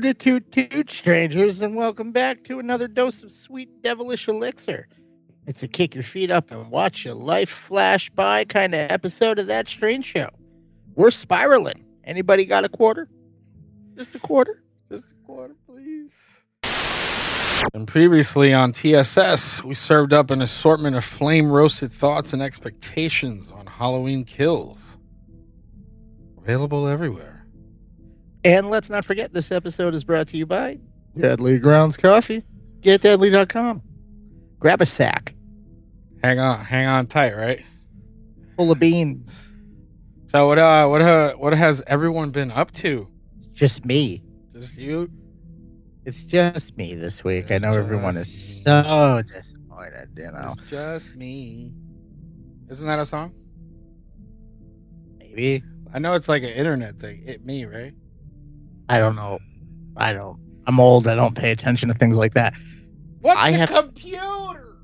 Toot strangers, and welcome back to another dose of sweet devilish elixir. It's a kick your feet up and watch your life flash by kind of episode of That Strange Show. We're spiraling. Anybody got a quarter? Just a quarter? Just a quarter, please. And previously on TSS, we served up an assortment of flame-roasted thoughts and expectations on Halloween Kills. Available everywhere. And let's not forget, this episode is brought to you by Deadly Grounds Coffee. Get deadly.com. Grab a sack. Hang on tight, right? Full of beans. So what has everyone been up to? It's just me. Just you? It's just me this week. It's I know everyone is so disappointed, you know. It's just me. Isn't that a song? Maybe. I know it's like an internet thing. It me, right? I don't know. I'm old. I don't pay attention to things like that. What's a computer?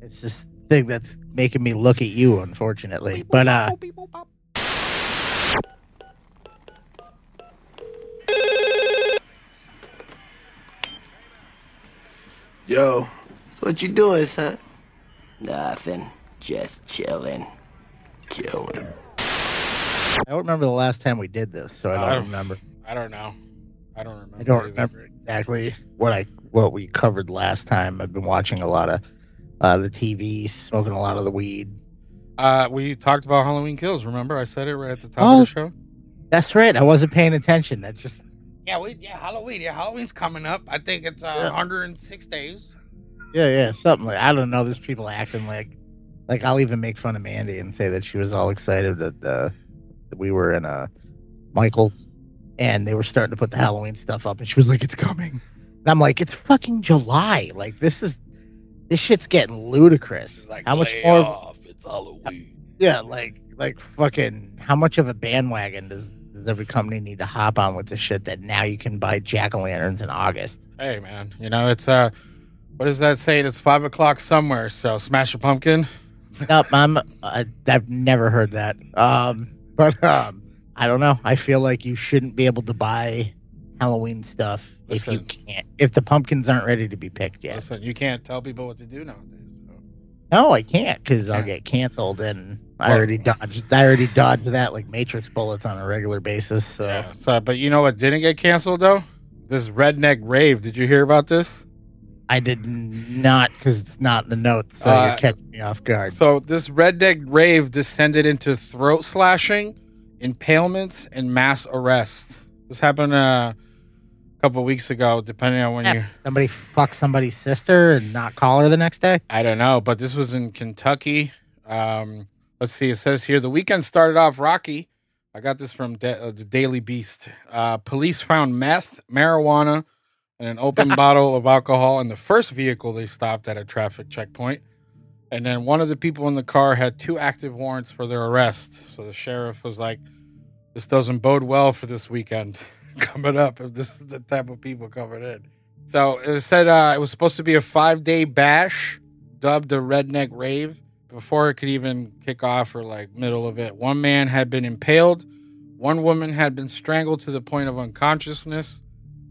It's this thing that's making me look at you, unfortunately. Yo, what you doing, son? Nothing. Just chilling. Killing. I don't remember the last time we did this, so I don't remember. I don't know. I don't remember exactly what we covered last time. I've been watching a lot of the TV, smoking a lot of the weed. We talked about Halloween Kills. Remember, I said it right at the top of the show. That's right. I wasn't paying attention. That just Halloween. Yeah, Halloween's coming up. I think it's 106 days. Yeah, something like I don't know. There's people acting like I'll even make fun of Mandy and say that she was all excited that we were in a Michael's. And they were starting to put the Halloween stuff up. And she was like, it's coming. And I'm like, it's fucking July. Like, this shit's getting ludicrous. Like, how much more? It's Halloween. Yeah, like fucking, how much of a bandwagon does every company need to hop on with this shit that now you can buy jack-o'-lanterns in August? Hey, man. You know, it's, what does that say? It's 5 o'clock somewhere, so smash a pumpkin? No, I've never heard that. I don't know. I feel like you shouldn't be able to buy Halloween stuff if you can't. If the pumpkins aren't ready to be picked yet. Listen, you can't tell people what to do nowadays. So. No, I can't because I'll get canceled, and I already dodged that like Matrix bullets on a regular basis. So. Yeah, but you know what didn't get canceled though? This redneck rave. Did you hear about this? I did not, because it's not in the notes, so you're catching me off guard. So this redneck rave descended into throat slashing, impalements, and mass arrest. This happened a couple weeks ago, depending on when somebody fucks somebody's sister and not call her the next day? I don't know, but this was in Kentucky. Let's see, it says here, the weekend started off rocky. I got this from the Daily Beast. Police found meth, marijuana, and an open bottle of alcohol in the first vehicle they stopped at a traffic checkpoint. And then one of the people in the car had 2 active warrants for their arrest. So the sheriff was like, this doesn't bode well for this weekend coming up if this is the type of people coming in. So it said it was supposed to be a 5-day bash, dubbed a redneck rave. Before it could even kick off or like middle of it, one man had been impaled. One woman had been strangled to the point of unconsciousness.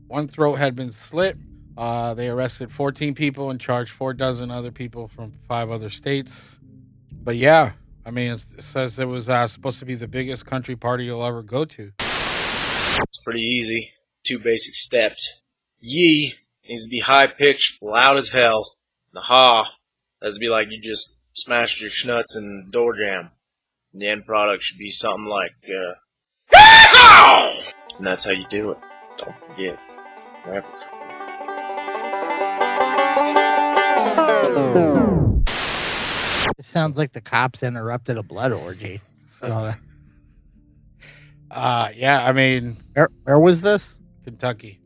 One throat had been slit. They arrested 14 people and charged 48 other people from 5 other states. But yeah, I mean, it says it was supposed to be the biggest country party you'll ever go to. It's pretty easy. 2 basic steps. Yee needs to be high-pitched, loud as hell. The ha has to be like you just smashed your schnuts in the door jam. And the end product should be something like, Hee-haw! And that's how you do it. Don't forget. Never forget. It sounds like the cops interrupted a blood orgy. So. Yeah, I mean... Where was this? Kentucky.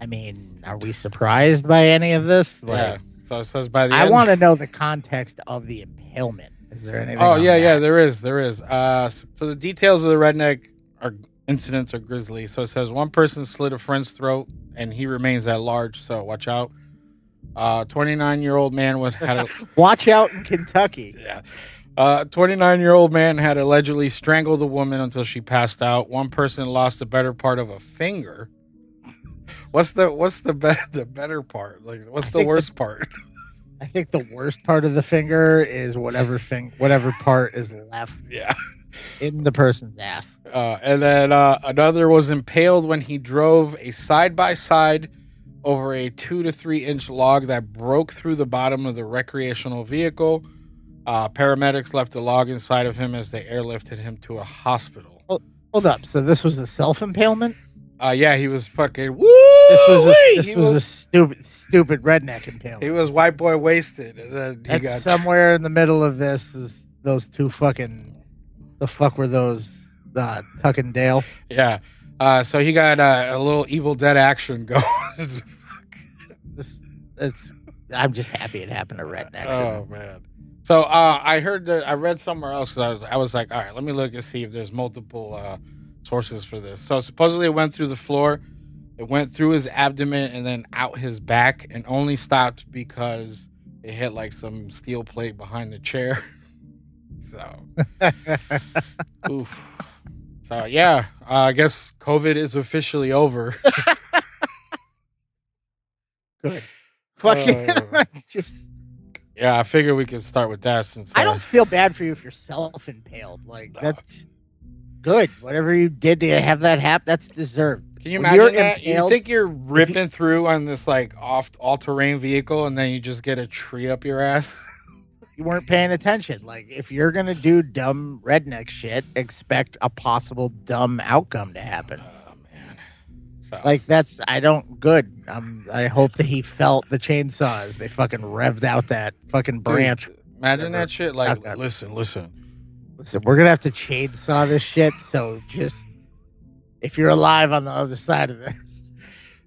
I mean, are we surprised by any of this? Like, yeah, so it says by the end... I want to know the context of the impalement. Is there anything yeah, there is. So the details of the redneck incidents are grisly. So it says one person slit a friend's throat, and he remains at large, so watch out. 29-year-old man had a... Watch out in Kentucky. Yeah. 29-year-old man had allegedly strangled a woman until she passed out. One person lost the better part of a finger. What's the better part? Like, what's the worst part? I think the worst part of the finger is whatever part is left. Yeah. In the person's ass. And then another was impaled when he drove a side-by-side over a 2 to 3 inch log that broke through the bottom of the recreational vehicle. Paramedics left the log inside of him as they airlifted him to a hospital. Hold up. So this was a self-impalement? Yeah, he was fucking woo. This was a stupid redneck impalement. He was white boy wasted. And then he got somewhere in the middle of this is those two fucking... The fuck were those? Tuck and Dale. Yeah. So he got a little Evil Dead action going. Fuck. I'm just happy it happened to rednecks. Oh man. So I heard that I read somewhere else because I was like, all right, let me look and see if there's multiple sources for this. So supposedly it went through the floor, it went through his abdomen and then out his back, and only stopped because it hit like some steel plate behind the chair. So, oof. So yeah, I guess COVID is officially over. Good. Fucking just. Yeah, I figure we can start with that since I don't feel bad for you if you're self-impaled. Like that's good. Whatever you did to have that happen, that's deserved. Can you imagine that? Impaled, you think you're ripping through on this like off all-terrain vehicle, and then you just get a tree up your ass. You weren't paying attention. Like, if you're going to do dumb redneck shit, expect a possible dumb outcome to happen. Oh, man. So. Like, that's... I don't... Good. I hope that he felt the chainsaw as they fucking revved out that fucking branch. Dude, imagine that shit. Like, listen. We're going to have to chainsaw this shit, so just... If you're alive on the other side of this...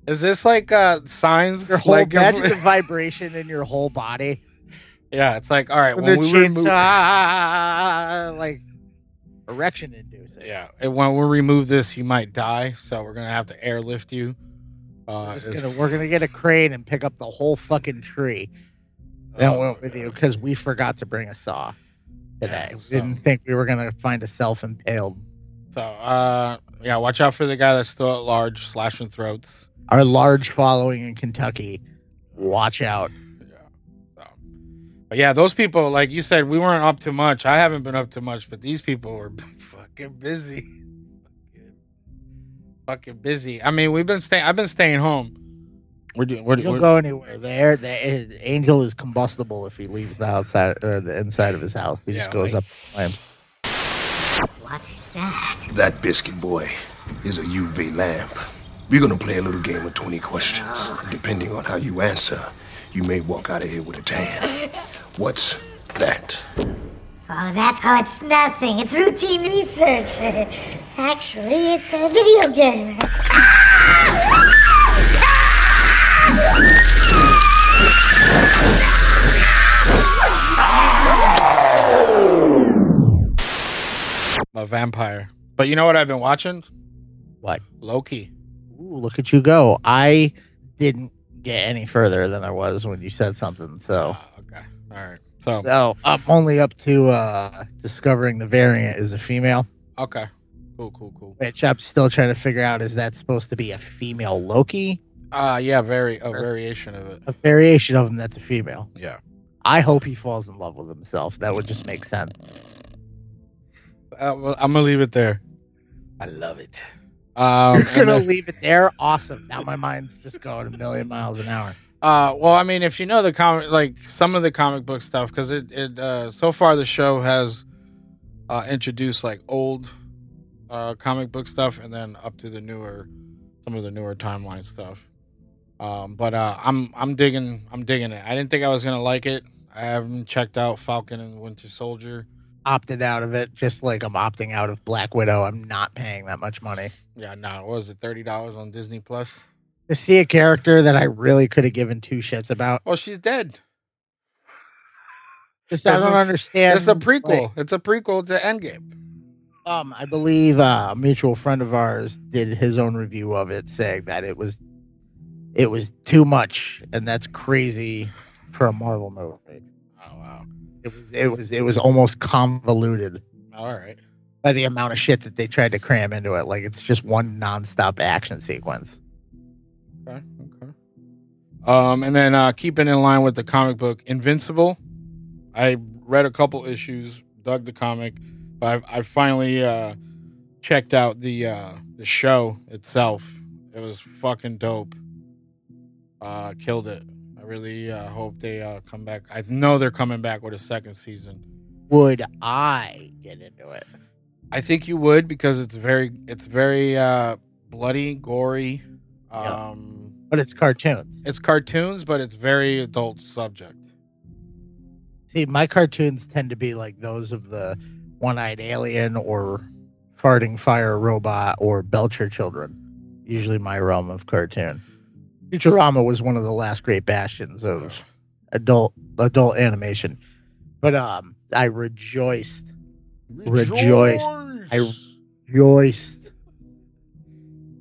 Is this like Signs? Your whole, like, imagine the vibration in your whole body. Yeah, it's like, all right, when we remove... like, erection inducing. Yeah, and when we remove this, you might die, so we're going to have to airlift you. We're going to get a crane and pick up the whole fucking tree that went with you, because we forgot to bring a saw today. Yeah, so, we didn't think we were going to find a self-impaled. So, yeah, watch out for the guy that's still at large, slashing throats. Our large following in Kentucky. Watch out. But yeah, those people, like you said, we weren't up to much. I haven't been up to much, but these people were fucking busy. Fucking busy. I mean, I've been staying home. We're go anywhere. The angel is combustible if he leaves the outside or the inside of his house. He just goes up and climbs. What is that? That biscuit boy is a UV lamp. We're gonna play a little game of 20 questions. Depending on how you answer, you may walk out of here with a tan. What's that? It's nothing. It's routine research. Actually, it's a video game. I'm a vampire. But you know what I've been watching? What? Loki. Ooh, look at you go. I didn't get any further than I was when you said something. So okay, all right. So I'm only up to discovering the variant is a female. Okay, cool. Which I'm still trying to figure out. Is that supposed to be a female Loki? Yeah, variation of it. A variation of him that's a female. Yeah. I hope he falls in love with himself. That would just make sense. Well, I'm gonna leave it there. I love it. You're going to leave it there? Awesome. Now my mind's just going a million miles an hour. Well, I mean, if you know the comic, like some of the comic book stuff, because it so far the show has introduced like old comic book stuff and then up to the newer, some of the newer timeline stuff. But I'm digging it. I didn't think I was going to like it. I haven't checked out Falcon and Winter Soldier. Opted out of it, just like I'm opting out of Black Widow. I'm not paying that much money. Yeah, no, what was it, $30 on Disney Plus? To see a character that I really could have given two shits about. Oh, she's dead. Just I don't understand. It's a prequel. It's a prequel to Endgame. I believe a mutual friend of ours did his own review of it, saying that it was too much, and that's crazy for a Marvel movie. Oh wow. It was almost convoluted. All right. By the amount of shit that they tried to cram into it. Like, it's just one nonstop action sequence. Okay. And then keeping in line with the comic book, Invincible. I read a couple issues, dug the comic, but I finally checked out the show itself. It was fucking dope. Killed it. I really hope they come back. I know they're coming back with a second season. Would I get into it? I think you would, because it's very bloody, gory. But it's cartoons. It's cartoons, but it's very adult subject. See, my cartoons tend to be like those of the One-Eyed Alien or Farting Fire Robot or Belcher Children. Usually my realm of cartoon. Futurama was one of the last great bastions of adult animation. But I rejoiced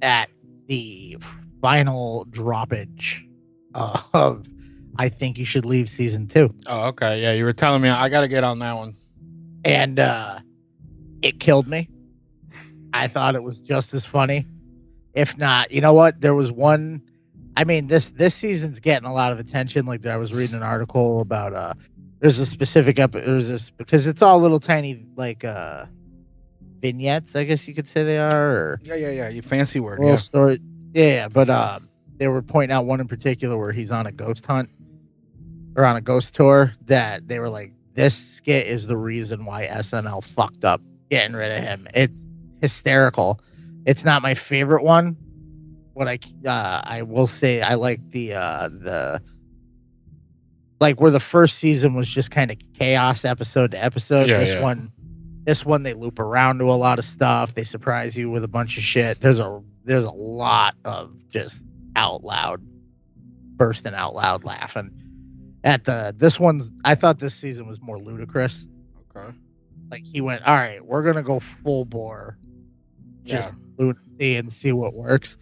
at the final droppage of I Think You Should Leave Season 2. Oh, okay. Yeah, you were telling me. I got to get on that one. And it killed me. I thought it was just as funny. If not, you know what? There was one. I mean, this season's getting a lot of attention. Like, I was reading an article about there's a specific episode, because it's all little tiny, like, vignettes, I guess you could say they are. Or yeah. You fancy word. Yeah. Story. Yeah, but they were pointing out one in particular where he's on a ghost hunt or on a ghost tour, that they were like, this skit is the reason why SNL fucked up getting rid of him. It's hysterical. It's not my favorite one. What I will say, I like the like where the first season was just kind of chaos episode to episode. This one they loop around to a lot of stuff. They surprise you with a bunch of shit. There's a lot of just bursting out loud laughing at this one's. I thought this season was more ludicrous. Okay. Like, he went, all right, we're going to go full bore. Just lunacy and see what works.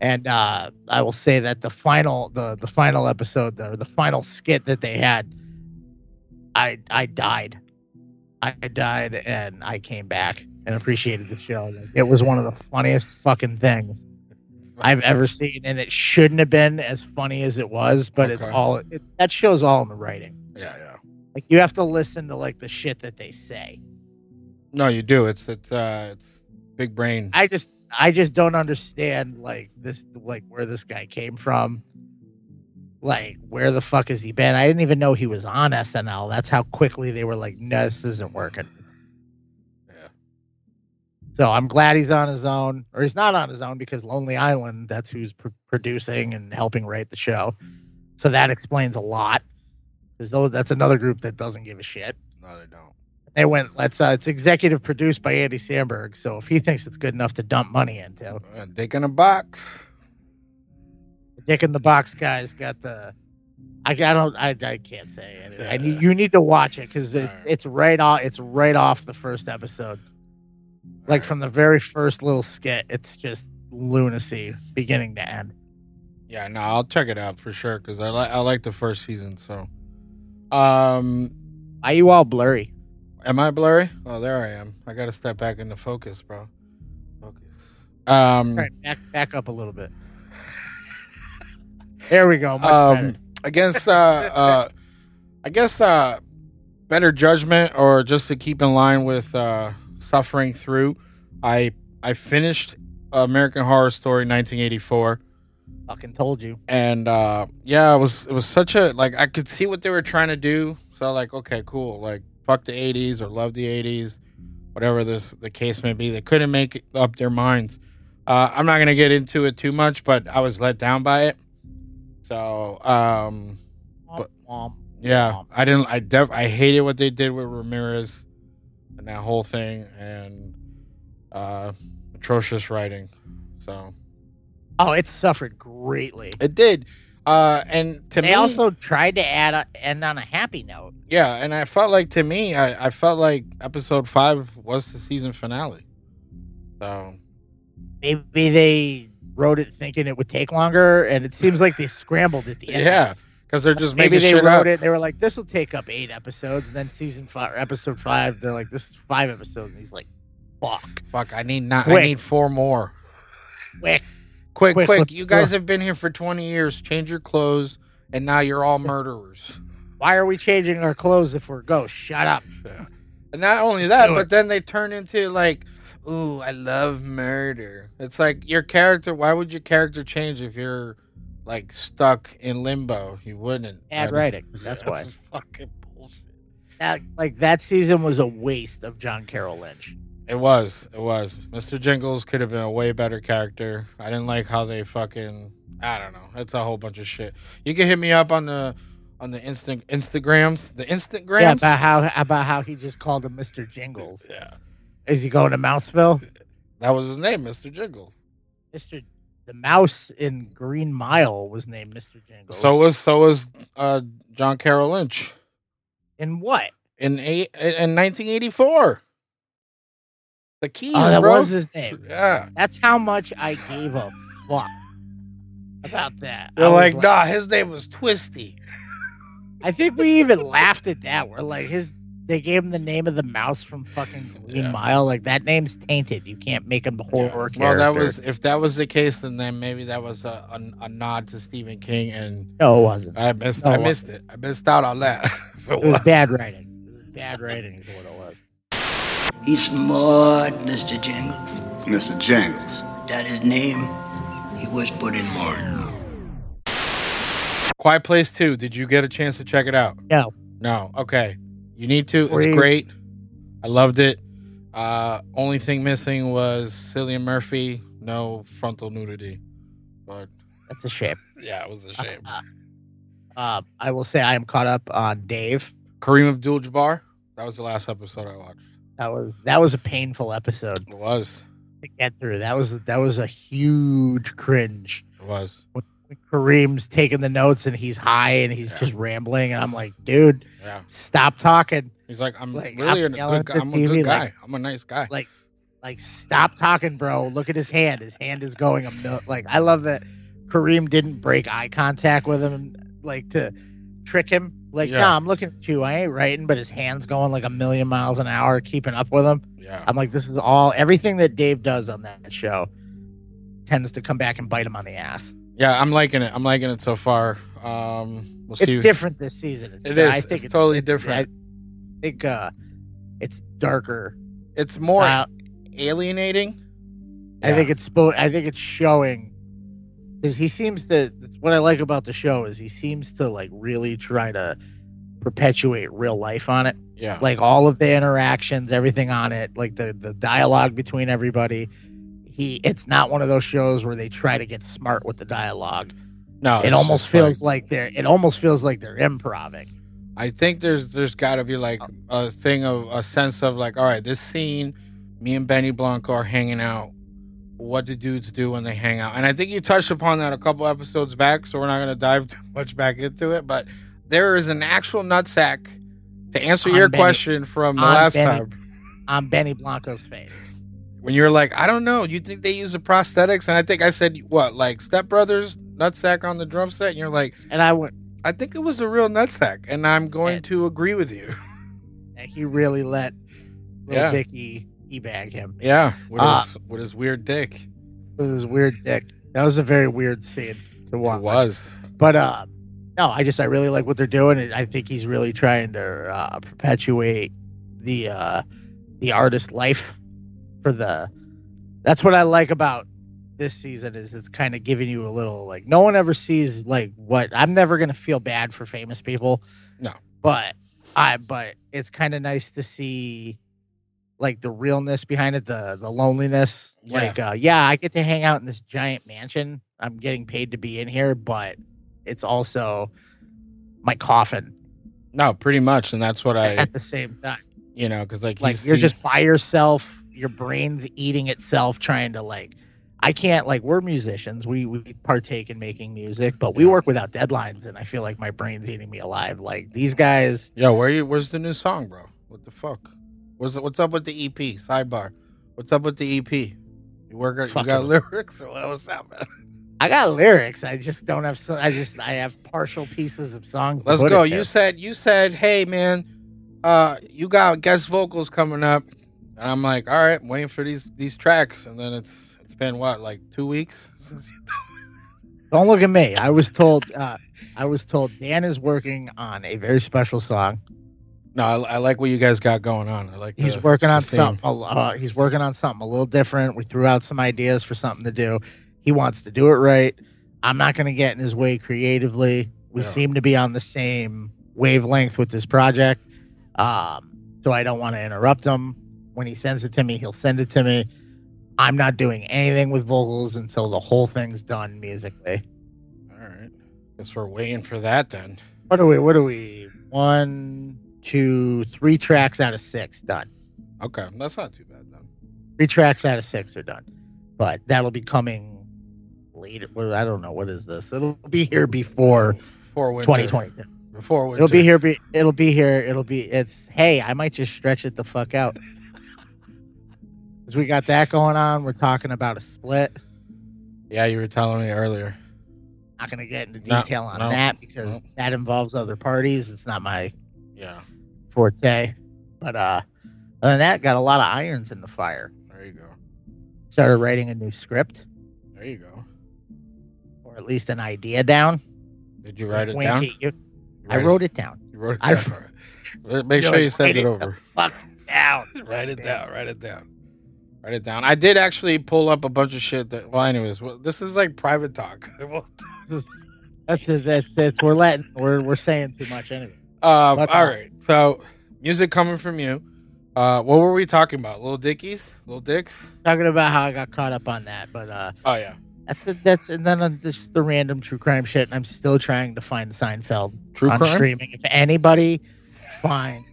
And I will say that the final episode, or the final skit that they had, I died. I died, and I came back and appreciated the show. It was one of the funniest fucking things I've ever seen, and it shouldn't have been as funny as it was, but okay. That show's all in the writing. Yeah. Like, you have to listen to, like, the shit that they say. No, you do. It's big brain. I just don't understand, like, this, like, where this guy came from. Like, where the fuck has he been? I didn't even know he was on SNL. That's how quickly they were like, no, this isn't working. Yeah. So I'm glad he's on his own. Or he's not on his own, because Lonely Island, that's who's producing and helping write the show. So that explains a lot. Because that's another group that doesn't give a shit. No, they don't. They went, it's executive produced by Andy Samberg. So if he thinks it's good enough to dump money into. Dick in a box. Dick in the box guy's got the. I can't say anything. You need to watch it, because it's right off the first episode. Like, from the very first little skit, it's just lunacy beginning to end. Yeah, no, I'll check it out for sure, because I like the first season. So, are you all blurry? Am I blurry? Oh, there I am. I got to step back into focus, bro. Focus. Sorry, back up a little bit. There we go. I guess better judgment, or just to keep in line with suffering through. I finished American Horror Story 1984. Fucking told you. And it was such a, like, I could see what they were trying to do. So, like, okay, cool. Like, fuck the 80s or love the 80s, whatever the case may be. They couldn't make up their minds. I'm not gonna get into it too much, but I was let down by it. So, I hated what they did with Ramirez and that whole thing, and atrocious writing. So, it suffered greatly. It did. And to me, they also tried to end on a happy note. Yeah, and I felt like, to me, I felt like episode 5 was the season finale. So maybe they wrote it thinking it would take longer, and it seems like they scrambled at the end. Yeah, because they're just making shit up. Maybe they wrote it, they were like, this will take up 8 episodes, and then episode 5, they're like, this is 5 episodes, and he's like, fuck. I need 4 more. Quick. Quick. Let's, you guys have been here for 20 years. Change your clothes, and now you're all murderers. Why are we changing our clothes if we're ghosts? Shut up. Yeah. And not only that, but then they turn into like, ooh, I love murder. It's like your character. Why would your character change if you're like stuck in limbo? You wouldn't. Bad writing. That's why. That's fucking bullshit. That season was a waste of John Carroll Lynch. It was. Mr. Jingles could have been a way better character. I didn't like how they fucking, I don't know. It's a whole bunch of shit. You can hit me up on the Instagrams. The Instagrams? Yeah, about how he just called him Mr. Jingles. Yeah. Is he going to Mouseville? That was his name, Mr. Jingles. The mouse in Green Mile was named Mr. Jingles. So was John Carroll Lynch. In what? In 1984. The Keys, was his name. Yeah. That's how much I gave a fuck about that. They're like, nah, his name was Twisty. I think we even laughed at that. We're like, they gave him the name of the mouse from fucking Green Mile. Like, that name's tainted. You can't make him the horror character. Well, if that was the case, then maybe that was a nod to Stephen King. And no, it wasn't. I missed it. I missed out on that. It was bad writing. It was bad writing is what it was. He's smart, Mr. Jingles. Mr. Jingles. That his name. He was put in Martin. Quiet Place 2. Did you get a chance to check it out? No. Okay. You need to. It's great. I loved it. Only thing missing was Cillian Murphy. No frontal nudity. But that's a shame. Yeah, it was a shame. I will say I am caught up on Dave. Kareem Abdul-Jabbar. That was the last episode I watched. That was a painful episode. It was to get through. That was a huge cringe. It was when Kareem's taking the notes and he's high and he's just rambling and I'm like, dude, stop talking. He's like, I'm a good guy. Like, I'm a nice guy. Like stop talking, bro. Look at his hand. His hand is going. I love that Kareem didn't break eye contact with him, like to trick him. No, I'm looking at you. I ain't writing, but his hand's going like a million miles an hour, keeping up with him. Yeah. I'm like, this is all, everything that Dave does on that show tends to come back and bite him on the ass. Yeah, I'm liking it. I'm liking it so far. We'll see. It's different this season. I think it's totally different. I think it's darker. It's more alienating. Yeah. I think it's showing. Because he seems to, what I like about the show is he seems to like really try to perpetuate real life on it. Yeah. Like all of the interactions, everything on it, like the dialogue between everybody. It's not one of those shows where they try to get smart with the dialogue. No, it almost feels like they're improvising. I think there's got to be like a thing of a sense of like, all right, this scene, me and Benny Blanco are hanging out. What do dudes do when they hang out? And I think you touched upon that a couple episodes back, so we're not going to dive too much back into it. But there is an actual nutsack, to answer your question from the last time, on Benny Blanco's face. When you're like, I don't know, you think they use the prosthetics? And I think I said, what, like Step Brothers, nutsack on the drum set? And you're like, I think it was a real nutsack, and I'm going to agree with you. And he really let Little Dickie bag him. Yeah. With his weird dick. With his weird dick. That was a very weird scene to watch. It was. But no, I really like what they're doing. And I think he's really trying to perpetuate the artist life that's what I like about this season is it's kind of giving you a little like no one ever sees like what I'm never gonna feel bad for famous people. No. But it's kind of nice to see like the realness behind it, the loneliness. Yeah. I get to hang out in this giant mansion. I'm getting paid to be in here, but it's also my coffin. No, pretty much, and that's what at the same time. You know, because you're just by yourself. Your brain's eating itself, trying to I can't we're musicians. We partake in making music, but we work without deadlines, and I feel like my brain's eating me alive. Like these guys. Yo, where's the new song, bro? What the fuck? What's up with the EP? Sidebar. What's up with the EP? You got lyrics or what's up, man? I got lyrics. I just don't have. I have partial pieces of songs. Let's go. You said, hey man, you got guest vocals coming up, and I'm like, all right, I'm waiting for these tracks, and then it's It's been what, like 2 weeks since you told me that? Don't look at me. I was told Dan is working on a very special song. No, I like what you guys got going on. I like. He's working on something. He's working on something a little different. We threw out some ideas for something to do. He wants to do it right. I'm not going to get in his way creatively. We seem to be on the same wavelength with this project. So I don't want to interrupt him. When he sends it to me, he'll send it to me. I'm not doing anything with vocals until the whole thing's done musically. All right. Guess we're waiting for that then. What are we? 1, 2, 3 tracks out of 6 done. Okay. That's not too bad then. 3 tracks out of 6 are done. But that'll be coming later. I don't know. What is this? It'll be here before winter. 2022. Before winter. It'll be here. I might just stretch it the fuck out. Because we got that going on. We're talking about a split. Yeah, you were telling me earlier. Not going to get into detail on that because that involves other parties. It's not my forte. But other than that, got a lot of irons in the fire. There you go. Started writing a new script. There you go. Or at least an idea down. Did you write it down? I wrote it down. You wrote it down. Make sure you send it over. Fuck down. Write it down. I did actually pull up a bunch of shit that, well, anyways, this is like private talk. That's it. We're saying too much anyway. All right. So, music coming from you. What were we talking about? Little Dickies? Little Dicks? Talking about how I got caught up on that, but oh yeah. That's and then just the random true crime shit, and I'm still trying to find Seinfeld true on crime? Streaming. If anybody finds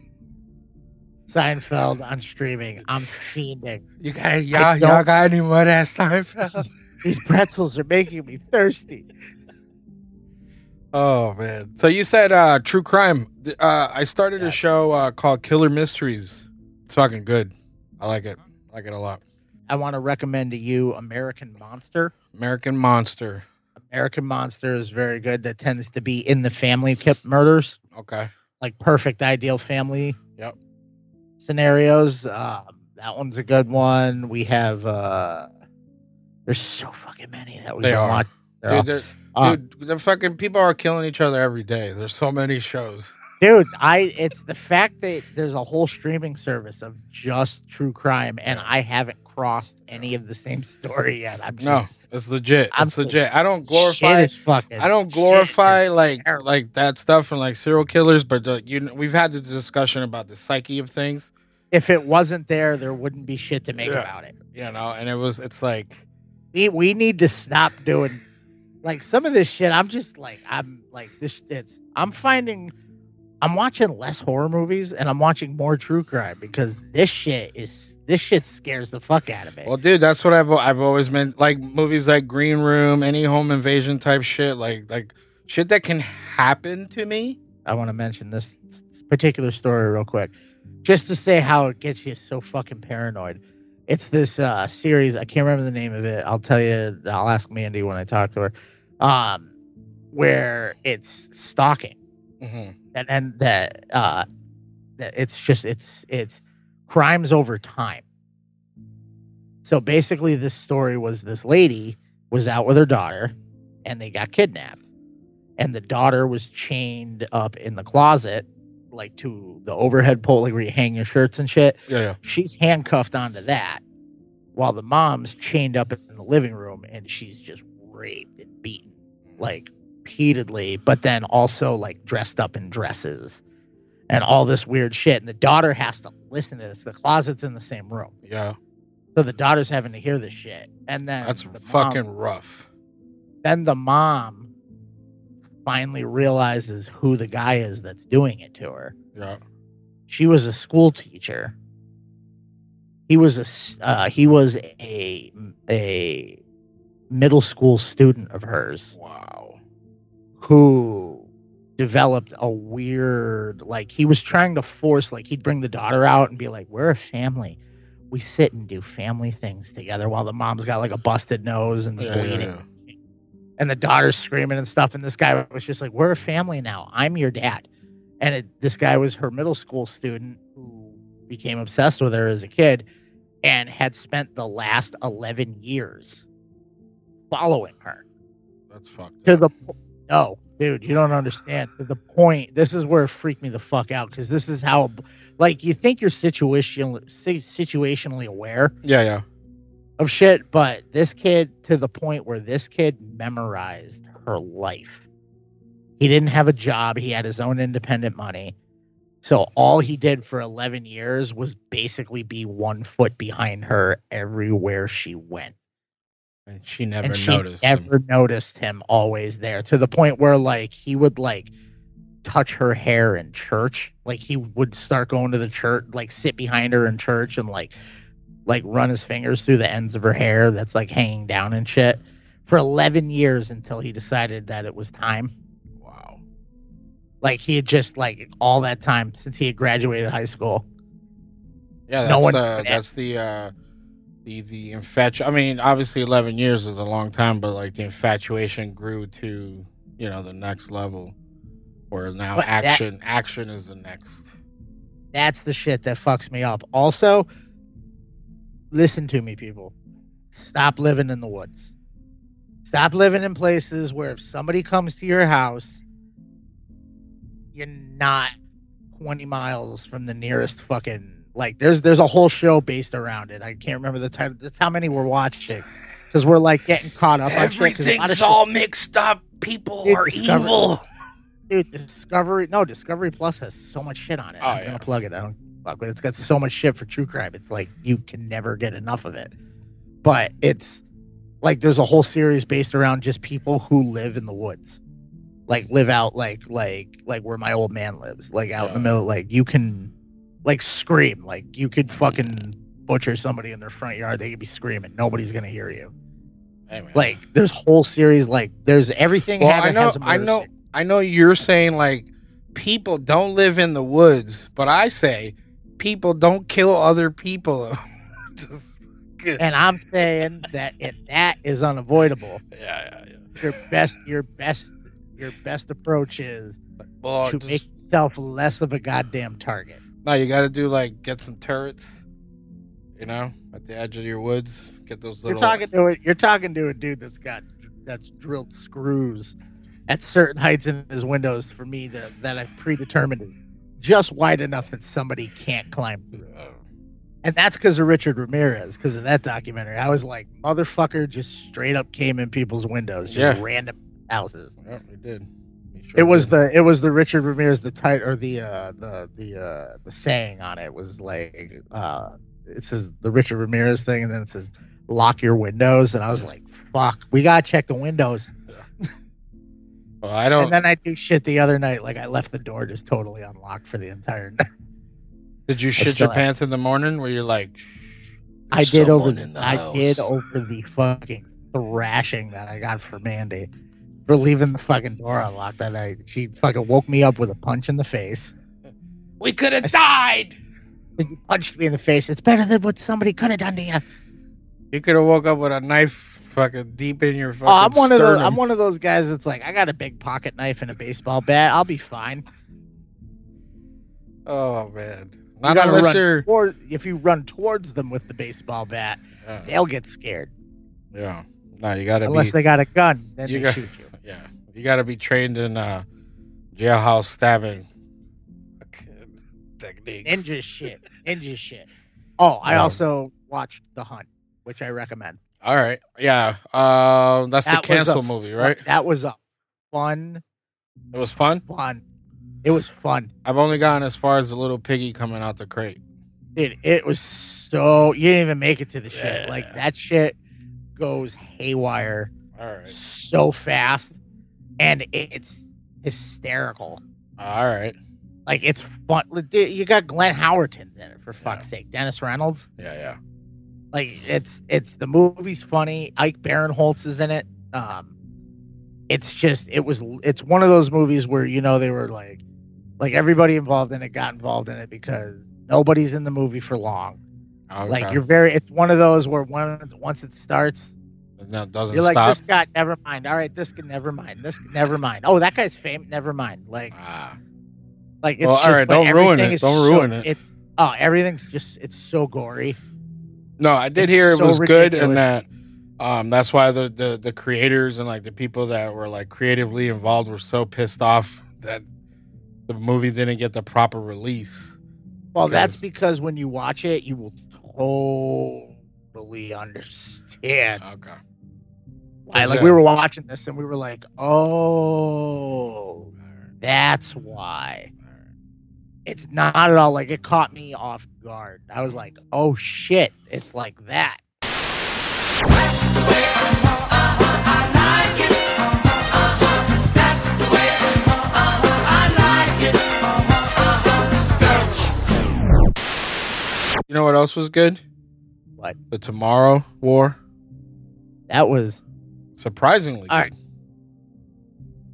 Seinfeld on streaming, I'm fiending. You got y'all got any more of that Seinfeld? These pretzels are making me thirsty. Oh man! So you said true crime. I started a show called Killer Mysteries. It's fucking good. I like it. I like it a lot. I want to recommend to you American Monster. American Monster is very good. That tends to be in the family murders. Okay. Like perfect ideal family. Yep. Scenarios. That one's a good one. We have. There's so fucking many that we watch. Dude, the fucking people are killing each other every day. There's so many shows. Dude, it's the fact that there's a whole streaming service of just true crime, and I haven't crossed any of the same story yet. It's legit. I don't glorify. Like that stuff and like serial killers, but we've had the discussion about the psyche of things. If it wasn't there wouldn't be shit to make about it. You know, and it's like we need to stop doing like some of this shit. I'm watching less horror movies and I'm watching more true crime because this shit scares the fuck out of me. Well, dude, that's what I've always meant. Like movies like Green Room, any home invasion type shit, like shit that can happen to me. I want to mention this particular story real quick, just to say how it gets you so fucking paranoid. It's this series. I can't remember the name of it. I'll tell you. I'll ask Mandy when I talk to her. Where it's stalking. Mm-hmm. And that it's crimes over time. So basically, this story was this lady was out with her daughter, and they got kidnapped, and the daughter was chained up in the closet, like to the overhead pole, like where you hang your shirts and shit. Yeah. She's handcuffed onto that, while the mom's chained up in the living room, and she's just raped and beaten, like. Repeatedly, but then also like dressed up in dresses and all this weird shit. And the daughter has to listen to this. The closet's in the same room. Yeah. So the daughter's having to hear this shit. And then that's fucking rough. Then the mom finally realizes who the guy is that's doing it to her. Yeah. She was a school teacher. He was a middle school student of hers. Wow. Who developed a weird, like he was trying to force, like he'd bring the daughter out and be like, we're a family. We sit and do family things together while the mom's got like a busted nose and bleeding. Yeah. And the daughter's screaming and stuff. And this guy was just like, we're a family now. I'm your dad. And this guy was her middle school student who became obsessed with her as a kid. and had spent the last 11 years following her. That's fucked up. No, dude, you don't understand. To the point, this is where it freaked me the fuck out, because this is how, like, you think you're situationally aware. Yeah, yeah. Of shit, but this kid, to the point where this kid memorized her life. He didn't have a job. He had his own independent money. So all he did for 11 years was basically be 1 foot behind her everywhere she went. And she never noticed him. Always there, to the point where, like, he would, like, touch her hair in church. Like, he would start going to the church, like, sit behind her in church and, like run his fingers through the ends of her hair that's, like, hanging down and shit for 11 years until he decided that it was time. Like, he had just, like, all that time since he had graduated high school. Yeah, that's the infatuation. I mean, obviously 11 years is a long time, but, like, the infatuation grew to, you know, the next level where now action is the next. That's the shit that fucks me up. Also, listen to me, people. Stop living in the woods. Stop living in places where if somebody comes to your house, you're not 20 miles from the nearest fucking, like, there's a whole show based around it. I can't remember the title. That's how many we're watching, because we're, like, getting caught up. Everything's all mixed up. People are evil. Dude, Discovery Plus has so much shit on it. I'm gonna plug it. I don't fuck with it. It's got so much shit for true crime. It's like you can never get enough of it. But it's like there's a whole series based around just people who live in the woods. Like, live out like where my old man lives, like out in the middle. Like, you can, like, scream. Like, you could fucking butcher somebody in their front yard. They could be screaming. Nobody's gonna hear you. Anyway. Like, there's whole series. Like, there's everything. Well, I know. You're saying, like, people don't live in the woods, but I say people don't kill other people. And I'm saying that that is unavoidable. Yeah. Your best approach is to make yourself less of a goddamn target. No, you got to do, like, get some turrets, you know, at the edge of your woods. Get those little. You're talking to a dude that's drilled screws at certain heights in his windows for me that I've predetermined is just wide enough that somebody can't climb through. And that's because of Richard Ramirez, because of that documentary. I was like, motherfucker, just straight up came in people's windows, just random. Houses. Yeah, we did. It was the Richard Ramirez the saying on it was like it says the Richard Ramirez thing, and then it says lock your windows, and I was like, fuck, we gotta check the windows. Well, I don't. And then I do shit the other night, like I left the door just totally unlocked for the entire night. Did you shit your pants in the morning? Where you're like, I did over the fucking thrashing that I got for Mandy. We're leaving the fucking door unlocked that night. She fucking woke me up with a punch in the face. We could have died. You punched me in the face. It's better than what somebody could have done to you. You could have woke up with a knife fucking deep in your fucking I'm one of those guys that's like, I got a big pocket knife and a baseball bat. I'll be fine. Oh, man. Not unless if you run towards them with the baseball bat, they'll get scared. Yeah. No, you gotta unless they got a gun, then they shoot you. Yeah, you got to be trained in jailhouse stabbing techniques. Ninja shit. Oh, I also watched The Hunt, which I recommend. All right. Yeah. That's the cancel movie, right? That was a fun. It was fun? It was fun. I've only gotten as far as the little piggy coming out the crate. Dude, it was so... You didn't even make it to the shit. Like, that shit goes haywire. All right. So fast, and it's hysterical. All right, like, it's fun. You got Glenn Howerton's in it, for fuck's sake. Dennis Reynolds. Yeah. Like, it's the movie's funny. Ike Barinholtz is in it. It's one of those movies where, you know, they were like everybody involved in it got involved in it because nobody's in the movie for long. Okay. Like, it's one of those where once it starts. No, it doesn't. You're like, this guy, never mind. All right, this can never mind. Oh, that guy's famous. Never mind. Like, like, it's all right. Don't ruin it. It's everything's just, it's so gory. No, I did hear it was good, and that that's why the creators and like the people that were like creatively involved were so pissed off that the movie didn't get the proper release. Well, that's because when you watch it, you will totally understand. Okay. I like we were watching this and we were like, oh, that's why. It's not at all like it caught me off guard. I was like, oh shit, it's like that. That's the way I want, I like it. That's the way I want, I like it. You know what else was good? What? The Tomorrow War. That was surprisingly good. All right.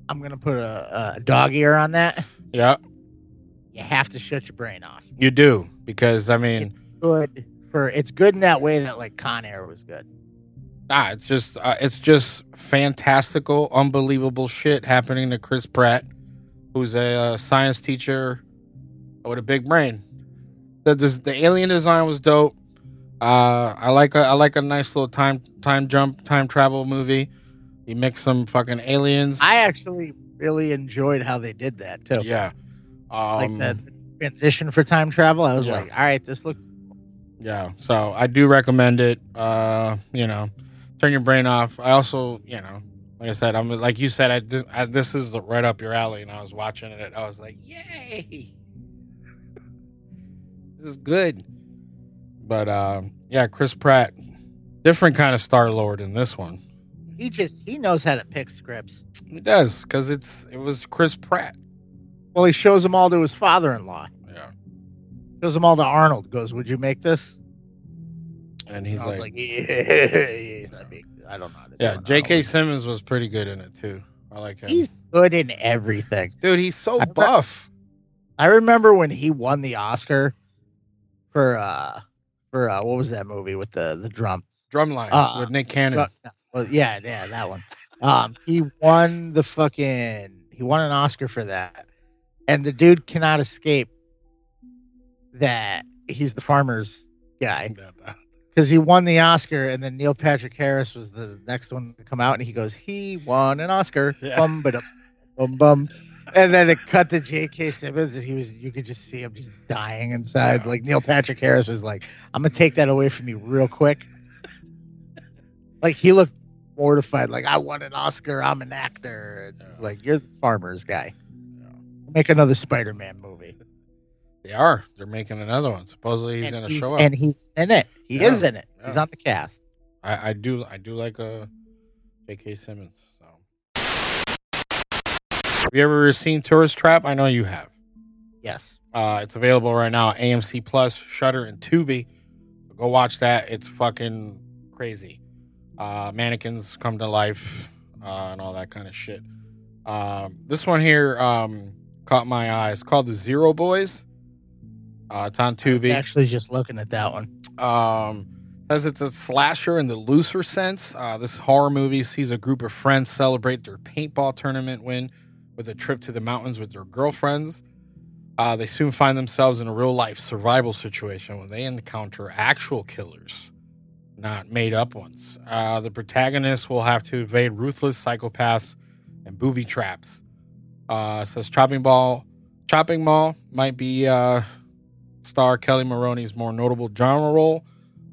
I'm going to put a dog ear on that. Yeah. You have to shut your brain off. You do, because I mean, it's good in that way that like Con Air was good. Nah, it's just fantastical, unbelievable shit happening to Chris Pratt, who's a science teacher with a big brain. The alien design was dope. I like a nice little time travel movie. You mix some fucking aliens. I actually really enjoyed how they did that too. Yeah. Like the transition for time travel, I was like, all right, this looks cool. Yeah, so I do recommend it. Turn your brain off. I also, like I said, I'm like you said, this is right up your alley, and I was watching it. I was like, yay, this is good. But Chris Pratt, different kind of Star-Lord in this one. He knows how to pick scripts. He does, because it was Chris Pratt. Well, he shows them all to his father-in-law. Yeah. Shows them all to Arnold. Goes, would you make this? And he's Arnold's like, I don't know how to do it. Yeah, J.K. Simmons was pretty good in it, too. I like him. He's good in everything. Dude, he's so buff. I remember when he won the Oscar for what was that movie with the drums? Drumline with Nick Cannon. Well, that one. He won an Oscar for that. And the dude cannot escape that he's the farmer's guy, because he won the Oscar, and then Neil Patrick Harris was the next one to come out, and he goes, he won an Oscar, bum ba bum bum, and then it cut to J.K. Simmons, and you could just see him just dying inside. Yeah. Like Neil Patrick Harris was like, I'm gonna take that away from you real quick. Like he looked mortified, like I won an Oscar, I'm an actor, and he's like, you're the farmer's guy. Make another Spider-Man movie. They are. They're making another one. Supposedly he's going to show up. And he's in it. He is in it. Yeah. He's on the cast. I do like a J.K. Simmons. So. Have you ever seen Tourist Trap? I know you have. Yes. It's available right now. AMC Plus, Shudder, and Tubi. Go watch that. It's fucking crazy. Mannequins come to life and all that kind of shit. This one here... caught my eye. It's called The Zero Boys. It's on Tubi. I was actually just looking at that one. Says it's a slasher in the looser sense. This horror movie sees a group of friends celebrate their paintball tournament win with a trip to the mountains with their girlfriends. They soon find themselves in a real-life survival situation when they encounter actual killers, not made-up ones. The protagonists will have to evade ruthless psychopaths and booby traps. Says Chopping Mall might be star Kelly Maroney's more notable genre role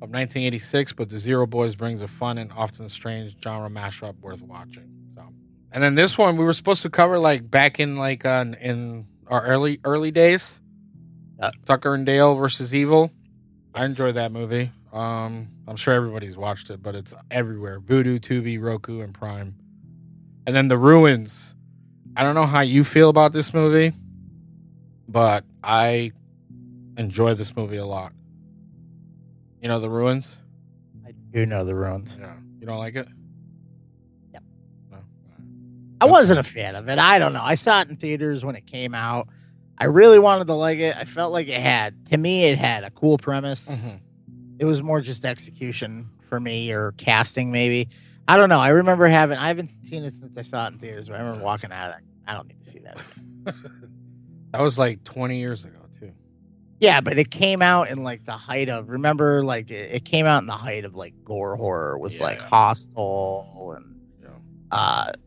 of 1986, but The Zero Boys brings a fun and often strange genre mashup worth watching. So, and then this one we were supposed to cover like back in like in our early days, Tucker and Dale versus Evil. Yes. I enjoyed that movie. I'm sure everybody's watched it, but it's everywhere: Vudu, Tubi, Roku, and Prime. And then The Ruins. I don't know how you feel about this movie, but I enjoy this movie a lot. You know The Ruins? I do know The Ruins. Yeah. You don't like it? Yeah. No? I wasn't a fan of it. I don't know. I saw it in theaters when it came out. I really wanted to like it. I felt like it had a cool premise. Mm-hmm. It was more just execution for me, or casting maybe. I don't know. I remember I haven't seen it since I saw it in theaters, but I remember walking out of that. I don't need to see that again. That was like 20 years ago, too. Yeah, but it came out in like the height of, remember, like it came out in the height of like gore horror with like Hostel and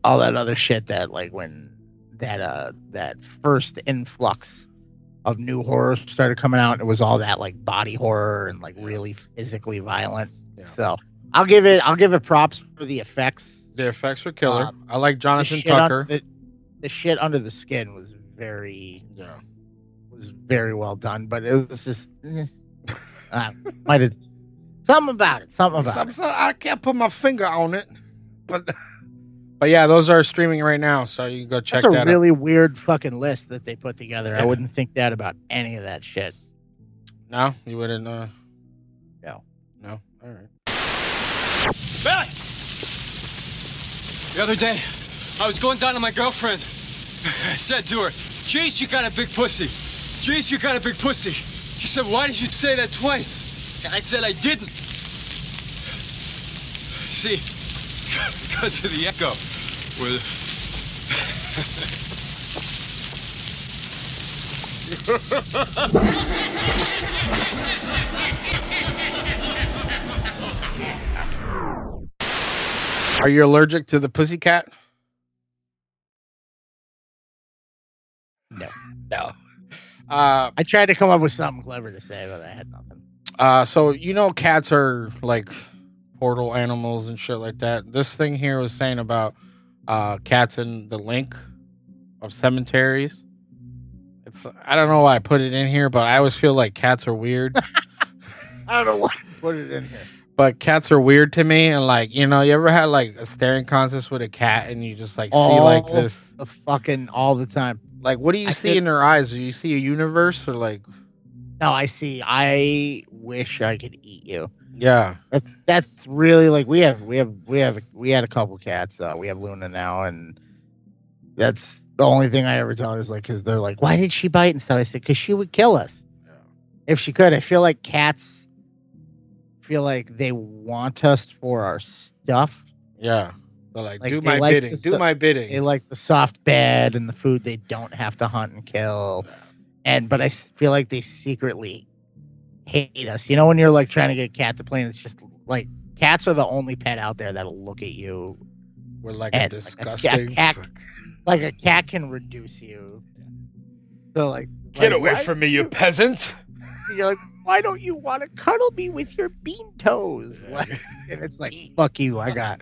all that other shit that like when that first influx of new horror started coming out, it was all that like body horror and like really physically violent. Yeah. So I'll give it props for the effects. The effects were killer. I like Jonathan Tucker. The shit under the skin was very well done, but it was just might have something about it. I can't put my finger on it, but yeah, those are streaming right now, so you can go check that out. That's a really weird fucking list that they put together. Yeah. I wouldn't think that about any of that shit. No, you wouldn't. No. All right. Billy, the other day, I was going down to my girlfriend. I said to her, "Jeez, you got a big pussy. Jeez, you got a big pussy." She said, "Why did you say that twice?" And I said, "I didn't." See, it's because of the echo. With... Are you allergic to the pussycat? No. I tried to come up with something clever to say, but I had nothing. So, you know, cats are like portal animals and shit like that. This thing here was saying about cats in the link of cemeteries. I don't know why I put it in here, but I always feel like cats are weird. I don't know why I put it in here. But cats are weird to me, and like, you know, you ever had like a staring contest with a cat and you just like see like this? All the time. Like, what do you see in their eyes? Do you see a universe or like? No, I wish I could eat you. Yeah, that's really like we had a couple cats. We have Luna now, and that's the only thing I ever tell her is like, because they're like, "Why did she bite?" And stuff. I said, "Because she would kill us if she could." I feel like cats feel like they want us for our stuff. Yeah. Like do my bidding. Do my bidding. They like the soft bed and the food they don't have to hunt and kill. But I feel like they secretly hate us. You know, when you're like trying to get a cat to play, and it's just like cats are the only pet out there that'll look at you. We're like a disgusting. Like a cat can reduce you. So like, get away from me, you peasant. You're like, why don't you want to cuddle me with your bean toes? Like, and it's like, fuck you, I got.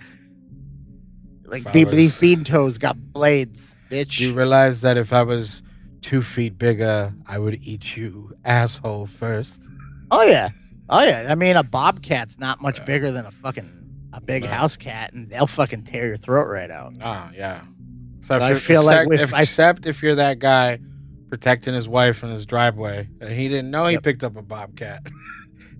Like, these bean toes got blades, bitch. You realize that if I was 2 feet bigger, I would eat you, asshole, first. Oh, yeah. I mean, a bobcat's not much bigger than a big house cat, and they'll fucking tear your throat right out. Oh, yeah. Except if you're that guy protecting his wife in his driveway, and he didn't know he picked up a bobcat.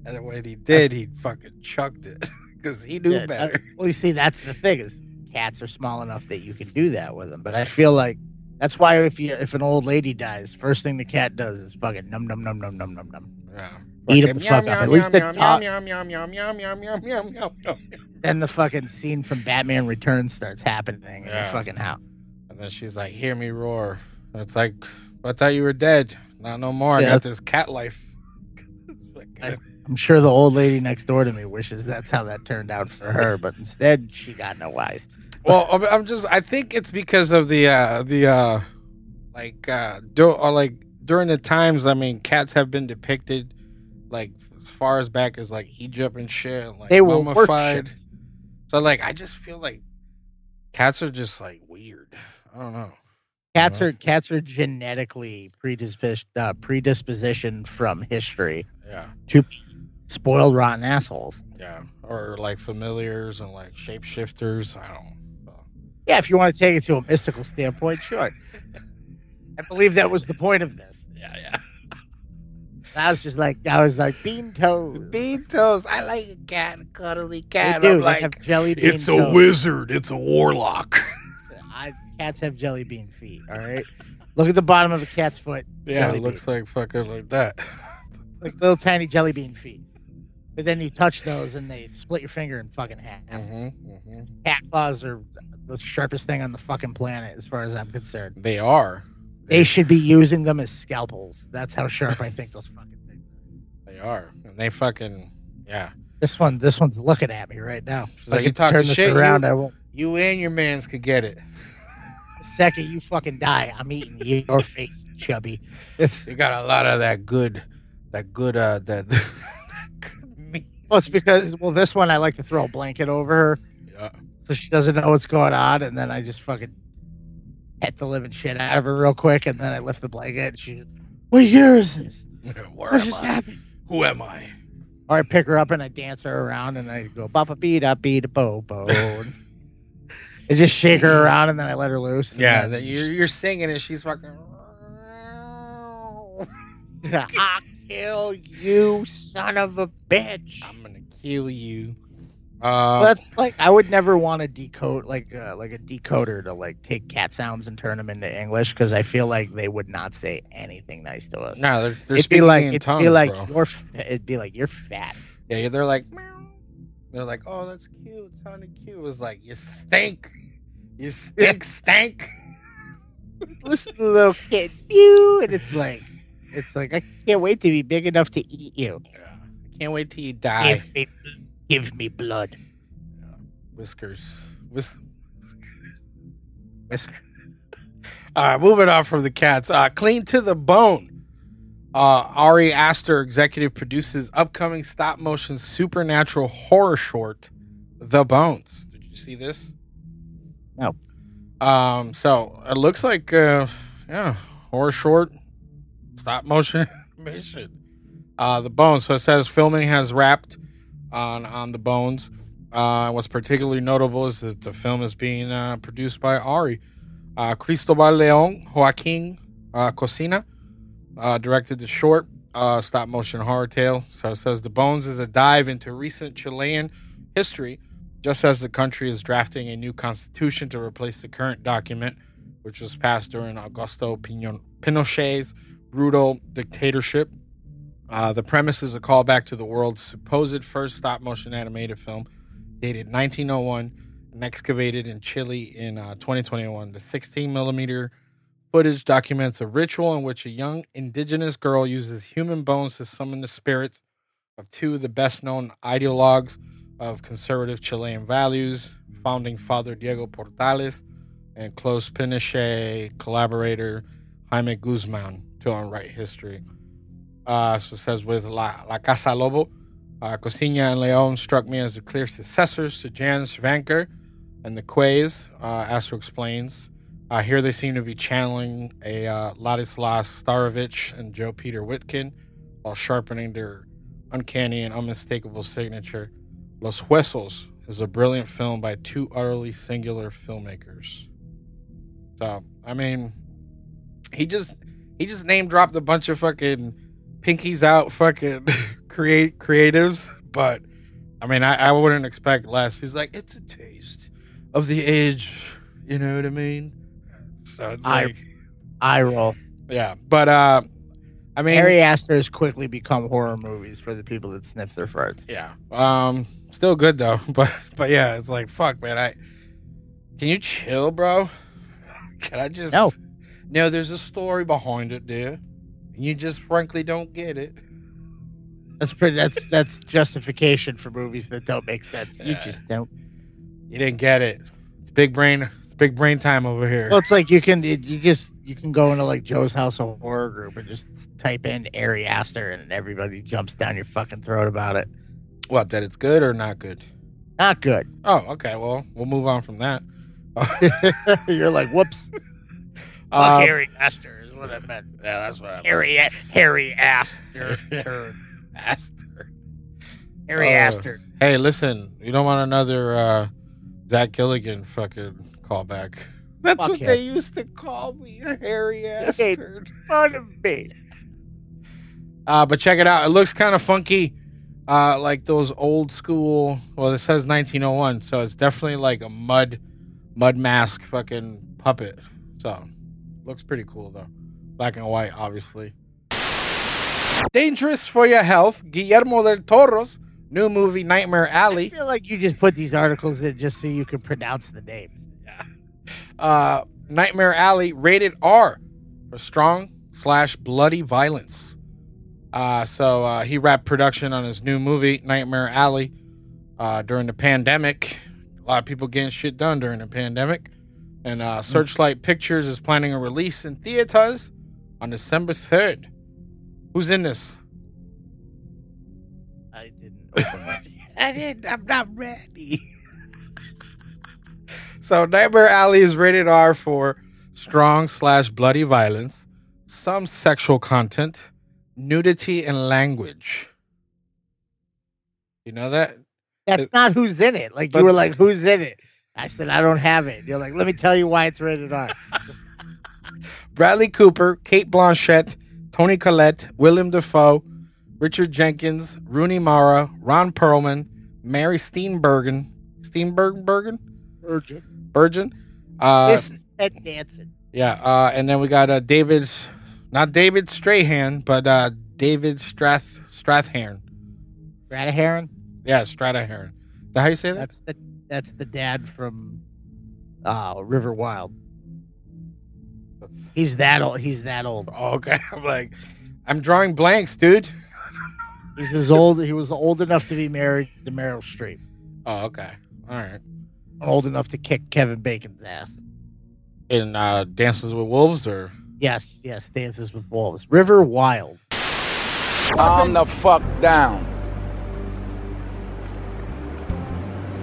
And when he did, he fucking chucked it, because he knew better. Well, you see, that's the thing is, cats are small enough that you can do that with them, but I feel like that's why if an old lady dies, first thing the cat does is fucking num num num. Yeah. Eat him the fuck up. At least the top. Then the fucking scene from Batman Returns starts happening in the fucking house, and then she's like, "Hear me roar." And it's like, I thought you were dead. Not no more. I got this cat life. I'm sure the old lady next door to me wishes that's how that turned out for her, but instead she got no eyes. Well, I think it's because of the during the times. I mean, cats have been depicted like as far as back as like Egypt and shit. And, like, they were mummified. So like, I just feel like cats are just like weird. I don't know. Cats are genetically predispositioned from history. Yeah. To spoiled, rotten assholes. Yeah. Or like familiars and like shapeshifters. I don't know. Yeah, if you want to take it to a mystical standpoint, sure. I believe that was the point of this. Yeah. I was like bean toes. Bean toes. I like a cat, a cuddly cat. They do. They have jelly bean toes. It's a wizard. It's a warlock. Cats have jelly bean feet, all right? Look at the bottom of a cat's foot. Yeah, it looks like fucking like that. Like little tiny jelly bean feet. But then you touch those and they split your finger in fucking half. Mm-hmm. Cat claws are the sharpest thing on the fucking planet as far as I'm concerned. They are. They should be using them as scalpels. That's how sharp I think those fucking They are. And they fucking, yeah. This one's looking at me right now. She's like, you talking shit around, I won't. You and your mans could get it. The second you fucking die, I'm eating your face, chubby. You got a lot of that good meat. Well, it's because, this one I like to throw a blanket over her. Yeah. So she doesn't know what's going on, and then I just fucking pet the living shit out of her real quick, and then I lift the blanket, and she's, what year is this? Where am I? Who am I? Or I pick her up, and I dance her around, and I go, ba-ba-bee-da-bee-da-bo-bo. I just shake her around, and then I let her loose. Yeah, then you're singing, and she's fucking, I'll kill you, son of a bitch. I'm going to kill you. That's like, I would never want to decode like a decoder to like take cat sounds and turn them into English, because I feel like they would not say anything nice to us. No, they're it'd be like in tongues, it'd be like you're fat. Yeah, they're like, meow. They're like, oh, that's cute, sounded cute. It was like, you stink. Listen, little kid, you, and it's like I can't wait to be big enough to eat you. Yeah. I can't wait till you die. Give me blood. Yeah. Whiskers. All right, moving on from the cats. Clean to the bone. Ari Aster executive produces upcoming stop-motion supernatural horror short, The Bones. Did you see this? No. So it looks like, horror short, stop-motion animation. The Bones. So it says filming has wrapped on The Bones. What's particularly notable is that the film is being produced by Ari. Cristobal Leon Joaquin Cosina directed the short stop-motion horror tale. So it says The Bones is a dive into recent Chilean history, just as the country is drafting a new constitution to replace the current document, which was passed during Augusto Pinochet's brutal dictatorship. The premise is a callback to the world's supposed first stop-motion animated film, dated 1901 and excavated in Chile in 2021. The 16mm footage documents a ritual in which a young indigenous girl uses human bones to summon the spirits of two of the best-known ideologues of conservative Chilean values, founding father Diego Portales and close Pinochet collaborator Jaime Guzman, to unwrite history. So it says, with La Casa Lobo, Cosina and Leon struck me as the clear successors to Jan Svanker and the Quays, Astro explains. Here they seem to be channeling a Ladislas Starovich and Joe Peter Witkin while sharpening their uncanny and unmistakable signature. Los Huesos is a brilliant film by two utterly singular filmmakers. So, I mean, he just name dropped a bunch of fucking pinkies out fucking creatives, but I mean, I wouldn't expect less. He's like, it's a taste of the age, you know what I mean? So it's I roll. Yeah, but I mean, Ari Aster has quickly become horror movies for the people that sniff their farts. Yeah, still good though, but yeah, it's like, fuck, man, can you chill, bro? Can I just no? There's a story behind it, dude. You just frankly don't get it. That's justification for movies that don't make sense. You just don't. You didn't get it. It's big brain time over here. Well, it's like you can go into like Joe's House of Horror group and just type in Ari Aster and everybody jumps down your fucking throat about it. What, that it's good or not good? Not good. Oh, okay. Well, we'll move on from that. You're like, whoops. Fuck Ari Aster. What I meant. Yeah, that's what I meant. Harry Aster. Aster. Harry Aster. Hey, listen, you don't want another Zach Gilligan fucking callback. That's fuck what him. They used to call me, Harry Aster. Fun of me. But check it out. It looks kind of funky, like those old school. Well, it says 1901, so it's definitely like a mud mask fucking puppet. So, looks pretty cool though. Black and white, obviously. Dangerous for your health. Guillermo del Toro's new movie, Nightmare Alley. I feel like you just put these articles in just so you can pronounce the names. Yeah. Nightmare Alley, rated R for strong / bloody violence. So he wrapped production on his new movie, Nightmare Alley, during the pandemic. A lot of people getting shit done during the pandemic. And Searchlight Pictures is planning a release in theaters on December 3rd. Who's in this? I didn't open that. I'm not ready. So Nightmare Alley is rated R for strong/bloody violence, some sexual content, nudity, and language. You know that? That's not who's in it. Like, you were like, who's in it? I said, I don't have it. You're like, let me tell you why it's rated R. Bradley Cooper, Cate Blanchett, Toni Collette, Willem Dafoe, Richard Jenkins, Rooney Mara, Ron Perlman, Mary Steenburgen. Steenburgen? Bergen. This is Ted Danson. Yeah. And then we got David Strathairn. Strathairn? Yeah, Strathairn. Is that how you say that? That's the dad from River Wild. He's that old. Oh, okay. I'm drawing blanks, dude. He's as old. He was old enough to be married to Meryl Streep. Oh, okay. All right. Old enough to kick Kevin Bacon's ass. In Dances with Wolves, or? Yes, Dances with Wolves. River Wild. Calm the fuck down.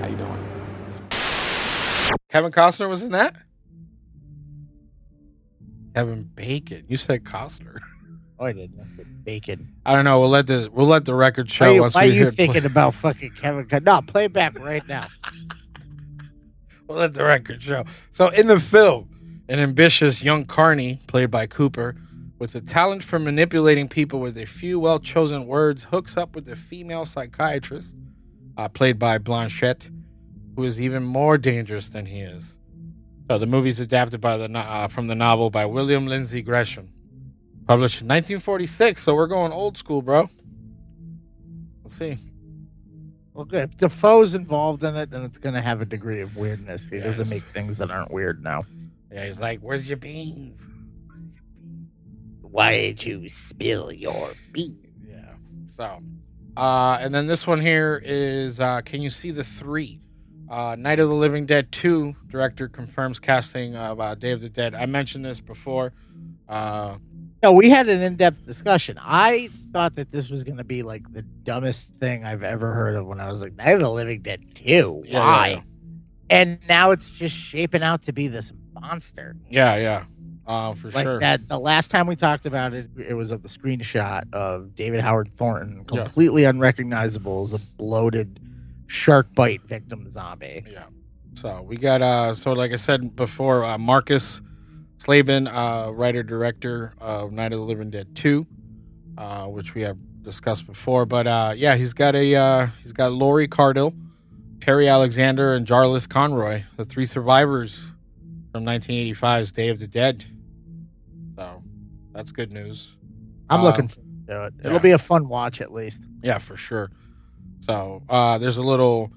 How you doing? Kevin Costner was in that? Kevin Bacon. You said Costner. Oh, I didn't. I said Bacon. I don't know. We'll let the record show. Why are you thinking about fucking Kevin Costner? No, play it back right now. We'll let the record show. So in the film, an ambitious young carny, played by Cooper, with a talent for manipulating people with a few well-chosen words, hooks up with a female psychiatrist, played by Blanchett, who is even more dangerous than he is. So the movie's adapted by from the novel by William Lindsay Gresham. Published in 1946, so we're going old school, bro. Let's see. Well, good. If Defoe's involved in it, then it's going to have a degree of weirdness. He doesn't make things that aren't weird now. Yeah, he's like, where's your beans? Why did you spill your beans? Yeah. So, and then this one here is Can You See the Three? Night of the Living Dead 2 director confirms casting of Day of the Dead. I mentioned this before. No, we had an in-depth discussion. I thought that this was going to be like the dumbest thing I've ever heard of when I was like, Night of the Living Dead 2. Why? Yeah. And now it's just shaping out to be this monster. Yeah. For sure. That, the last time we talked about it, it was of the screenshot of David Howard Thornton, completely unrecognizable as a bloated shark bite victim zombie. Yeah. So we got, like I said before, Marcus Slaben, writer-director of Night of the Living Dead 2, which we have discussed before. But, he's got Laurie Cardell, Terry Alexander, and Jarlath Conroy, the three survivors from 1985's Day of the Dead. So, that's good news. I'm looking forward to it. It'll be a fun watch, at least. Yeah, for sure. So, there's a little,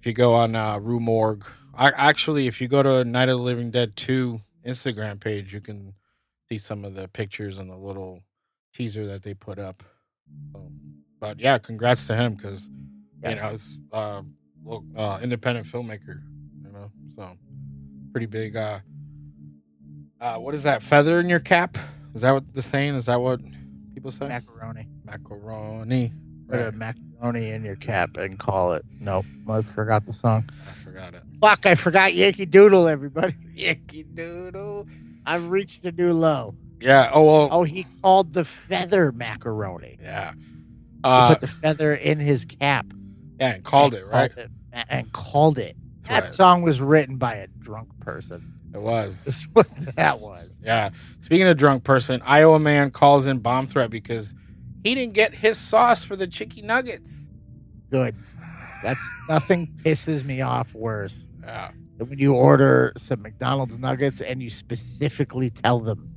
if you go on Rue Morgue, actually, if you go to Night of the Living Dead 2 Instagram page, you can see some of the pictures and the little teaser that they put up. So, but yeah, congrats to him because he's independent filmmaker. You know, so pretty big. What is that? Feather in your cap? Is that what the saying? Is that what people say? Macaroni. Put a macaroni in your cap and call it. Nope, I forgot the song. I forgot it. Fuck, I forgot Yankee Doodle, everybody. Yankee Doodle. I've reached a new low. Yeah. Oh, well. Oh, he called the feather macaroni. Yeah. He put the feather in his cap. Yeah, and called it. That's right. Song was written by a drunk person. It was. That's what that was. Yeah. Speaking of drunk person, Iowa man calls in bomb threat because he didn't get his sauce for the chicken nuggets. Good. That's nothing pisses me off worse. Yeah. Than when you order some McDonald's nuggets and you specifically tell them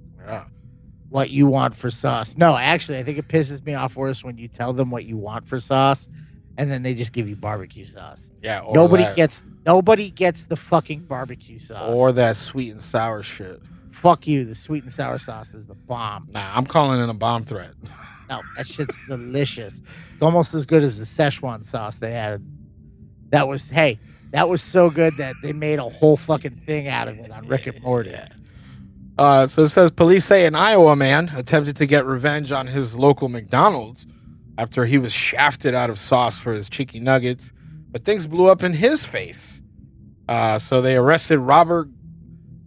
what you want for sauce. No, actually, I think it pisses me off worse when you tell them what you want for sauce and then they just give you barbecue sauce. Yeah. Nobody gets the fucking barbecue sauce. Or that sweet and sour shit. Fuck you. The sweet and sour sauce is the bomb. Nah, I'm calling it a bomb threat. No, that shit's delicious. It's almost as good as the Szechuan sauce they had. That was, hey, that was so good that they made a whole fucking thing out of it on Rick and Morty. So it says, police say an Iowa man attempted to get revenge on his local McDonald's after he was shafted out of sauce for his cheeky nuggets, but things blew up in his face. So they arrested Robert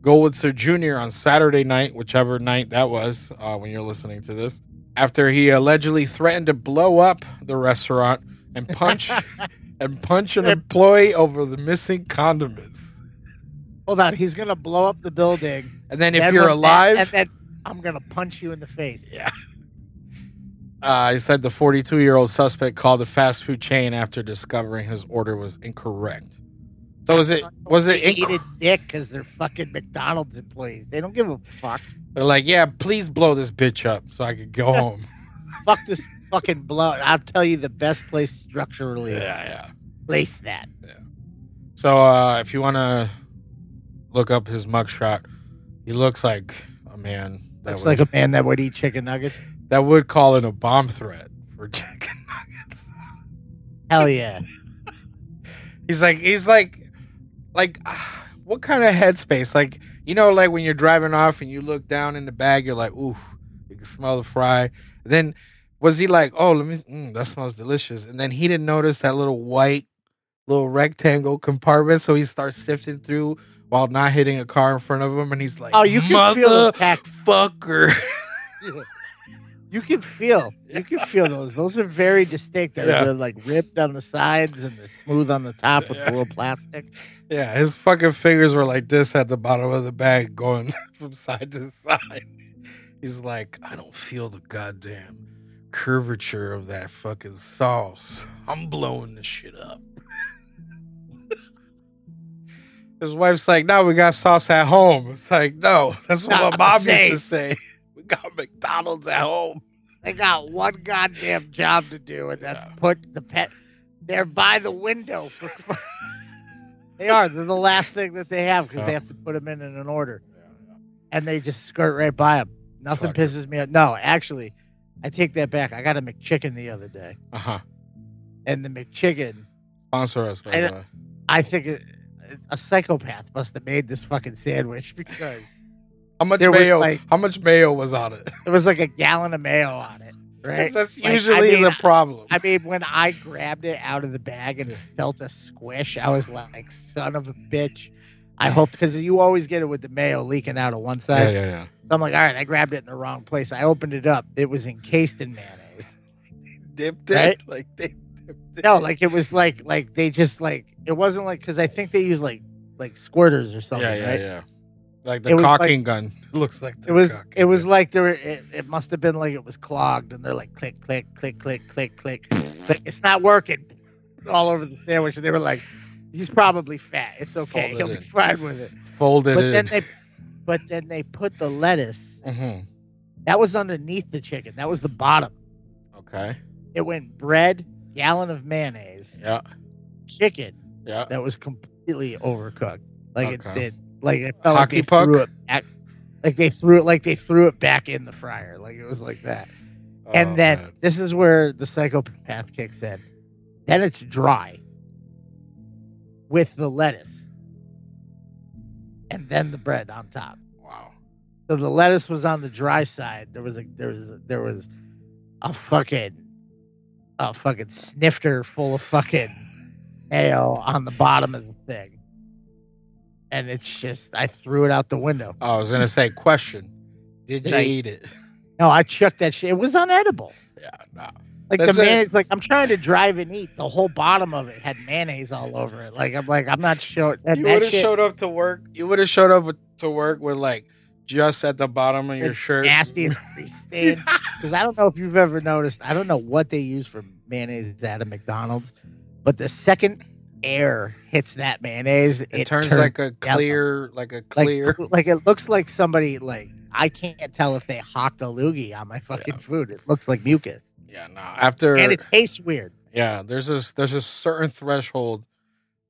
Goldwitzer Jr. on Saturday night, whichever night that was when you're listening to this, after he allegedly threatened to blow up the restaurant and punch an employee over the missing condiments. Hold on, he's gonna blow up the building, and then if you're alive, and then I'm gonna punch you in the face. Yeah. He said the 42-year-old suspect called the fast food chain after discovering his order was incorrect. So was it eating dick because they're fucking McDonald's employees? They don't give a fuck. They're like, yeah, please blow this bitch up so I could go home. Fuck this fucking blow. I'll tell you the best place structurally. Yeah. Place that. Yeah. So if you want to look up his mugshot, he looks like a man. Looks like a man that would eat chicken nuggets. That would call it a bomb threat for chicken nuggets. Hell yeah. He's like. Like, what kind of headspace? Like, you know, like when you're driving off and you look down in the bag, you're like, ooh, you can smell the fry. Then was he like, oh, that smells delicious. And then he didn't notice that little rectangle compartment. So he starts sifting through while not hitting a car in front of him. And he's like, oh, you can feel the fucker. Yeah. You can feel those. Those are very distinct. They're like ripped on the sides and they're smooth on the top with a little plastic. Yeah, his fucking fingers were like this at the bottom of the bag going from side to side. He's like, I don't feel the goddamn curvature of that fucking sauce. I'm blowing this shit up. His wife's like, no, we got sauce at home. It's like, no, that's what my mom used to say. Got McDonald's at home. They got one goddamn job to do, and that's put the pet there by the window. They're the last thing that they have because they have to put them in an order, and they just skirt right by them. Nothing pisses me off. No, actually, I take that back. I got a McChicken the other day, and the McChicken sponsor us. I think a psychopath must have made this fucking sandwich because. How much mayo was on it? It was like a gallon of mayo on it, right? That's usually the problem. I mean, when I grabbed it out of the bag and felt a squish, I was like, son of a bitch. I hoped, because you always get it with the mayo leaking out of one side. Yeah. So I'm like, all right, I grabbed it in the wrong place. I opened it up. It was encased in mayonnaise. Dipped it? Right? Like they dipped it? No, like it was like they just like, it wasn't like, because I think they use like squirters or something, right? Yeah. Like the caulking gun. It looks like the it was gun. Like there. It must have been like it was clogged, and they're like click, click, click, click, click, click. It's not working. All over the sandwich, and they were like, "He's probably fat. It's okay. Folded He'll be fine with it." Folded it. But then they put the lettuce. Mm-hmm. That was underneath the chicken. That was the bottom. Okay. It went bread, gallon of mayonnaise. Yeah. Chicken. Yeah. That was completely overcooked. It did. Like it felt like they threw it back. Like they threw it back in the fryer. Like it was like that. And then this is where the psychopath kicks in. Then it's dry with the lettuce. And then the bread on top. Wow. So the lettuce was on the dry side. There was a fucking snifter full of fucking mayo on the bottom of the thing. And it's just, I threw it out the window. I was going to say, question. Did you eat it? No, I chucked that shit. It was unedible. Yeah, no. Like the mayonnaise, like I'm trying to drive and eat. The whole bottom of it had mayonnaise all over it. Like, I'm not sure. You would have showed up to work. You would have showed up to work with like just at the bottom of your shirt. Nasty as stain. Because I don't know if you've ever noticed. I don't know what they use for mayonnaise at a McDonald's. But the second air hits that mayonnaise, it turns like a clear yellow. like it looks like somebody, like I can't tell if they hocked a loogie on my fucking food. It looks like mucus. And it tastes weird. Yeah, there's a certain threshold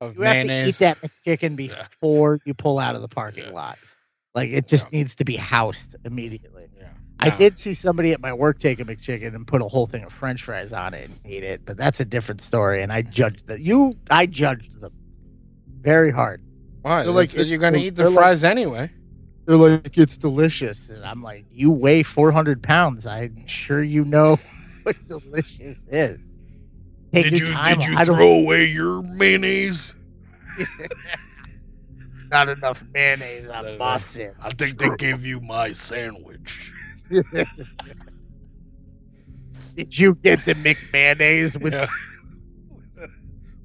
of mayonnaise. You have to eat that chicken before you pull out of the parking lot. Like it just needs to be housed immediately. Yeah. I did see somebody at my work take a McChicken and put a whole thing of French fries on it and eat it, but that's a different story. And I judged that I judged them very hard. Why? They're like, you're going to eat the fries anyway. They're like, it's delicious, and I'm like, you weigh 400 pounds. I'm sure you know what delicious is. Did you throw away your mayonnaise? Not enough mayonnaise on my sandwich. I think they gave you my sandwich. Did you get the McMayonnaise with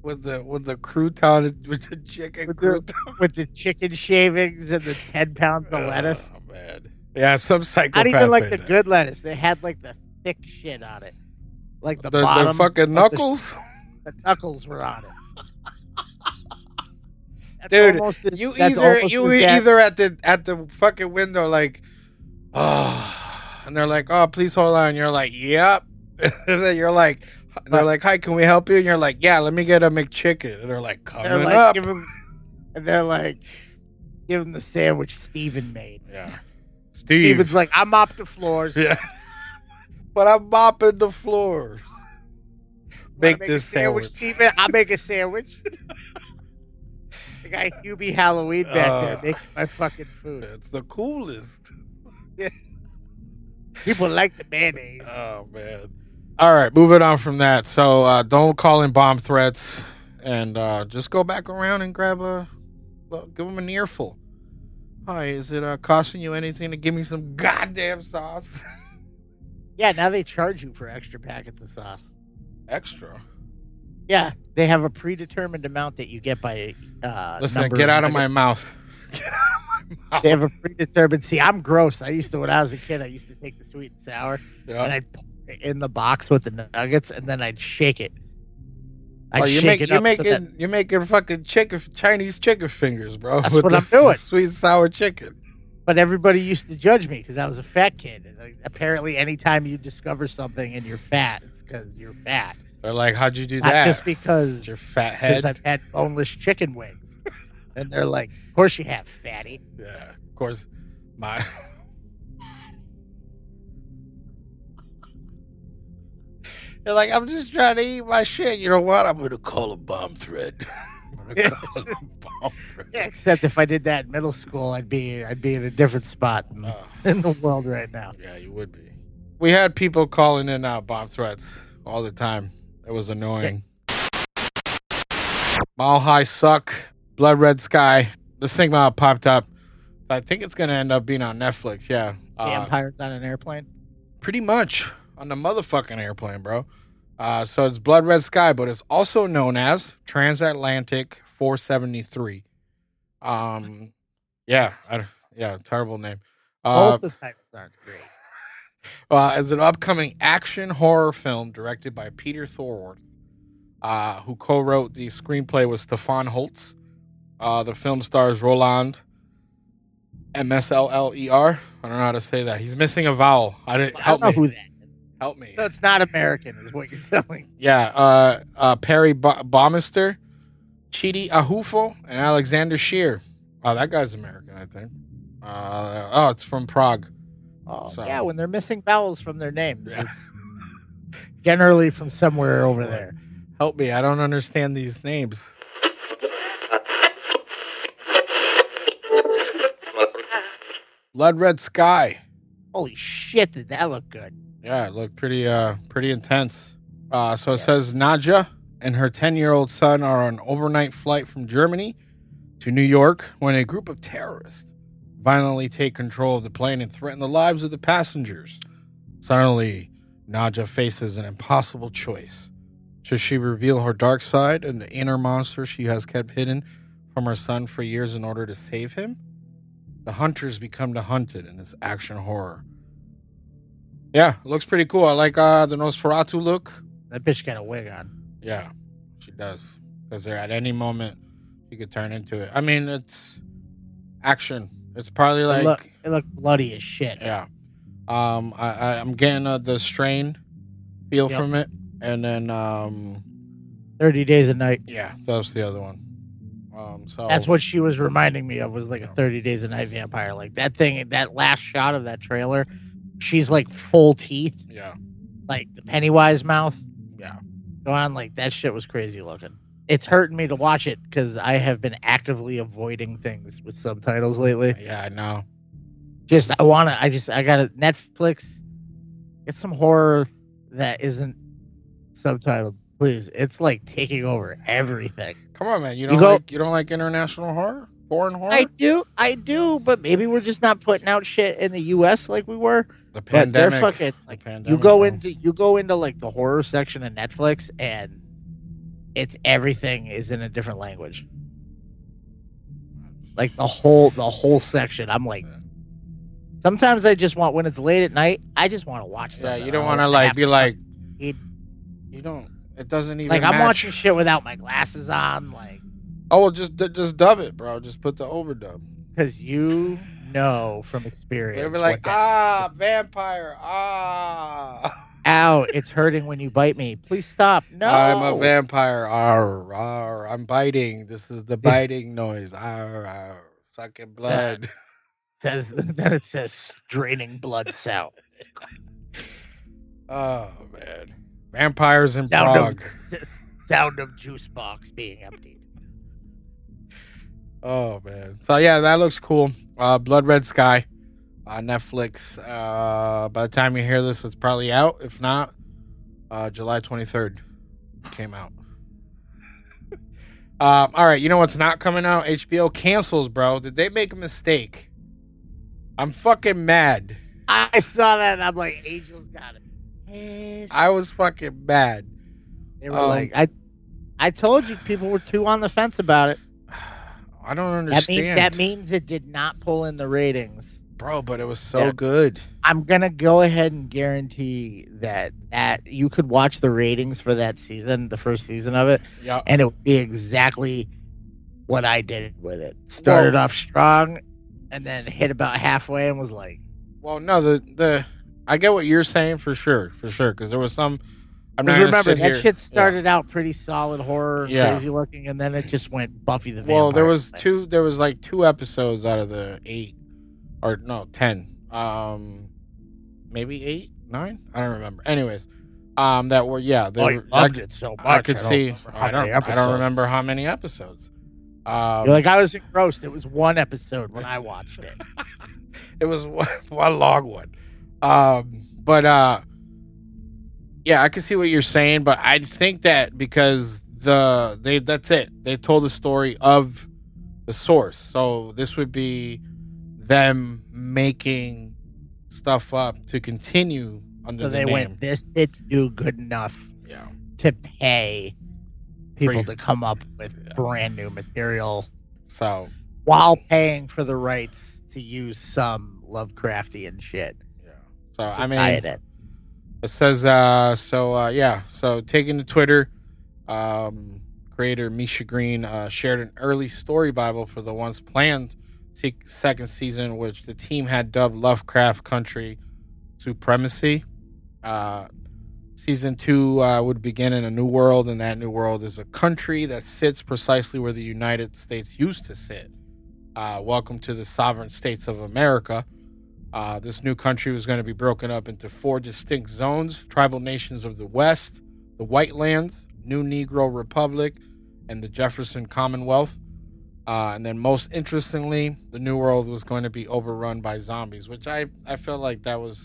with the crouton, with the chicken crouton, with the chicken shavings and the 10 pounds of lettuce? Oh man, yeah, some psychopath. I didn't even like the good lettuce. They had like the thick shit on it, like the bottom. The fucking knuckles. The knuckles were on it. That's dude, you were either at the fucking window like, oh, and they're like, oh, please hold on. And you're like, yep. And then you're like, they're like, hi, can we help you? And you're like, yeah, let me get a McChicken. And they're like, coming up. Give him the sandwich Steven made. Yeah, Steven's like, I mopped the floors. Yeah, but I'm mopping the floors. Make this sandwich, Steven. I make a sandwich. I Hubie Halloween back there making my fucking food. It's the coolest. People like the mayonnaise. Oh man! All right, moving on from that. So don't call in bomb threats, and just go back around and give them an earful. Hi, is it costing you anything to give me some goddamn sauce? Yeah, now they charge you for extra packets of sauce. Extra. Yeah, they have a predetermined amount that you get by Get out of my mouth. They have a predetermined... See, I'm gross. When I was a kid, I used to take the sweet and sour, and I'd put it in the box with the nuggets, and then I'd shake it. You're making fucking Chinese chicken fingers, bro. That's what I'm doing. Sweet and sour chicken. But everybody used to judge me because I was a fat kid. And apparently, anytime you discover something and you're fat, it's because you're fat. They're like, how'd you do that? Not just because your fat head. I've had boneless chicken wings, and they're like, of course you have, fatty. Yeah, of course, They're like, I'm just trying to eat my shit. You know what? I'm gonna call a bomb threat. Yeah, except if I did that in middle school, I'd be in a different spot in the world right now. Yeah, you would be. We had people calling in bomb threats all the time. It was annoying. Mile High Suck, Blood Red Sky. This thing popped up. I think it's going to end up being on Netflix, yeah. Vampires on an airplane? Pretty much. On the motherfucking airplane, bro. So it's Blood Red Sky, but it's also known as Transatlantic 473. Terrible name. Both the titles aren't great. As an upcoming action horror film directed by Peter Thorward, who co-wrote the screenplay with Stefan Holtz. The film stars Roland Msller. I don't know how to say that. He's missing a vowel. I don't know who that is. Help me. So it's not American, is what you're telling. Yeah. Perry Baumister, Chidi Ahufo, and Alexander Scheer. Wow, that guy's American, I think. It's from Prague. Oh, so. Yeah, when they're missing vowels from their names. Yeah. It's generally from somewhere over there. Help me, I don't understand these names. Blood Red Sky. Holy shit, did that look good. Yeah, it looked pretty intense. So it says Nadja and her 10-year-old son are on an overnight flight from Germany to New York when a group of terrorists violently take control of the plane and threaten the lives of the passengers. Suddenly, Nadja faces an impossible choice. Should she reveal her dark side and the inner monster she has kept hidden from her son for years in order to save him? The hunters become the hunted in this action horror. Yeah, looks pretty cool. I like the Nosferatu look. That bitch got a wig on. Yeah, she does. Because at any moment, she could turn into it. I mean, it's action. It's probably like... It looked bloody as shit. Yeah. I'm getting the strain feel from it. And then... 30 Days a Night. Yeah, that was the other one. That's what she was reminding me of, was like a 30 Days a Night vampire. Like that thing, that last shot of that trailer she's like full teeth. Yeah. Like the Pennywise mouth. Yeah. Go on. Like that shit was crazy looking. It's hurting me to watch it because I have been actively avoiding things with subtitles lately. Yeah, I know. Just, I gotta, Netflix, get some horror that isn't subtitled, please. It's like taking over everything. Come on, man. You don't like international horror? Foreign horror? I do, but maybe we're just not putting out shit in the U.S. like we were. The pandemic. But they're fucking, like, the you go into like the horror section of Netflix and it's everything is in a different language. Like the whole section. I'm like, sometimes I just want, when it's late at night, I just want to watch something. Yeah, you don't want to like be like, you don't, it doesn't even like match. I'm watching shit without my glasses on. Like, oh, well, just dub it, bro. Just put the overdub. Because you know from experience. They'll be like, vampire, Ow, it's hurting when you bite me. Please stop. No. I'm a vampire. Arr, arr, I'm biting. This is the biting noise. Arr, arr, sucking blood. It says draining blood sound. Oh, man. Vampires in Prague. Sound of juice box being emptied. Oh, man. So, yeah, that looks cool. Blood Red Sky. On Netflix. By the time you hear this, it's probably out. If not, July 23rd came out. All right, you know what's not coming out? HBO cancels, bro. Did they make a mistake? I'm fucking mad. I saw that and I'm like, Angel's got it. Yes. I was fucking mad. They were like, I told you people were too on the fence about it. I don't understand. That means it did not pull in the ratings. Bro, but it was so good. I'm going to go ahead and guarantee that you could watch the ratings for that season, the first season of it, and it would be exactly what I did with it. Started off strong and then hit about halfway and was like... Well, no, the I get what you're saying for sure, because there was some... I'm not remember, sit that here. Shit started out pretty solid horror, crazy looking, and then it just went Buffy the Vampire. Well, there was like 2 episodes out of the 8. Or no, 10, maybe 8, 9. I don't remember. Anyways, that were loved it so much. I could see. I don't remember how many episodes. You're like, I was engrossed. It was one episode when I watched it. It was one long one. But I can see what you're saying. But I think that because that's it. They told the story of the source, so this would be them making stuff up to continue under the name. So they went, this didn't do good enough to pay people to come up with brand new material. So while paying for the rights to use some Lovecraftian shit. Yeah. So I mean, it says so taking to Twitter, creator Misha Green shared an early story Bible for the once planned second season, which the team had dubbed Lovecraft Country Supremacy. Season 2 would begin in a new world, and that new world is a country that sits precisely where the United States used to sit. Welcome to the sovereign states of America. This new country was going to be broken up into 4 distinct zones: tribal nations of the West, the White Lands, New Negro Republic, and the Jefferson Commonwealth. And then most interestingly, the New World was going to be overrun by zombies, which I felt like that was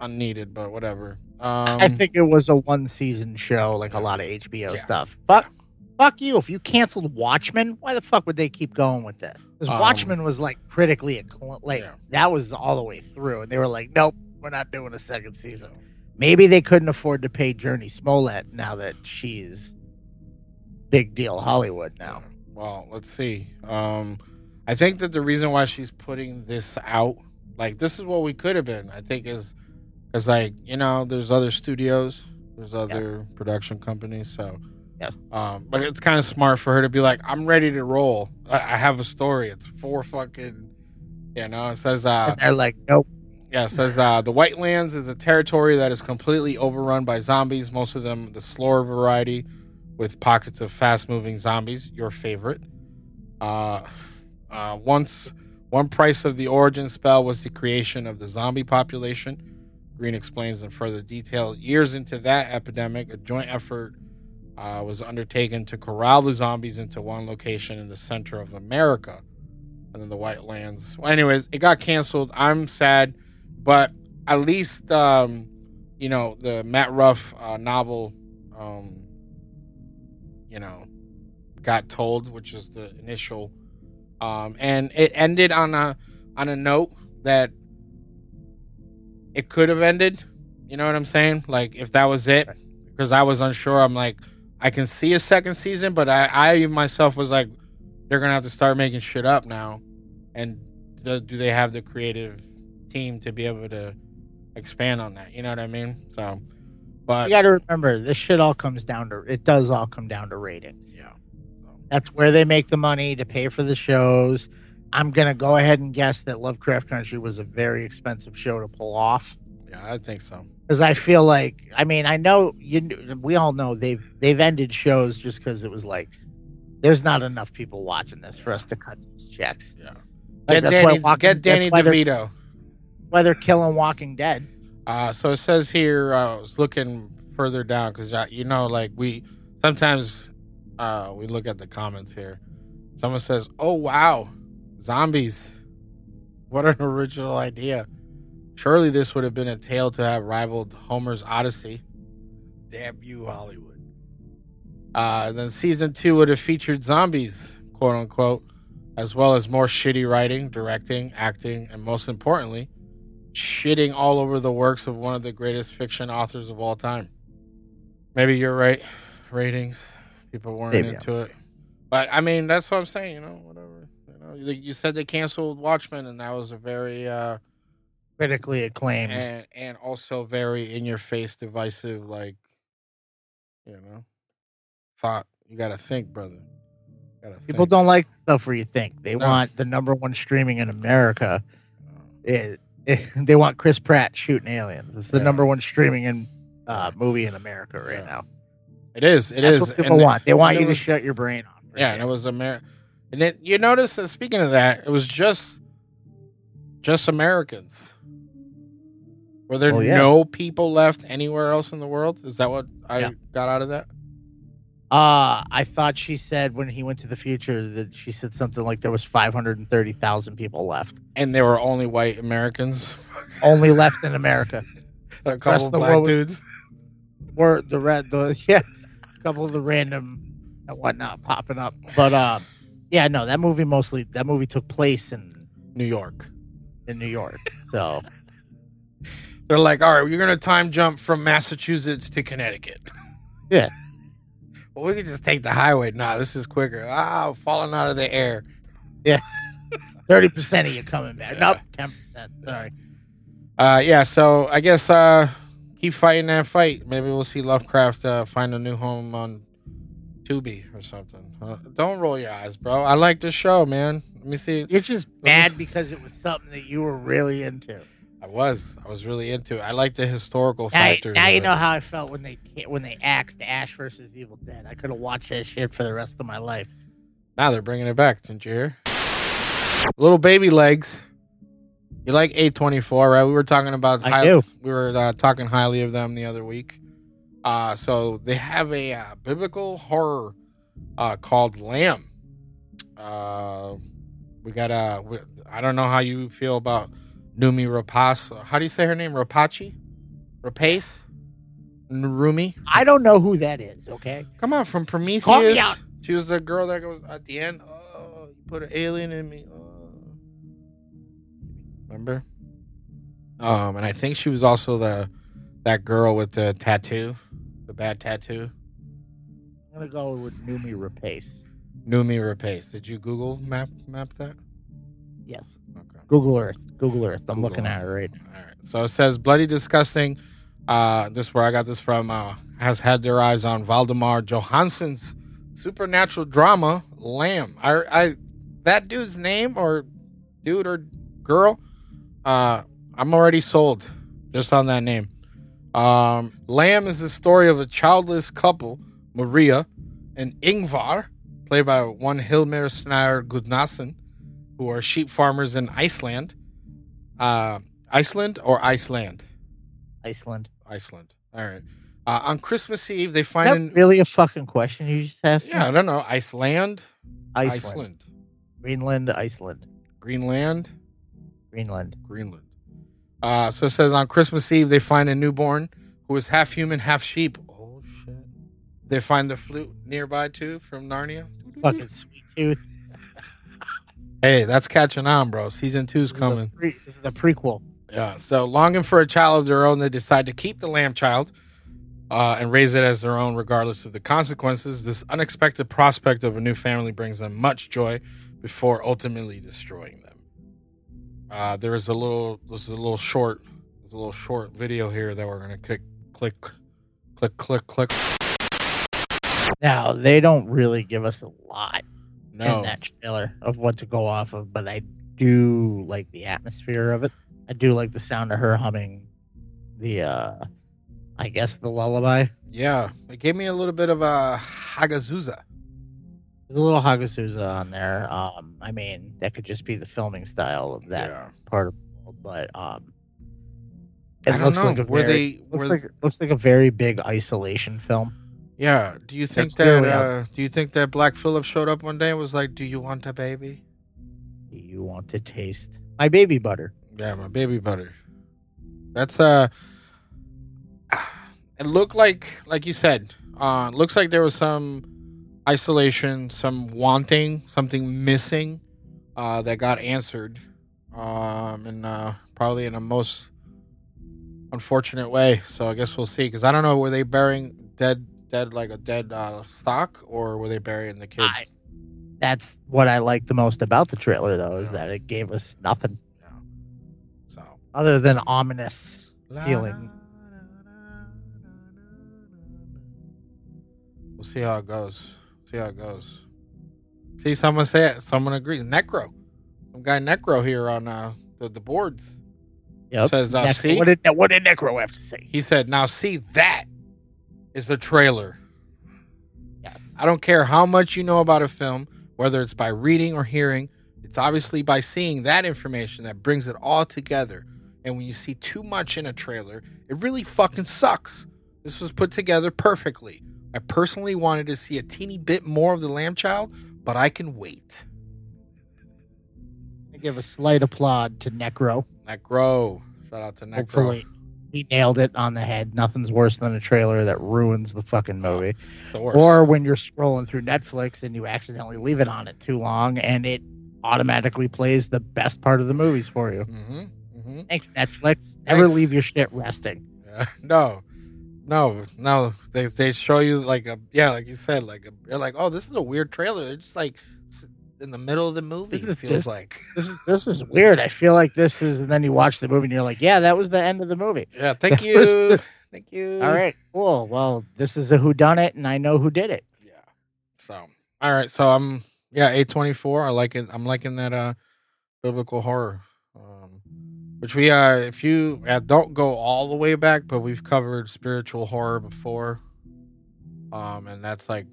unneeded, but whatever. I think it was a one-season show, like a lot of HBO stuff. But fuck you. If you canceled Watchmen, why the fuck would they keep going with that? Because Watchmen was like critically acclaimed. That was all the way through. And they were like, nope, we're not doing a second season. Maybe they couldn't afford to pay Jurnee Smollett now that she's... big deal Hollywood now. Well, let's see. I think that the reason why she's putting this out, like, this is what we could have been, I think, is because, like, you know, there's other studios, there's other production companies, so but it's kind of smart for her to be like, I'm ready to roll. I have a story. It's 4 fucking, you know, it says and they're like, nope. Yeah, it says the White Lands is a territory that is completely overrun by zombies, most of them the slower variety, with pockets of fast-moving zombies, your favorite. Once One price of the origin spell was the creation of the zombie population. Green explains in further detail, years into that epidemic, a joint effort was undertaken to corral the zombies into one location in the center of America and in the White Lands. Well, anyways, it got canceled. I'm sad, but at least, you know, the Matt Ruff novel, you know, got told, which is the initial. And it ended on a note that it could have ended. You know what I'm saying? Like, if that was it, because I was unsure. I'm like, I can see a second season, but I myself was like, they're going to have to start making shit up now. And do they have the creative team to be able to expand on that? You know what I mean? So, but you got to remember, this shit all comes down to, it does all come down to ratings. Yeah. That's where they make the money to pay for the shows. I'm going to go ahead and guess that Lovecraft Country was a very expensive show to pull off. Yeah, I think so. Because I feel like, I mean, I know we all know they've ended shows just because it was like, there's not enough people watching this for us to cut these checks. Yeah. Like, get Danny DeVito. Why they're killing Walking Dead. So it says here, I was looking further down because, you know, like we sometimes... we look at the comments here. Someone says, "Oh wow, zombies! What an original idea! Surely this would have been a tale to have rivaled Homer's Odyssey." Damn you, Hollywood! Then season 2 would have featured zombies, quote unquote, as well as more shitty writing, directing, acting, and most importantly, shitting all over the works of one of the greatest fiction authors of all time. Maybe you're right. Ratings. People weren't into it. But, I mean, that's what I'm saying, you know, whatever. You know, you said they canceled Watchmen, and that was a very... critically acclaimed. And also very in-your-face, divisive, like, you know, thought. You got to think, brother. People don't like stuff where you think. They want the #1 streaming in America. They want Chris Pratt shooting aliens. It's the #1 streaming movie in America right now. It is. That's what people want. They want you to shut your brain off. Yeah, and it was America. And then you notice that, speaking of that, it was just Americans. Were there no people left anywhere else in the world? Is that what I got out of that? I thought she said when he went to the future that she said something like there was 530,000 people left. And they were only white Americans? Only left in America. A couple of black dudes. Were a couple of the random and whatnot popping up, but that movie took place in New York. So they're like, all right, you're gonna time jump from Massachusetts to Connecticut. Yeah, well, we could just take the highway. Nah, this is quicker. Falling out of the air. Yeah, 30% of you coming back. Yeah. Nope, 10%. Sorry. So I guess keep fighting that fight. Maybe we'll see Lovecraft find a new home on Tubi or something. Don't roll your eyes, bro. I like this show, man. Let me see. You're just mad because it was something that you were really into. I was really into it. I like the historical factors. Now you know how I felt when they axed Ash versus Evil Dead. I could have watched that shit for the rest of my life. Now they're bringing it back. Didn't you hear? Little baby legs. You like A24, right? We were talking about... We were talking highly of them the other week. So they have a biblical horror called Lamb. We got a... I don't know how you feel about Numi Rapace. How do you say her name? Rapace? Rapace? Nurumi? I don't know who that is, okay? Come on, from Prometheus. Call me out. She was the girl that goes at the end. Oh, you put an alien in me. Oh. Remember? And I think she was also that girl with the tattoo, the bad tattoo. I'm gonna go with Numi Rapace. Numi Rapace. Did you Google map that? Yes. Okay. Google Earth. I'm looking at it right now. All right. So it says bloody disgusting. This is where I got this from. Has had their eyes on Valdemar Johansson's supernatural drama Lamb. I that dude's name or dude or girl. I'm already sold just on that name. Lamb is the story of a childless couple, Maria and Ingvar, played by one Hilmir Snær Gudnason, who are sheep farmers in Iceland. Iceland or Iceland? Iceland. Iceland. All right. On Christmas Eve, they find... Is that really a fucking question you just asked? Yeah, me? I don't know. Iceland? Iceland. Greenland, Iceland. Greenland? Greenland. Greenland. So it says on Christmas Eve, they find a newborn who is half human, half sheep. Oh, shit. They find the flute nearby, too, from Narnia. Fucking sweet tooth. Hey, that's catching on, bro. Season 2's coming. This is the prequel. Yeah, so longing for a child of their own, they decide to keep the lamb child and raise it as their own regardless of the consequences. This unexpected prospect of a new family brings them much joy before ultimately destroying them. There's a little short video here that we're going to click. Now, they don't really give us a lot in that trailer of what to go off of, but I do like the atmosphere of it. I do like the sound of her humming the, I guess, the lullaby. Yeah. It gave me a little bit of a Hagazusa. There's a little Hagazusa on there. I mean, that could just be the filming style of that part of the world, but it looks like a very big isolation film. Yeah. Do you think that Black Phillip showed up one day and was like, "Do you want a baby? Do you want to taste my baby butter?" Yeah, my baby butter. That's it looked like you said, looks like there was some isolation, some wanting, something missing, that got answered, and probably in the most unfortunate way. So I guess we'll see. Because I don't know, were they burying dead like a dead stock, or were they burying the kids? That's what I like the most about the trailer, though, is that it gave us nothing. Other than ominous feeling. We'll see how it goes. See, someone said it. Someone agrees. Necro. Some guy Necro here on the boards. Yep. Says, see? What did Necro have to say? He said, now see, that is the trailer. Yes. I don't care how much you know about a film, whether it's by reading or hearing. It's obviously by seeing that information that brings it all together. And when you see too much in a trailer, it really fucking sucks. This was put together perfectly. I personally wanted to see a teeny bit more of the lamb child, but I can wait. I give a slight applaud to Necro. Shout out to Necro. Hopefully he nailed it on the head. Nothing's worse than a trailer that ruins the fucking movie. Or when you're scrolling through Netflix and you accidentally leave it on it too long and it automatically plays the best part of the movies for you. Mm-hmm. Mm-hmm. Thanks, Netflix. Never leave your shit resting. Yeah. No. They show you like you said, they're like, oh, this is a weird trailer. It's just like in the middle of the movie. This is weird. I feel like this is, and then you watch the movie and you're like, yeah, that was the end of the movie. Yeah. Thank you. All right. Cool. Well, this is a whodunit, and I know who did it. Yeah. So, all right. So I'm. Yeah, 824. I like it. I'm liking that biblical horror, which we if you don't go all the way back, but we've covered spiritual horror before, and that's like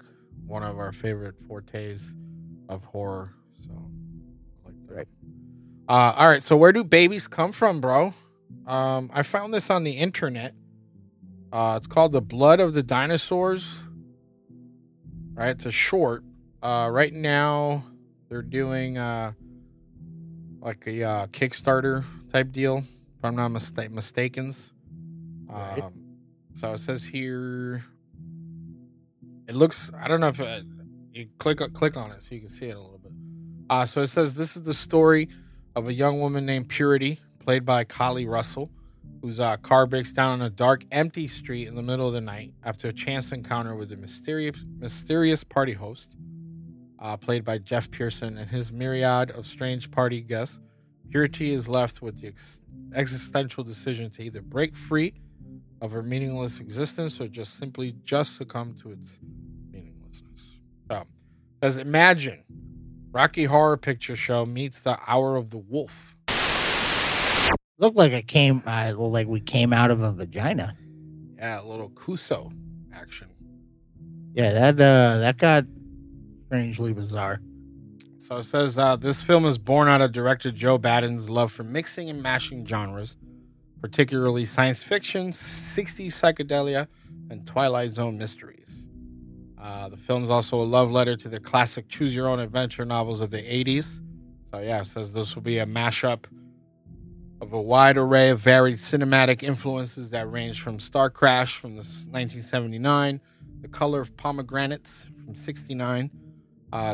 one of our favorite fortes of horror. So, I like that. Right. All right. So, where do babies come from, bro? I found this on the internet. It's called "The Blood of the Dinosaurs." Right. It's a short. Right now, they're doing like a Kickstarter type deal, if I'm not mistaken. Right. So it says here, it looks. I don't know if you click on it so you can see it a little bit. So it says this is the story of a young woman named Purity, played by Collie Russell, whose car breaks down on a dark, empty street in the middle of the night after a chance encounter with a mysterious party host. Played by Jeff Pearson and his myriad of strange party guests, Purity is left with the existential decision to either break free of her meaningless existence or just simply succumb to its meaninglessness. So, as imagine, Rocky Horror Picture Show meets The Hour of the Wolf. Looked like we came out of a vagina. Yeah, a little Cuso action. Yeah, that got strangely bizarre. So it says, this film is born out of director Joe Baden's love for mixing and mashing genres, particularly science fiction, 60s psychedelia, and Twilight Zone mysteries. The film is also a love letter to the classic choose-your-own-adventure novels of the 80s. So yeah, it says this will be a mashup of a wide array of varied cinematic influences that range from Star Crash from 1979, The Color of Pomegranates from 69,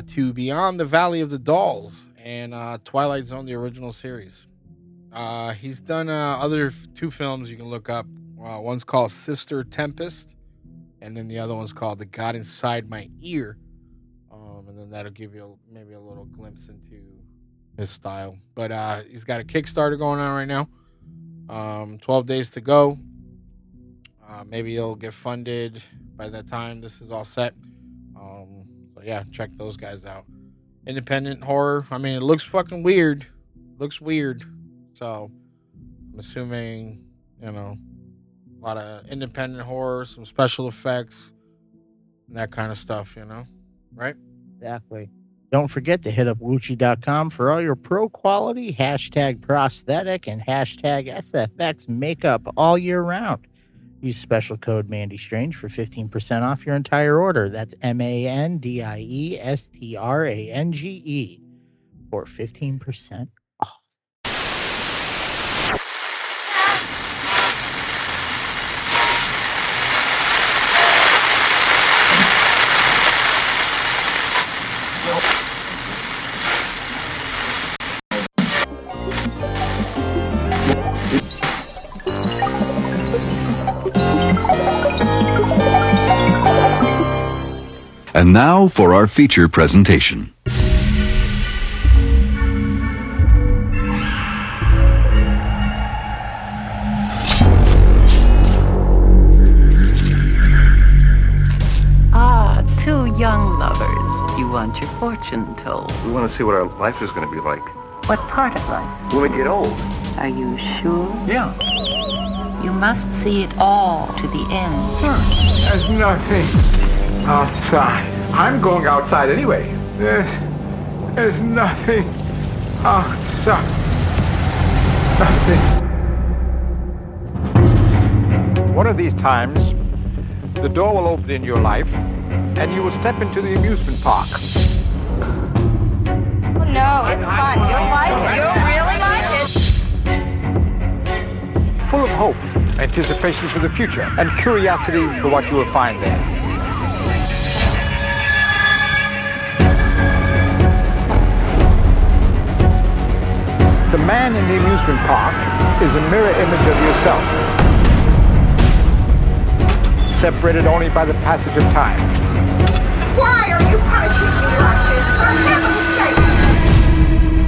to Beyond the Valley of the Dolls and Twilight Zone, the original series. He's done other two films you can look up. One's called Sister Tempest, and then the other one's called The God Inside My Ear. And then that'll give you maybe a little glimpse into his style. But he's got a Kickstarter going on right now. 12 days to go. Maybe he'll get funded by the time this is all set. So yeah, check those guys out. Independent horror. I mean, it looks fucking weird. Looks weird. So I'm assuming, you know, a lot of independent horror, some special effects, and that kind of stuff, you know? Right? Exactly. Don't forget to hit up Wuchi.com for all your pro quality, hashtag prosthetic, and hashtag SFX makeup all year round. Use special code MandyStrange for 15% off your entire order. That's MandyStrange for 15% off. And now for our feature presentation. Ah, two young lovers. You want your fortune told. We want to see what our life is going to be like. What part of life? When we get old. Are you sure? Yeah. You must see it all to the end. Sure. There's nothing outside. I'm going outside anyway. There's nothing outside. Nothing. One of these times, the door will open in your life, and you will step into the amusement park. Oh, no, it's fun. You'll like it. You'll really like it. Full of hope, anticipation for the future, and curiosity for what you will find there. The man in the amusement park is a mirror image of yourself, separated only by the passage of time. Why are you punishing me like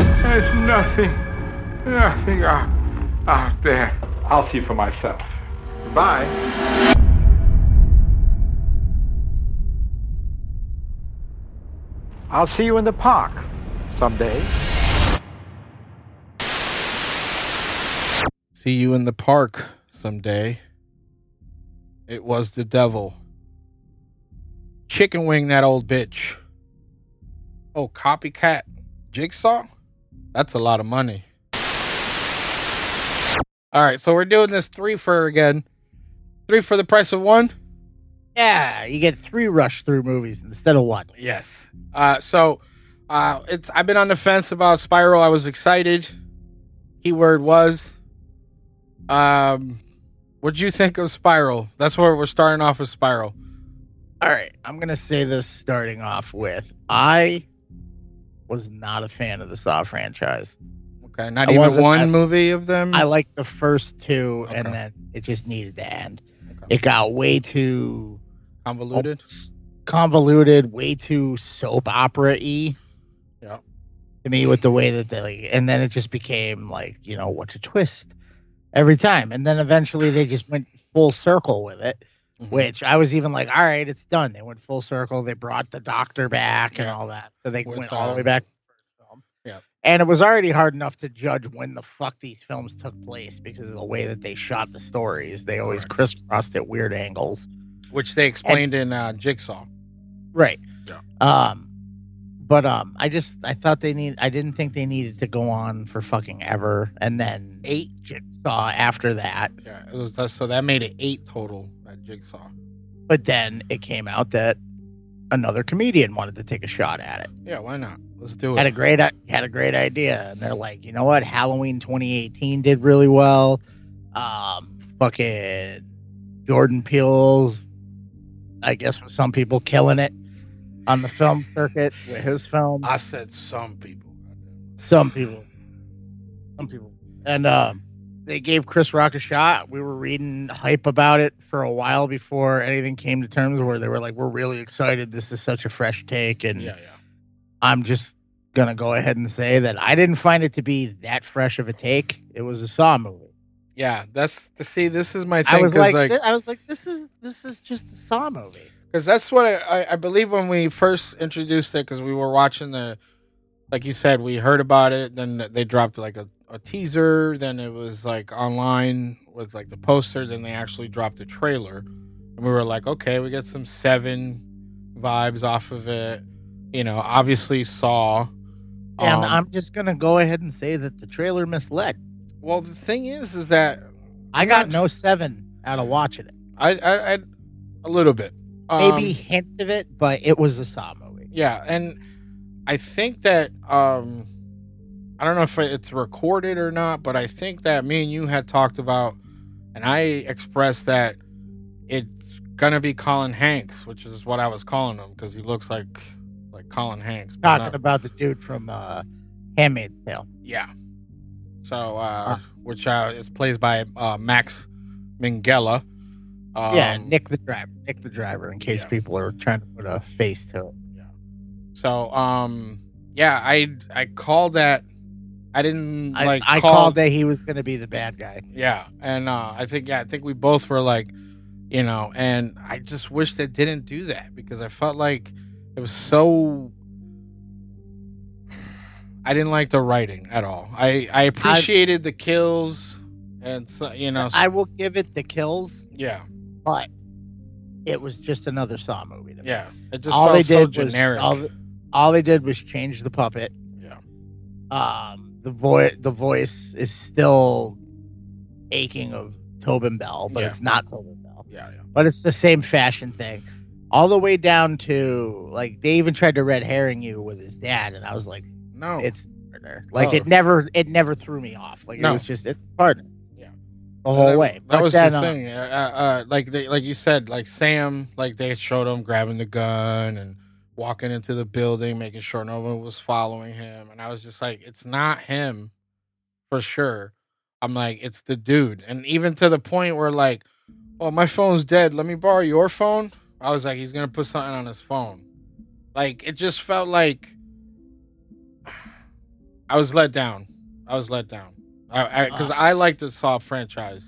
this? For heaven's sake! Hello? There's nothing out there. I'll see for myself. Bye. I'll see you in the park. Someday. See you in the park someday. It was the devil. Chicken wing that old bitch. Oh, copycat Jigsaw? That's a lot of money. All right, so we're doing this three for again. Three for the price of one? Yeah, you get three rush-through movies instead of one. Yes. I've been on the fence about Spiral. I was excited. Keyword was. What'd you think of Spiral? That's where we're starting off with Spiral. All right. I'm going to say this starting off with, I was not a fan of the Saw franchise. Okay. Not even one movie of them? I liked the first two, okay, and then it just needed to end. Okay. It got way too convoluted, way too soap opera-y. Yeah. To me, with the way that they, like, and then it just became like, you know, what a twist every time. And then eventually they just went full circle with it, mm-hmm, which I was even like, all right, it's done. They went full circle. They brought the doctor back, yeah, and all that. So they went all the way back to the first film. Yeah. And it was already hard enough to judge when the fuck these films took place because of the way that they shot the stories. They always crisscrossed at weird angles, which they explained in Jigsaw. Right. Yeah. I didn't think they needed to go on for fucking ever. And then 8 Jigsaw after that. Yeah, so that made it 8 total at Jigsaw. But then it came out that another comedian wanted to take a shot at it. Yeah, why not? Let's do it. Had a great idea, and they're like, you know what? Halloween 2018 did really well. Fucking Jordan Peele's, I guess, with some people killing it on the film circuit with his film. I said some people. Some people. And they gave Chris Rock a shot. We were reading hype about it for a while before anything came to terms where they were like, we're really excited. This is such a fresh take. And yeah. I'm just going to go ahead and say that I didn't find it to be that fresh of a take. It was a Saw movie. Yeah, this is my thing. I was like, this is just a Saw movie. Because that's what I believe when we first introduced it, because we were watching like you said, we heard about it, then they dropped like a teaser, then it was like online with like the poster, then they actually dropped the trailer. And we were like, okay, we get some Seven vibes off of it. You know, obviously Saw. And I'm just going to go ahead and say that the trailer misled. Well, the thing is that I got no Seven out of watching it. I a little bit. Maybe hints of it, but it was a Saw movie. Yeah, and I think that I don't know if it's recorded or not, but I think that me and you had talked about, and I expressed that it's gonna be Colin Hanks, which is what I was calling him because he looks like Colin Hanks. Talking about the dude from Handmaid's Tale. Yeah. So which is plays by Max Minghella. Yeah, Nick the driver. In case people are trying to put a face to it. Yeah. So, I called that. I called that he was going to be the bad guy. Yeah, and I think we both were like, you know, and I just wish they didn't do that because I felt like it was so. I didn't like the writing at all. I appreciated the kills, and so, you know, I will give it the kills. Yeah. But it was just another Saw movie to me. Yeah. It just felt so generic. All they did was change the puppet. Yeah. The voice is still aching of Tobin Bell, but it's not Tobin Bell. Yeah. But it's the same fashion thing. All the way down to, like, they even tried to red herring you with his dad, and I was like, no. It's partner. Like, no. It never threw me off. Like, It was just, it's partner. The whole way. That was the thing. Like you said, like Sam, like they showed him grabbing the gun and walking into the building, making sure no one was following him. And I was just like, it's not him for sure. I'm like, it's the dude. And even to the point where like, oh, my phone's dead. Let me borrow your phone. I was like, he's going to put something on his phone. Like, it just felt like I was let down. Because I like the Saw franchise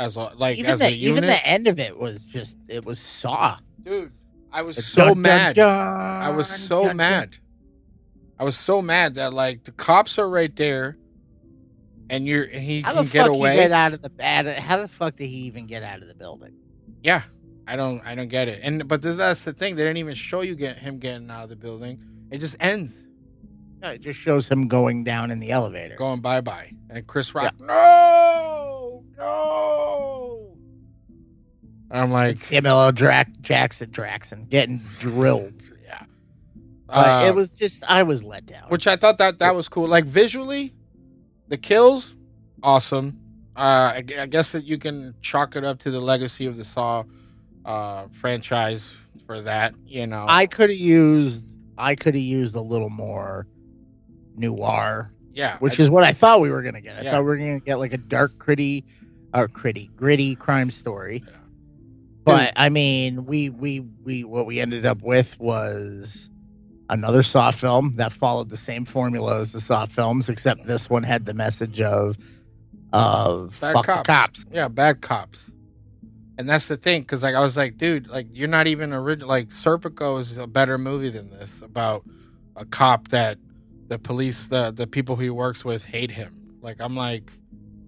as a unit. Even the end of it was just, it was Saw. Dude, I was so mad. I was so mad that like the cops are right there, and he can get away. How the fuck did he even get out of the building? Yeah, I don't get it. But that's the thing; they didn't even show you him getting out of the building. It just ends. It just shows him going down in the elevator. Going bye-bye. And Chris Rock, no! I'm like... Samuel Jackson getting drilled. Yeah. But it was just... I was let down. Which I thought that was cool. Like, visually, the kills, awesome. I guess that you can chalk it up to the legacy of the Saw franchise for that, you know. I could have used a little more... noir, which is what I thought we were gonna get. I thought we were gonna get like a dark, gritty crime story. Yeah. But I mean, we what we ended up with was another Saw film that followed the same formula as the Saw films, except this one had the message of bad fuck cops. The cops. Yeah, bad cops. And that's the thing, because like I was like, dude, like you're not even original. Like Serpico is a better movie than this about a cop that. The police, the people he works with hate him. Like, I'm like,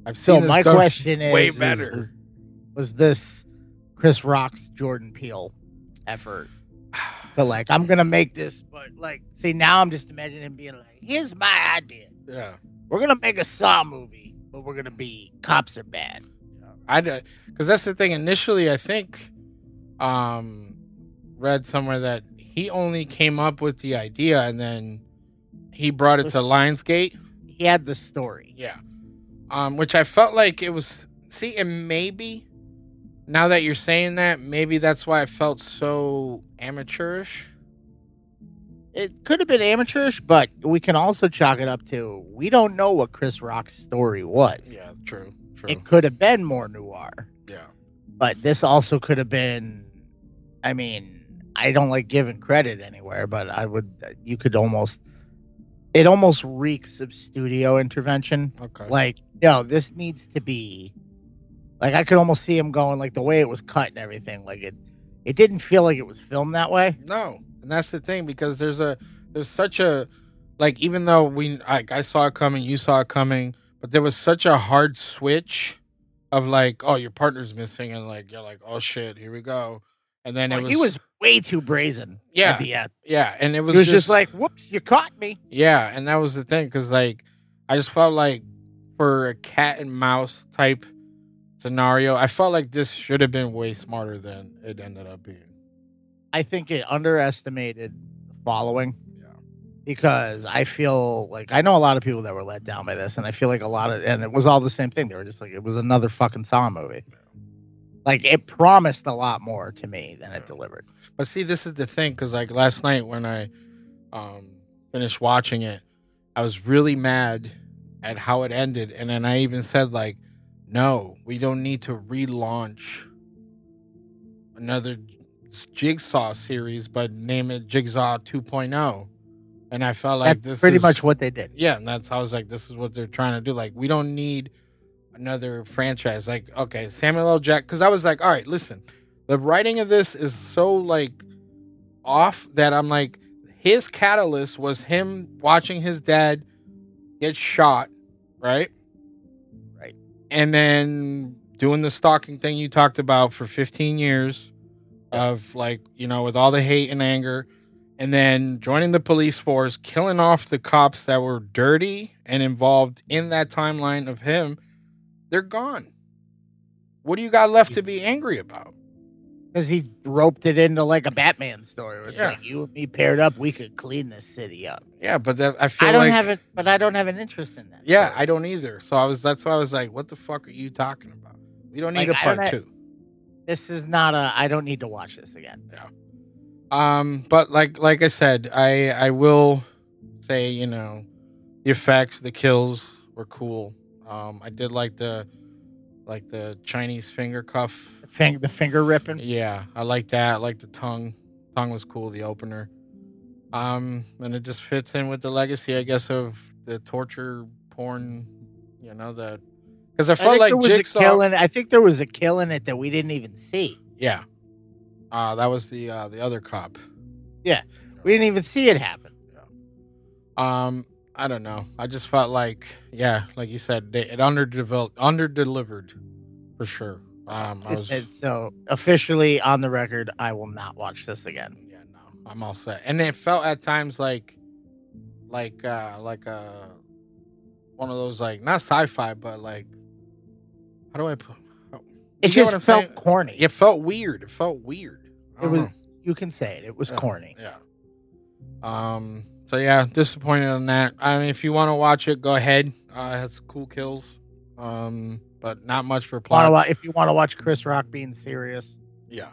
I've seen this question is way better. Was this Chris Rock's Jordan Peele effort But like, I'm gonna make this. But like, see, now I'm just imagining him being like, "Here's my idea. Yeah, we're gonna make a Saw movie, but we're gonna be cops are bad." I because that's the thing. Initially, I think, read somewhere that he only came up with the idea and then he brought it to Lionsgate. He had the story. Yeah. Which I felt like it was, see, and maybe now that you're saying that, maybe that's why I felt so amateurish. It could have been amateurish, but we can also chalk it up to, we don't know what Chris Rock's story was. Yeah, true. True. It could have been more noir. Yeah. But this also could have been, I mean, I don't like giving credit anywhere, but I would, you could almost, it almost reeks of studio intervention. Okay. Like, no, this needs to be, like, I could almost see him going, like, the way it was cut and everything. Like, it didn't feel like it was filmed that way. No. And that's the thing, because there's such a, like, even though I saw it coming, you saw it coming, but there was such a hard switch of like, oh, your partner's missing, and like you're like, oh shit, here we go. And then he was way too brazen. Yeah, at the end. Yeah, and it was just like, whoops, you caught me. Yeah, and that was the thing, because like I just felt like for a cat and mouse type scenario, I felt like this should have been way smarter than it ended up being. I think it underestimated the following. Because I feel like I know a lot of people that were let down by this, and I feel like and it was all the same thing. They were just like, it was another fucking Saw movie. Like, it promised a lot more to me than it delivered. But see, this is the thing, because like last night when I finished watching it, I was really mad at how it ended, and then I even said like, no, we don't need to relaunch another Jigsaw series, but name it Jigsaw 2.0. And I felt like that's pretty much what they did. Yeah, and that's how I was like, this is what they're trying to do. Like, we don't need another franchise. Like, okay, Samuel L. Jackson. Because I was like, all right, listen, the writing of this is so like off that I'm like, his catalyst was him watching his dad get shot, right? Right. And then doing the stalking thing you talked about for 15 years of like, you know, with all the hate and anger. And then joining the police force, killing off the cops that were dirty and involved in that timeline of him, they're gone. What do you got left to be angry about? Because he roped it into like a Batman story. Where it's like, you and me paired up, we could clean this city up. Yeah, but I don't have an interest in that. Yeah, I don't either. So that's why I was like, what the fuck are you talking about? We don't need like, a part two. This is not I don't need to watch this again. Yeah. But like I said, I will say, you know, the effects, the kills were cool. I did like the Chinese finger cuff, the finger ripping. Yeah, I like that. I like the tongue. Tongue was cool. The opener. And it just fits in with the legacy, I guess, of the torture porn. You know that because I felt like Jigsaw. I think there was a kill in it that we didn't even see. Yeah. That was the other cop. Yeah, we didn't even see it happen. Yeah. I don't know. I just felt like, yeah, like you said, it underdelivered for sure. So officially on the record, I will not watch this again. Yeah, no, I'm all set. And it felt at times like one of those like not sci-fi, but like how do I put? It just felt corny. It felt weird. It was. You can say it. It was corny. Yeah. So yeah, disappointed on that. I mean, if you want to watch it, go ahead. It has cool kills. But not much for plot. If you want to watch Chris Rock being serious, yeah.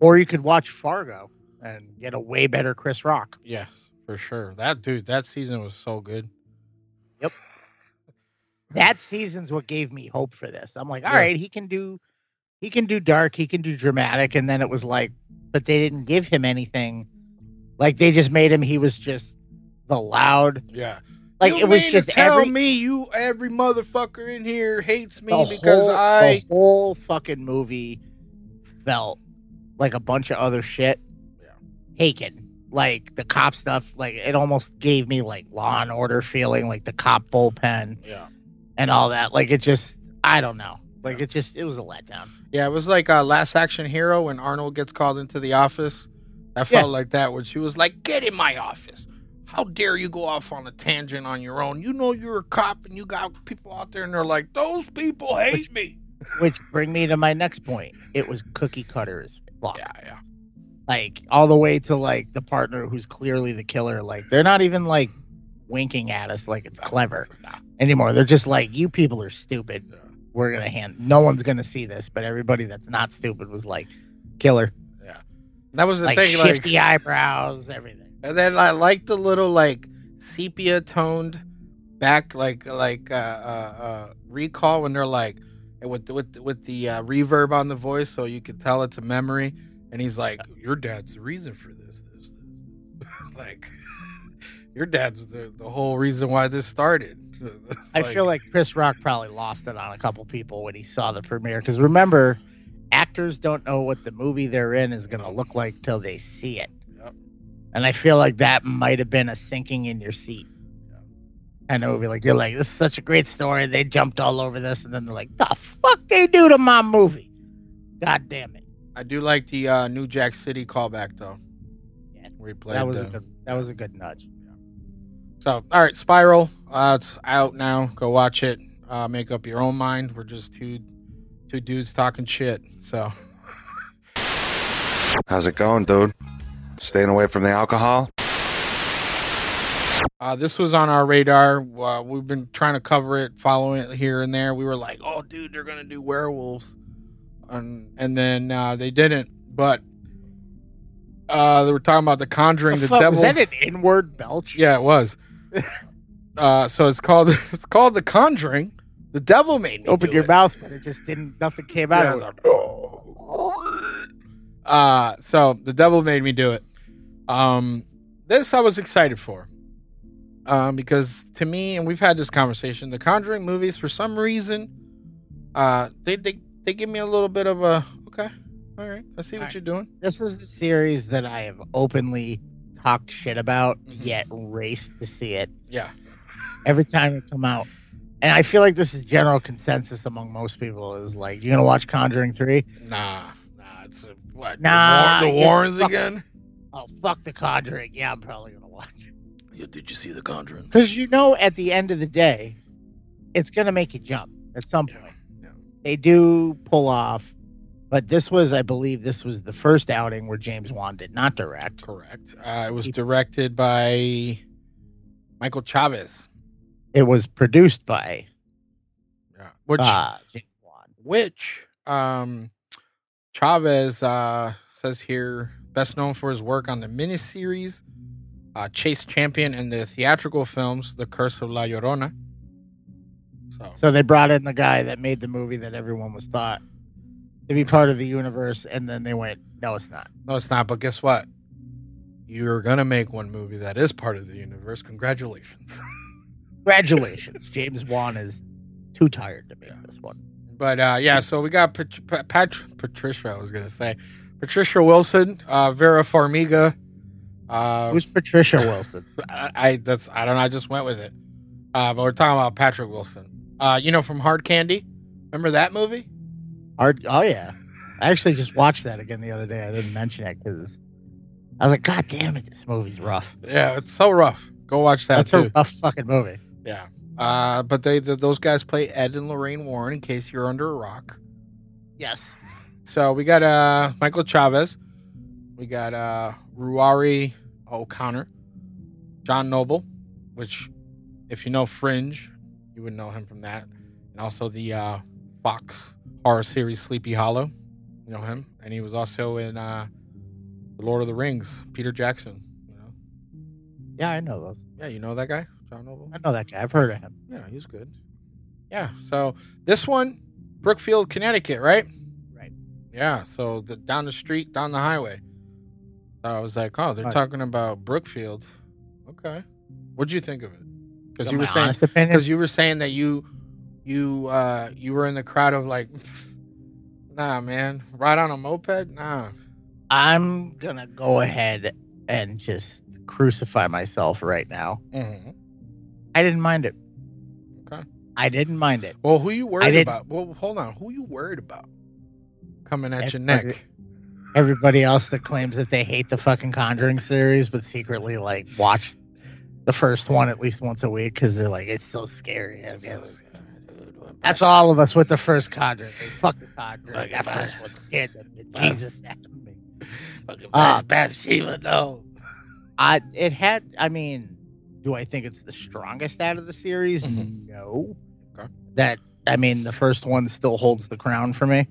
Or you could watch Fargo and get a way better Chris Rock. Yes, for sure. That season was so good. Yep. That season's what gave me hope for this. I'm like, all right, he can do dark, he can do dramatic, and then it was like, but they didn't give him anything. Like they just made him. He was just the loud. Yeah. Like you it mean was just to tell me every motherfucker in here hates me the whole fucking movie felt like a bunch of other shit. Yeah. Taken. Like the cop stuff. Like it almost gave me like Law and Order feeling. Like the cop bullpen. Yeah. And all that. Like it just. I don't know. Like, it was a letdown. Yeah, it was like Last Action Hero when Arnold gets called into the office I felt like that when she was like, get in my office. How dare you go off on a tangent on your own? You know you're a cop and you got people out there and they're like, those people hate me. Which bring me to my next point. It was cookie cutter as fuck. Yeah, yeah. Like, all the way to, like, the partner who's clearly the killer. Like, they're not even, like, winking at us like it's clever anymore. They're just like, you people are stupid. We're going to no one's going to see this. But everybody that's not stupid was like, killer. Yeah. That was the like, thing. Like, shifty eyebrows, everything. And then I like the little, like, sepia-toned back, recall when they're like, with the reverb on the voice so you can tell it's a memory. And he's like, your dad's the reason for this. Like, your dad's the whole reason why this started. I feel like Chris Rock probably lost it on a couple people when he saw the premiere. Because remember, actors don't know what the movie they're in is going to look like till they see it. Yep. And I feel like that might have been a sinking in your seat. I know, be like, you're like, this is such a great story. They jumped all over this. And then they're like, the fuck they do to my movie? God damn it. I do like the New Jack City callback, though. Yeah, that was a good nudge. Yeah. So, all right, Spiral. It's out now. Go watch it. Make up your own mind. We're just two dudes talking shit. So, how's it going, dude? Staying away from the alcohol? This was on our radar. We've been trying to cover it, following it here and there. We were like, oh, dude, they're going to do werewolves. And then they didn't, but they were talking about The Conjuring, the devil. Was that an inward belch? Yeah, it was. So it's called The Conjuring. The devil made me open your mouth, but it just didn't. Nothing came out. I was like, oh. So the devil made me do it. This I was excited for, because to me, and we've had this conversation, The Conjuring movies for some reason, They give me a little bit of a, okay, all right, I see what you're doing. This is a series that I have openly talked shit about, yet raced to see it. Yeah. Every time it come out. And I feel like this is general consensus among most people is like, you're going to watch Conjuring 3? Nah. It's the Warrens again? Oh, fuck The Conjuring. Yeah, I'm probably going to watch it. Yeah, did you see The Conjuring? Because you know at the end of the day, it's going to make you jump at some point. They do pull off, but this was the first outing where James Wan did not direct. Correct. It was directed by Michael Chavez. It was produced by James Wan. Which Chavez says here, best known for his work on the miniseries Chase Champion and the theatrical films The Curse of La Llorona. So they brought in the guy that made the movie that everyone was thought to be part of the universe, and then they went, no, it's not. But guess what? You're going to make one movie that is part of the universe. Congratulations. James Wan is too tired to make this one. But, so we got Patricia Wilson, Vera Farmiga. Who's Patricia Wilson? I don't know. I just went with it. But we're talking about Patrick Wilson. From Hard Candy. Remember that movie? Oh, yeah. I actually just watched that again the other day. I didn't mention it because I was like, God damn it, this movie's rough. Yeah, it's so rough. Go watch that, too. That's a rough fucking movie. Yeah. But those guys play Ed and Lorraine Warren, in case you're under a rock. Yes. So we got Michael Chavez. We got Ruari O'Connor. John Noble, which... if you know Fringe, you would know him from that. And also the Fox horror series Sleepy Hollow. You know him. And he was also in The Lord of the Rings, Peter Jackson. You know? Yeah, I know those. Yeah, you know that guy? John Noble? I know that guy. I've heard of him. Yeah, he's good. Yeah, so this one, Brookfield, Connecticut, right? Right. Yeah, so down the street, down the highway. So I was like, oh, they're talking about Brookfield. Okay. What'd you think of it? Because you were saying that you were in the crowd of like, nah, man, ride on a moped? Nah. I'm going to go ahead and just crucify myself right now. Mm-hmm. I didn't mind it. Okay. I didn't mind it. Well, who you worried about? Well, hold on. Who you worried about coming at your neck? everybody else that claims that they hate the fucking Conjuring series, but secretly like watch the first one at least once a week because they're like, it's so scary. It's so scary. That's all of us with the first Conjuring. Fuck the Conjuring. Like, that first one scared them. Jesus sat to me. Fucking Bathsheba, no. Do I think it's the strongest out of the series? Mm-hmm. No. Okay. The first one still holds the crown for me.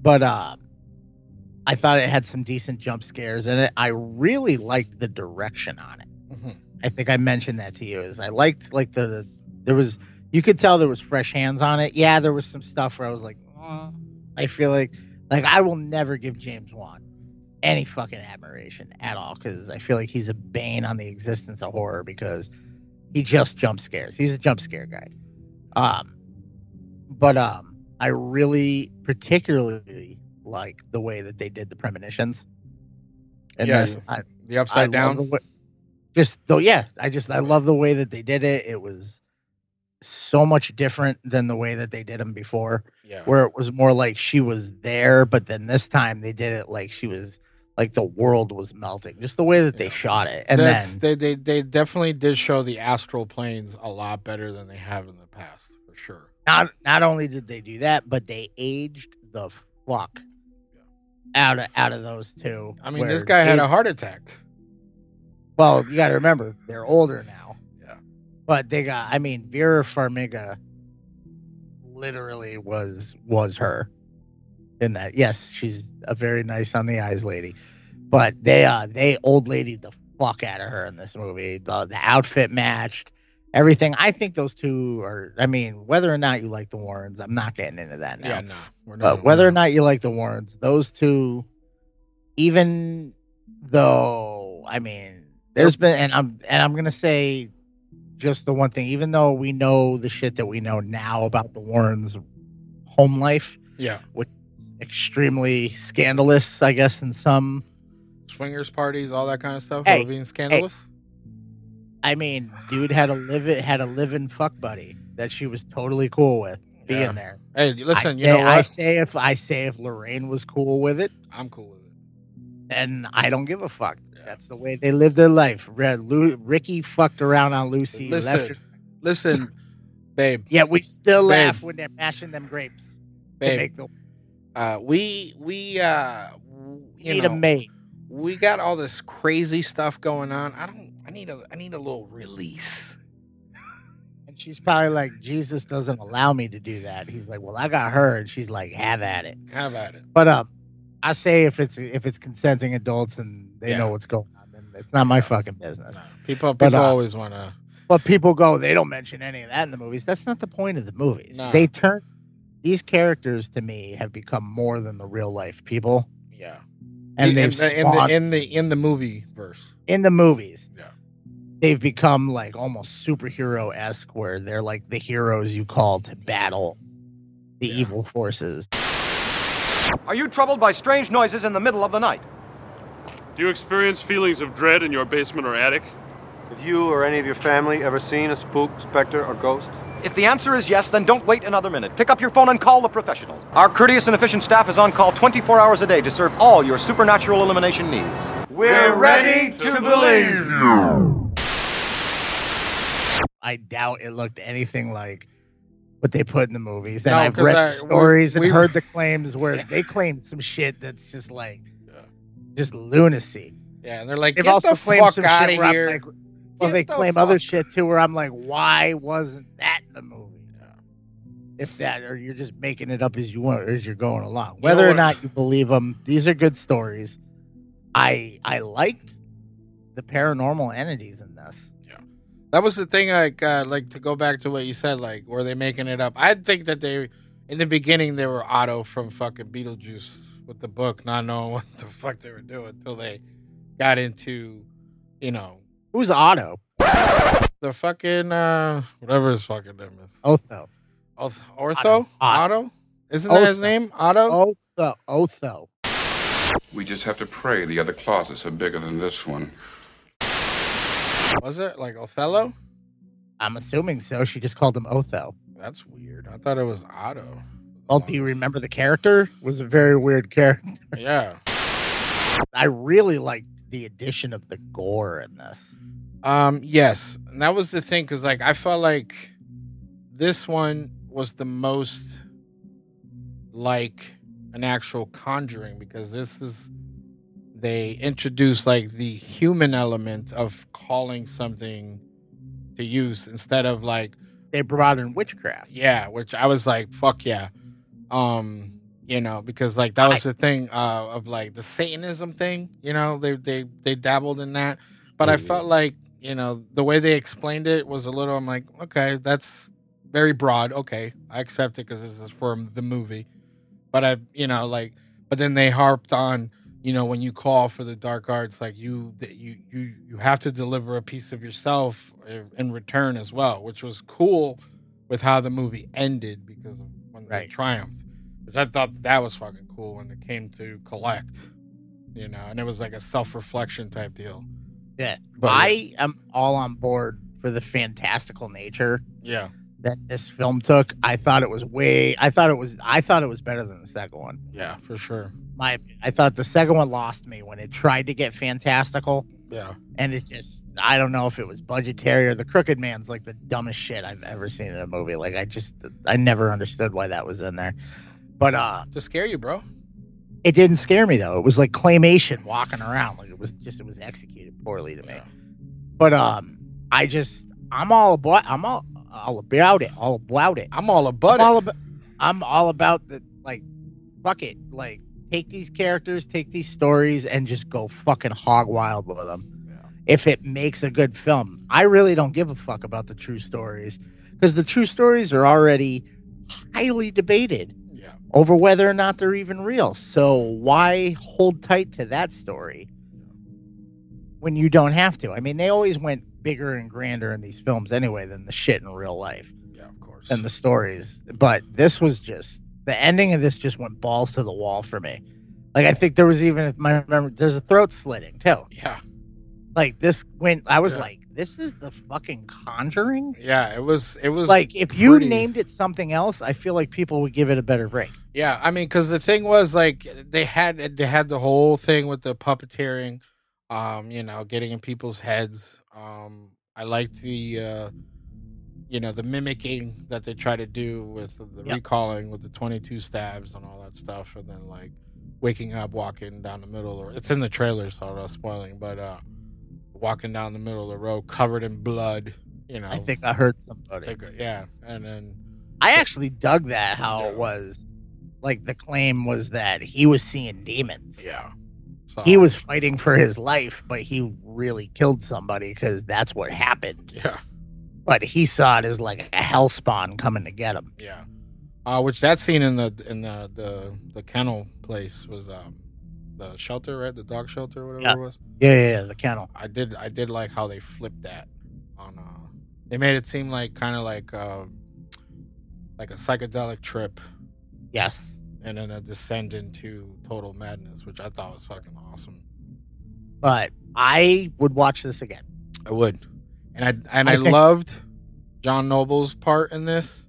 But I thought it had some decent jump scares in it. I really liked the direction on it. Mm-hmm. I think I mentioned that to you. You could tell there was fresh hands on it. Yeah, there was some stuff where I was like, I feel like I will never give James Wan any fucking admiration at all because I feel like he's a bane on the existence of horror because he just jump scares. He's a jump scare guy. I really particularly like the way that they did the premonitions. And yes, the upside down. I love the way that they did it. It was so much different than the way that they did them before, where it was more like she was there, but then this time they did it like she was, like the world was melting, just the way that they shot it. And they definitely did show the astral planes a lot better than they have in the past, for sure. Not only did they do that, but they aged the fuck out of those two. I mean, this guy had a heart attack. Well, you got to remember, they're older now. But they got, Vera Farmiga literally was her in that. Yes, she's a very nice on the eyes lady. But they old ladied the fuck out of her in this movie. The outfit matched everything. I think those two are, whether or not you like the Warrens, I'm not getting into that now. Yeah, no. We're not, but whether or not you like the Warrens, those two, even though, there's been, and I'm going to say, just the one thing, even though we know the shit that we know now about the Warrens' home life, which is extremely scandalous, I guess, in some swingers parties, all that kind of stuff. Hey, being scandalous. Dude had a live-in fuck buddy that she was totally cool with being there. Hey, listen, you know what? I say if Lorraine was cool with it, I'm cool with it, and I don't give a fuck. That's the way they live their life. Ricky fucked around on Lucy. Listen, babe. Yeah, we still laugh when they're mashing them grapes. Babe, to make we need a mate. We got all this crazy stuff going on. I need a little release. And she's probably like, Jesus doesn't allow me to do that. He's like, well, I got her, and she's like, have at it. But I say if it's consenting adults and they know what's going on, then it's not my fucking business. No. People always want to. But people go, they don't mention any of that in the movies. That's not the point of the movies. No. They turn these characters to me have become more than the real life people. Yeah, and they've in the movie verse. In the movies, they've become like almost superhero-esque, where they're like the heroes you call to battle the evil forces. Are you troubled by strange noises in the middle of the night? Do you experience feelings of dread in your basement or attic? Have you or any of your family ever seen a spook, specter, or ghost? If the answer is yes, then don't wait another minute. Pick up your phone and call the professionals. Our courteous and efficient staff is on call 24 hours a day to serve all your supernatural elimination needs. We're ready to believe you. I doubt it looked anything like what they put in the movies, and I've read stories and heard the claims where they claim some shit that's just like, just lunacy. Yeah, and they're like, get the fuck out of here. Like, well, they claim other shit too, where I'm like, why wasn't that in the movie? Yeah. If that, or you're just making it up as you want, or as you're going along. Whether or not you believe them, these are good stories. I liked the paranormal entities in this. That was the thing, like to go back to what you said, like, were they making it up? I think that they, in the beginning, they were Otto from fucking Beetlejuice with the book, not knowing what the fuck they were doing until they got into, Who's Otto? The fucking, whatever his fucking name is. Otho. Ortho? Otto? Isn't that his name? Otto? Otho. We just have to pray the other closets are bigger than this one. Was it like Othello? I'm assuming so. She just called him Otho. That's weird. I thought it was Otto. Well, do you remember the character? It was a very weird character. Yeah. I really liked the addition of the gore in this. Yes. And that was the thing, because like I felt like this one was the most like an actual Conjuring, because this is, they introduced like the human element of calling something to use instead of like they brought in witchcraft. Yeah, which I was like, fuck yeah. You know, because like that was the thing of like the Satanism thing, you know, they dabbled in that. But I felt like, you know, the way they explained it was a little, I'm like, okay, that's very broad. Okay, I accept it because this is from the movie. But I, you know, like, but then they harped on, you know, when you call for the dark arts, like you have to deliver a piece of yourself in return as well, which was cool with how the movie ended because of when they triumphed. Which I thought that was fucking cool when it came to collect, you know, and it was like a self-reflection type deal. Yeah, but I am all on board for the fantastical nature. Yeah, that this film took. I thought it was better than the second one. Yeah, for sure. I thought the second one lost me when it tried to get fantastical. Yeah. And it's just, I don't know if it was budgetary or the Crooked Man's like the dumbest shit I've ever seen in a movie. Like I never understood why that was in there. But to scare you, bro. It didn't scare me though. It was like claymation walking around. Like it was executed poorly to me. But I'm all about the like fuck it. Like take these characters, take these stories, and just go fucking hog wild with them. Yeah. If it makes a good film, I really don't give a fuck about the true stories because the true stories are already highly debated over whether or not they're even real. So why hold tight to that story when you don't have to? I mean, they always went bigger and grander in these films anyway than the shit in real life. Yeah, of course. And the stories, but this was just. The ending of this just went balls to the wall for me. Like, I think there was even, there's a throat slitting, too. Yeah. Like, this went, I was like, this is the fucking Conjuring? Yeah, it was. Like, if you named it something else, I feel like people would give it a better break. Yeah, I mean, because the thing was, like, they had the whole thing with the puppeteering, you know, getting in people's heads. I liked the, you know, the mimicking that they try to do with the recalling with the 22 stabs and all that stuff. And then like waking up, walking down the middle, or it's in the trailer, so I'm not spoiling, but walking down the middle of the road covered in blood, you know, I think I heard somebody. And then I actually dug that, how it was like the claim was that he was seeing demons. Yeah. So he was fighting for his life, but he really killed somebody because that's what happened. Yeah. But he saw it as like a hell spawn coming to get him. Yeah, which that scene in the kennel place was the shelter, right? The dog shelter, or whatever it was. Yeah, the kennel. I did like how they flipped that. On they made it seem like kind of like a psychedelic trip. Yes. And then a descent into total madness, which I thought was fucking awesome. But I would watch this again. I would. And I loved John Noble's part in this.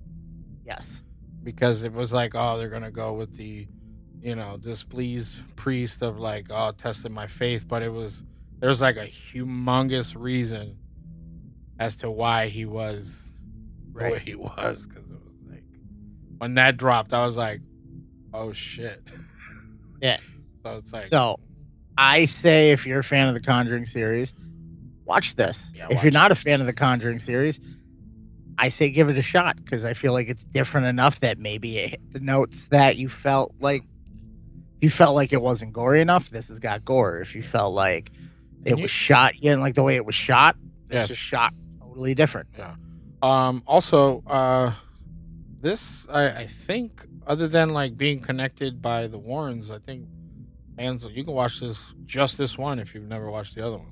Yes. Because it was like, oh, they're going to go with the, you know, displeased priest of like, oh, tested my faith. But there's like a humongous reason as to why he was the way he was. Because it was like, when that dropped, I was like, oh, shit. Yeah. So it's like. So I say, if you're a fan of the Conjuring series, watch this. Yeah, if you're not a fan of the Conjuring series, I say give it a shot because I feel like it's different enough that maybe it hit the notes that you felt like it wasn't gory enough. This has got gore. If you felt like it was shot, you didn't like the way it was shot. This is shot totally different. Yeah. Also, this I think, other than like being connected by the Warrens, I think Ansel, you can watch this just this one if you've never watched the other one.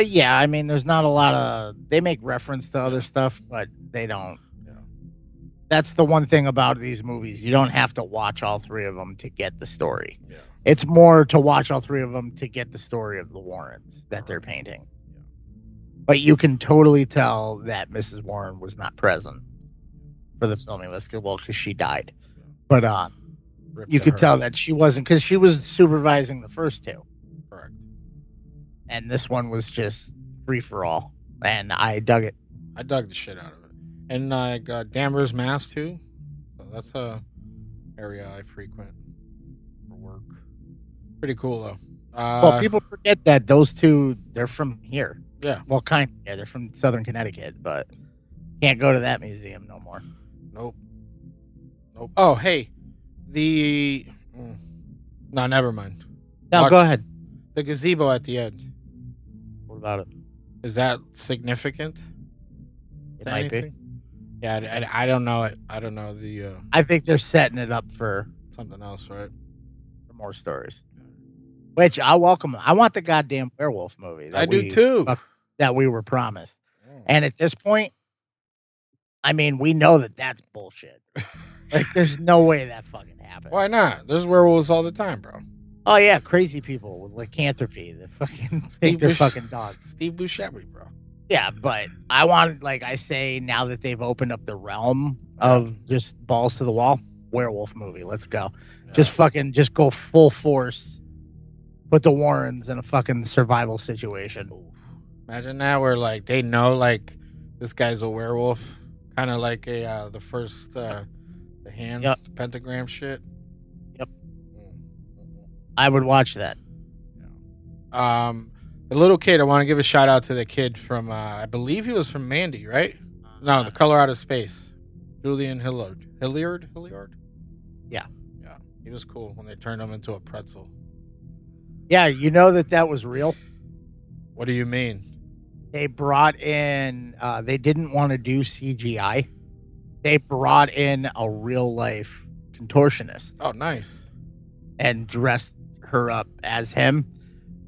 Yeah, I mean, there's not a lot of. They make reference to other stuff, but they don't. Yeah. That's the one thing about these movies. You don't have to watch all three of them to get the story. Yeah. It's more to watch all three of them to get the story of the Warrens that they're painting. Yeah. But you can totally tell that Mrs. Warren was not present for the filming. Let's go, well, because she died. Yeah. But You could tell that she wasn't, because she was supervising the first two. Correct. And this one was just free for all, and I dug it. I dug the shit out of it, and I got Danvers, Mass too. So that's a area I frequent for work. Pretty cool though. Well, people forget that those two, they're from here. Yeah. Well, kind of. Yeah, they're from Southern Connecticut, but can't go to that museum no more. Nope. Oh, hey. No, never mind. No, go ahead. The gazebo at the end. What about it? Is that significant? It might anything? Be. Yeah, I don't know it. I don't know the... I think they're setting it up for... something else, right? For more stories. Which I welcome. I want the goddamn werewolf movie. I do too. That we were promised. Oh. And at this point, I mean, we know that that's bullshit. Like, there's no way that fucking happened. Why not? There's werewolves all the time, bro. Oh, yeah. Crazy people with lycanthropy that fucking think they're fucking dogs. Steve Buscemi, bro. Yeah, but I want, like I say, now that they've opened up the realm of just balls to the wall, werewolf movie. Let's go. Yeah. Just go full force. Put the Warrens in a fucking survival situation. Imagine that where, like, they know, like, this guy's a werewolf. Kind of like a the first... the hands, yep. The pentagram shit. Yep. I would watch that. Yeah. The little kid, I want to give a shout out to the kid from, I believe he was from Mandy, right? No, The Color Out of Space. Julian Hilliard. Hilliard? Yeah. Yeah. He was cool when they turned him into a pretzel. Yeah, you know that was real? What do you mean? They brought in, they didn't want to do CGI. They brought in a real life contortionist. Oh, nice. And dressed her up as him.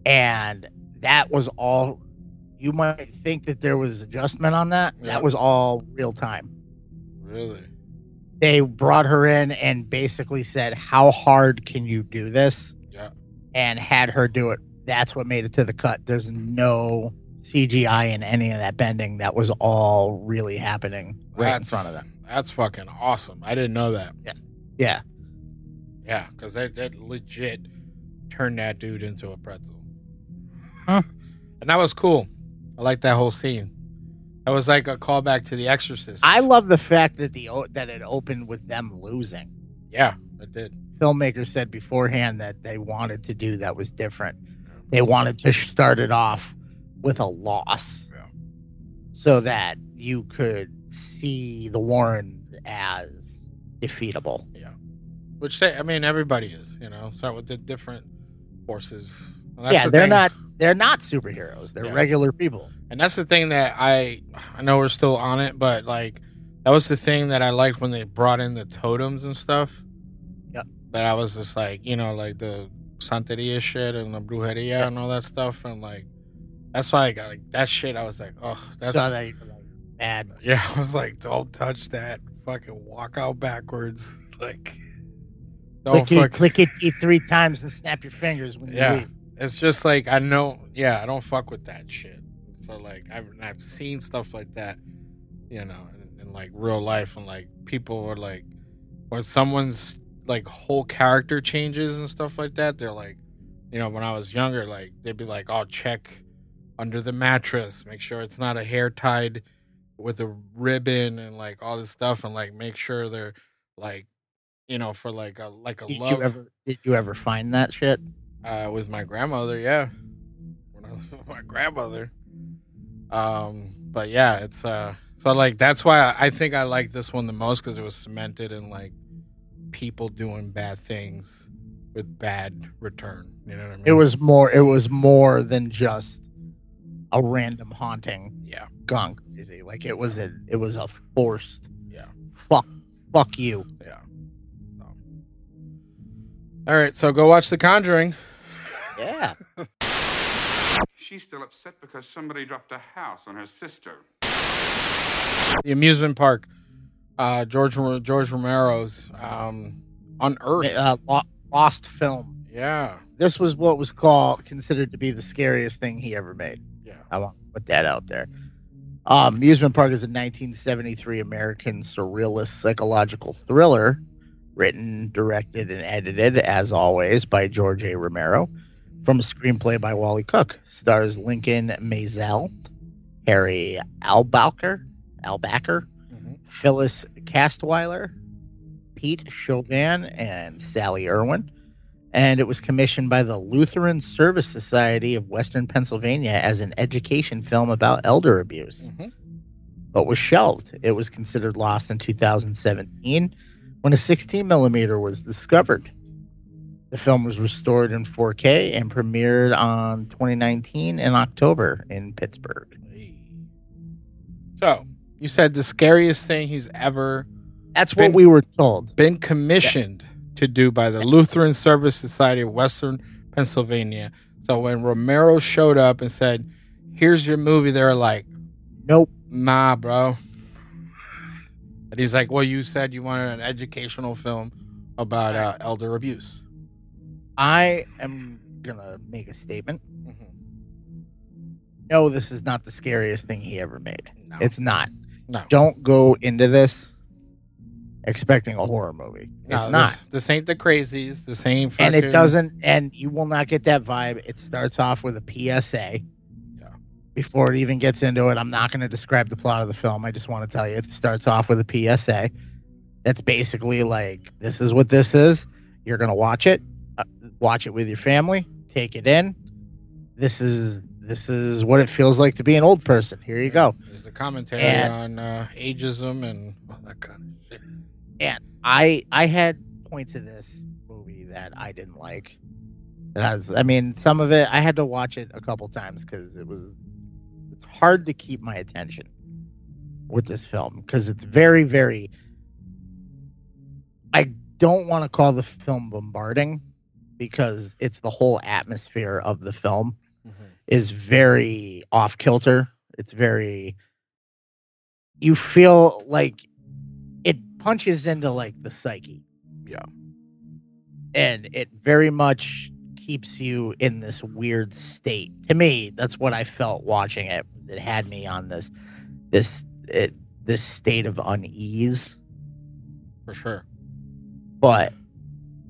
And that was all. You might think that there was adjustment on that. Yep. That was all real time. Really? They brought her in and basically said, how hard can you do this? Yeah. And had her do it. That's what made it to the cut. There's no CGI in any of that bending. That was all really happening in front of them. That's fucking awesome. I didn't know that. Yeah. Yeah, because that legit turned that dude into a pretzel. Huh? And that was cool. I liked that whole scene. That was like a callback to The Exorcist. I love the fact that that it opened with them losing. Yeah, it did. Filmmakers said beforehand that they wanted to do that was different. They wanted to start it off with a loss. Yeah. So that you could see the Warrens as defeatable. Yeah. Which, everybody is, you know, start with the different forces. Well, yeah, they're not superheroes. They're regular people. And that's the thing that I know we're still on it, but like, that was the thing that I liked when they brought in the totems and stuff. Yep. That I was just like, you know, like the Santeria shit and the Brujeria and all that stuff. And like, that's why I got like that shit. I was like, oh, that's so that you're like mad. Yeah, I was like, don't touch that. Fucking walk out backwards. Like, don't click it three times and snap your fingers when you leave. It's just like I know. Yeah, I don't fuck with that shit. So like, I've seen stuff like that, you know, in like real life, and like people are like, when someone's like whole character changes and stuff like that, they're like, you know, when I was younger, like they'd be like, oh, check under the mattress, make sure it's not a hair tied with a ribbon and like all this stuff, and like make sure they're like, you know, for like a love. Did you ever find that shit? With my grandmother, yeah. When I was with my grandmother. But yeah, it's so like that's why I think I like this one the most, because it was cemented in like people doing bad things with bad return. You know what I mean? It was more than just a random haunting, gone crazy. Like it was a forced, fuck you. Yeah. So. All right, so go watch The Conjuring. Yeah. She's still upset because somebody dropped a house on her sister. The amusement park, George Romero's unearthed lost film. Yeah. This was what was considered to be the scariest thing he ever made. I want to put that out there. Amusement Park is a 1973 American surrealist psychological thriller written, directed, and edited, as always, by George A. Romero, from a screenplay by Wally Cook. Stars Lincoln Mazel, Harry Albacher, Phyllis Castweiler, Pete Chauvin, and Sally Irwin. And it was commissioned by the Lutheran Service Society of Western Pennsylvania as an education film about elder abuse, but was shelved. It was considered lost in 2017 when a 16 millimeter was discovered. The film was restored in 4K and premiered on 2019 in October in Pittsburgh. So, you said the scariest thing he's ever... That's what we were told. Been commissioned to do by the Lutheran Service Society of Western Pennsylvania. So when Romero showed up and said, here's your movie, they were like, nope. Nah, bro. And he's like, well, you said you wanted an educational film about elder abuse. I am going to make a statement. No, this is not the scariest thing he ever made. No. It's not. No. Don't go into this expecting a horror movie. It's not. This ain't The Crazies. This ain't fucking... And it doesn't... And you will not get that vibe. It starts off with a PSA. Yeah. Before it even gets into it, I'm not going to describe the plot of the film. I just want to tell you, it starts off with a PSA. That's basically like, this is what this is. You're going to watch it. Watch it with your family. Take it in. This is what it feels like to be an old person. Here you go. There's a commentary on ageism and all that kind of shit. And I had points of this movie that I didn't like. And some of it, I had to watch it a couple times because it's hard to keep my attention with this film because it's very, very... I don't want to call the film bombarding because it's the whole atmosphere of the film. Is very off kilter. It's very... You feel like it punches into like the psyche. Yeah. And it very much keeps you in this weird state. To me, that's what I felt watching it. It had me on this state of unease. For sure. But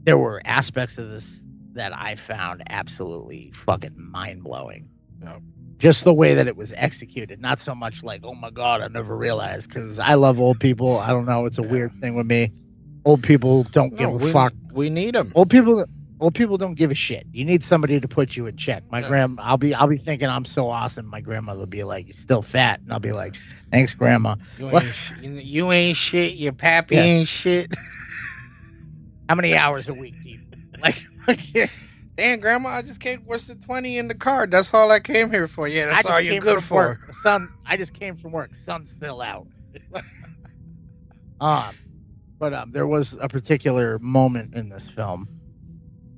there were aspects of this that I found absolutely fucking mind-blowing. No. Just the way that it was executed. Not so much like, oh my God, I never realized, because I love old people. I don't know. It's a weird thing with me. Old people don't give a fuck. We need them. Old people don't give a shit. You need somebody to put you in check. My grandma, I'll be thinking I'm so awesome. My grandmother will be like, you're still fat. And I'll be like, thanks, Grandma. You ain't shit. Your pappy ain't shit. How many hours a week do you damn, Grandma, I just can't watch the 20 in the car. That's all I came here for. Yeah, that's all you're good for. I just came from work. Sun's still out. But there was a particular moment in this film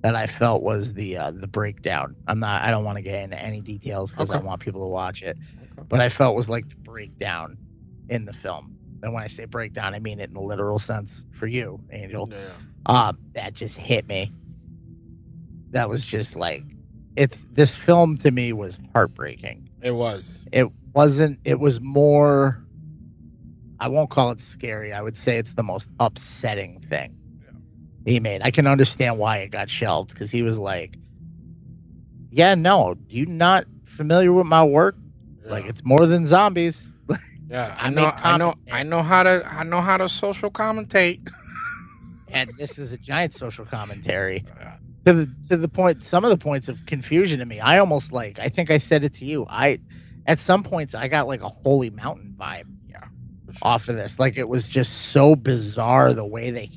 that I felt was the breakdown. I don't want to get into any details because I want people to watch it. Okay. But I felt was like the breakdown in the film. And when I say breakdown, I mean it in the literal sense for you, Angel. Yeah. That just hit me. That was just like, this film to me was heartbreaking. It was. It was more, I won't call it scary. I would say it's the most upsetting thing he made. I can understand why it got shelved because he was like, yeah, no, you not familiar with my work? Yeah. Like, it's more than zombies. Yeah, I know how to social commentate. And this is a giant social commentary. To the point, some of the points of confusion to me. I almost I think I said it to you. At some points, I got like a Holy Mountain vibe off of this. Like, it was just so bizarre the way that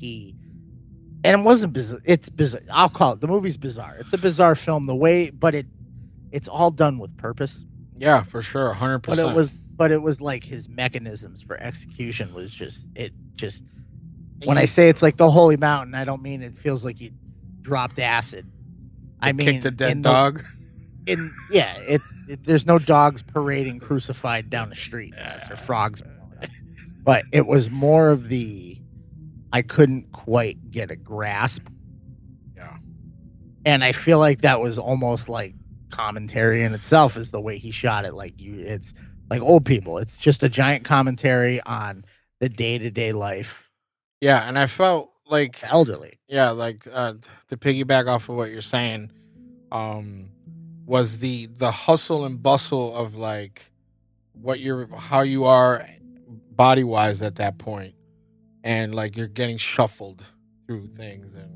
and it wasn't bizarre. It's bizarre. I'll call it, the movie's bizarre. It's a bizarre film but it's all done with purpose. Yeah, for sure. 100%. But it was like his mechanisms for execution was just, when I say it's like the Holy Mountain, I don't mean it feels like you dropped acid. I mean, kicked a dead dog. There's no dogs parading crucified down the street or frogs, but it was more of the I couldn't quite get a grasp. Yeah, and I feel like that was almost like commentary in itself is the way he shot it. Like it's like old people. It's just a giant commentary on the day-to-day life. Yeah, and I felt like elderly. Yeah, like to piggyback off of what you're saying, was the hustle and bustle of like what you're, how you are body wise at that point, and like you're getting shuffled through things and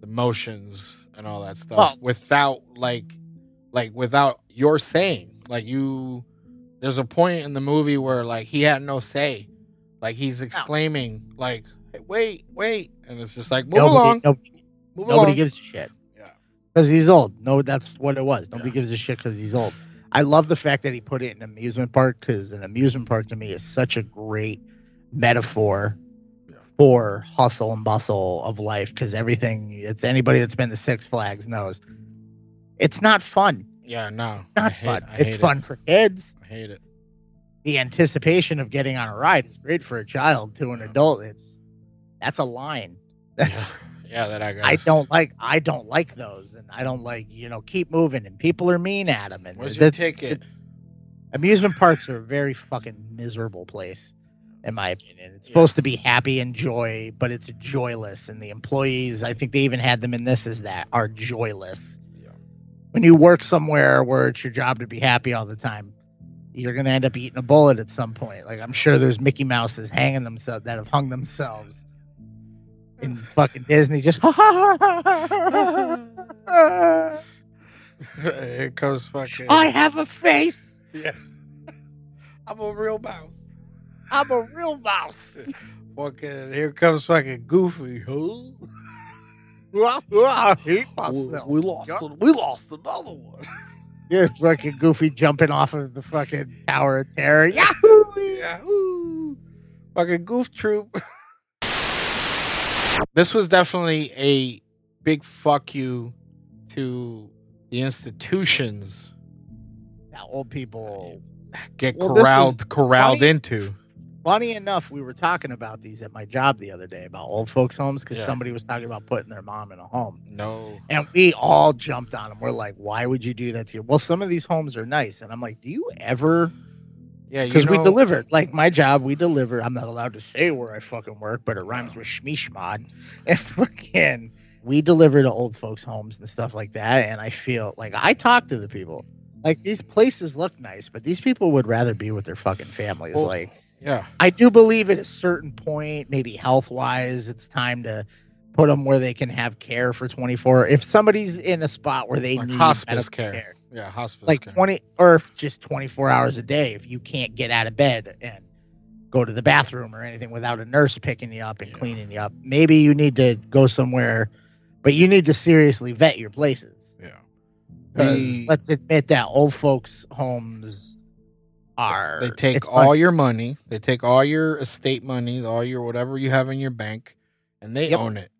the motions and all that stuff without like without your saying. Like you, there's a point in the movie where like he had no say. Like he's exclaiming like, hey, wait. And it's just like, move along. Nobody gives a shit. Yeah. Because he's old. No, that's what it was. Nobody gives a shit because he's old. I love the fact that he put it in an amusement park, because an amusement park to me is such a great metaphor for hustle and bustle of life, because everything, it's anybody that's been to Six Flags knows it's not fun. Yeah, no. It's not fun. It's fun for kids. I hate it. The anticipation of getting on a ride is great for a child. To an adult, that's a line. That I guess. I don't like those, and I don't like, keep moving, and people are mean at them. And where's your ticket? Amusement parks are a very fucking miserable place, in my opinion. It's supposed to be happy and joy, but it's joyless, and the employees, I think they even had them in this, is that are joyless. Yeah. When you work somewhere where it's your job to be happy all the time, you're going to end up eating a bullet at some point. Like, I'm sure there's Mickey Mouses hanging themselves that have hung themselves in fucking Disney. Just here comes fucking, I have a face. Yeah. I'm a real mouse. Fucking, here comes fucking Goofy. Who? We lost another one. Yeah, fucking Goofy jumping off of the fucking Tower of Terror. Yahoo! Yahoo! Fucking Goof Troop. This was definitely a big fuck you to the institutions that old people get corralled into. Funny enough, we were talking about these at my job the other day about old folks' homes, because somebody was talking about putting their mom in a home. No. And we all jumped on them. We're like, why would you do that to you? Well, some of these homes are nice. And I'm like, do you ever? Yeah, because we delivered. Like my job, we deliver. I'm not allowed to say where I fucking work, but it rhymes with shmishmod. And fucking, we deliver to old folks' homes and stuff like that. And I feel like I talk to the people. Like these places look nice, but these people would rather be with their fucking families. Well, like. Yeah, I do believe at a certain point, maybe health-wise, it's time to put them where they can have care for 24. If somebody's in a spot where they need hospice care. Yeah, hospice care. Like 20 or just 24 hours a day if you can't get out of bed and go to the bathroom or anything without a nurse picking you up and cleaning you up. Maybe you need to go somewhere, but you need to seriously vet your places. Yeah. Let's admit that old folks' homes are, they take all your money, they take all your estate money, all your whatever you have in your bank, and they own it.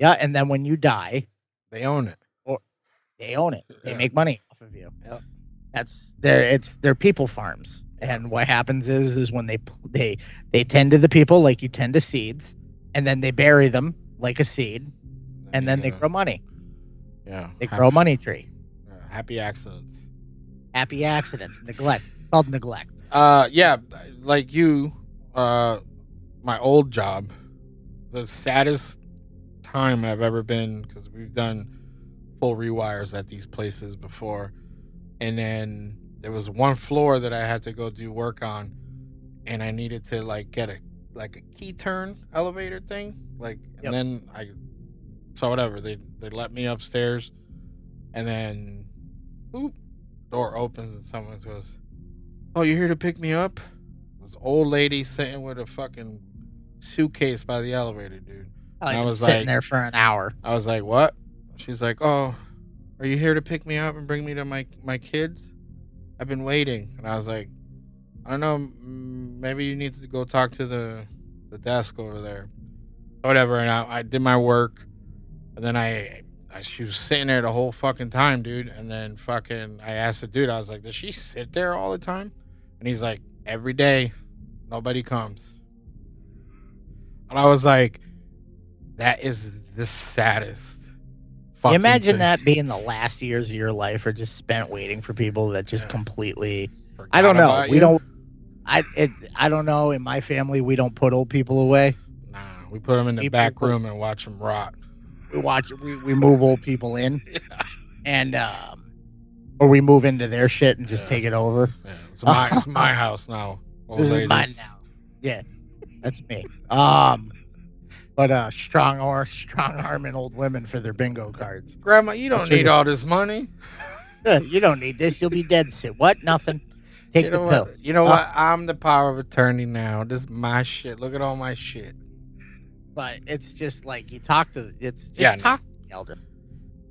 Yeah, and then when you die, they own it. Or they own it. They make money off of you. Yep. That's their, it's their people farms. And what happens is when they tend to the people like you tend to seeds, and then they bury them like a seed, and then they grow money. Yeah. They grow a money tree. Happy accidents. Happy accidents. Neglect. Called neglect. Like you, my old job, the saddest time I've ever been, because we've done full rewires at these places before, and then there was one floor that I had to go do work on, and I needed to like get a key turn elevator thing, like, and then they let me upstairs, and then door opens and someone goes, "Oh, you're here to pick me up?" This old lady sitting with a fucking suitcase by the elevator, dude. I was sitting there for an hour. I was like, "What?" She's like, "Oh, are you here to pick me up and bring me to my kids? I've been waiting." And I was like, "I don't know. Maybe you need to go talk to the desk over there." Whatever. And I did my work, and then she was sitting there the whole fucking time, dude. And then fucking, I asked the dude, I was like, "Does she sit there all the time?" And he's like, "Every day, nobody comes." And I was like, that is the saddest fucking thing. That being the last years of your life are just spent waiting for people that just completely, I don't know. We don't, I don't know. In my family, we don't put old people away. We put them in the back room and watch them rot. We move old people in, and or we move into their shit and just take it over. Yeah. It's my house now. This is mine now. Yeah, that's me. But strong arming old women for their bingo cards. Grandma, you don't need all this money. You don't need this. You'll be dead soon. What? Nothing. Take the pill. You know what? I'm the power of attorney now. This is my shit. Look at all my shit. But it's just like you talk to the elder.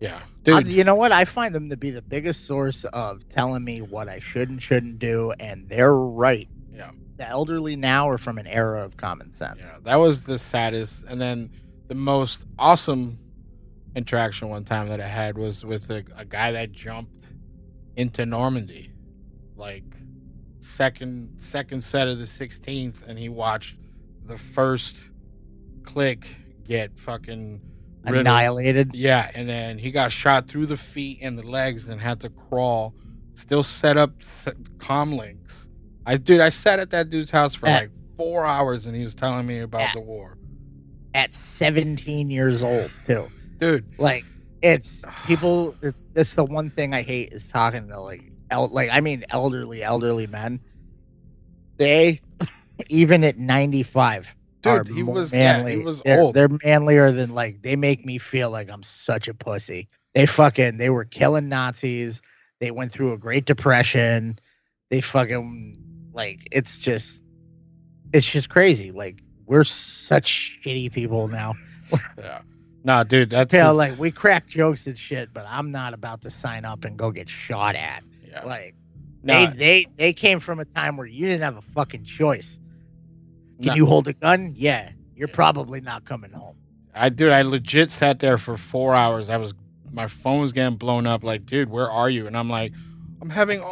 Yeah. Dude. You know what? I find them to be the biggest source of telling me what I should and shouldn't do, and they're right. Yeah. The elderly now are from an era of common sense. Yeah, that was the saddest, and then the most awesome interaction one time that I had was with a guy that jumped into Normandy, like second set of the 16th, and he watched the first click get fucking annihilated. Yeah, and then he got shot through the feet and the legs and had to crawl. Still set up comm links. I sat at that dude's house for 4 hours, and he was telling me about the war. At 17 years old, too. Dude. Like, it's people, it's the one thing I hate is talking to, elderly men. They, even at 95, dude, he was manly. Yeah, he was old. They're manlier than, they make me feel like I'm such a pussy. They were killing Nazis. They went through a Great Depression. They fucking... It's just crazy. We're such shitty people now. Yeah. Nah, dude, that's... we crack jokes and shit, but I'm not about to sign up and go get shot at. Yeah. They came from a time where you didn't have a fucking choice. Can you hold a gun? Yeah. You're probably not coming home. I legit sat there for 4 hours. My phone was getting blown up. Dude, where are you? And I'm like, I'm having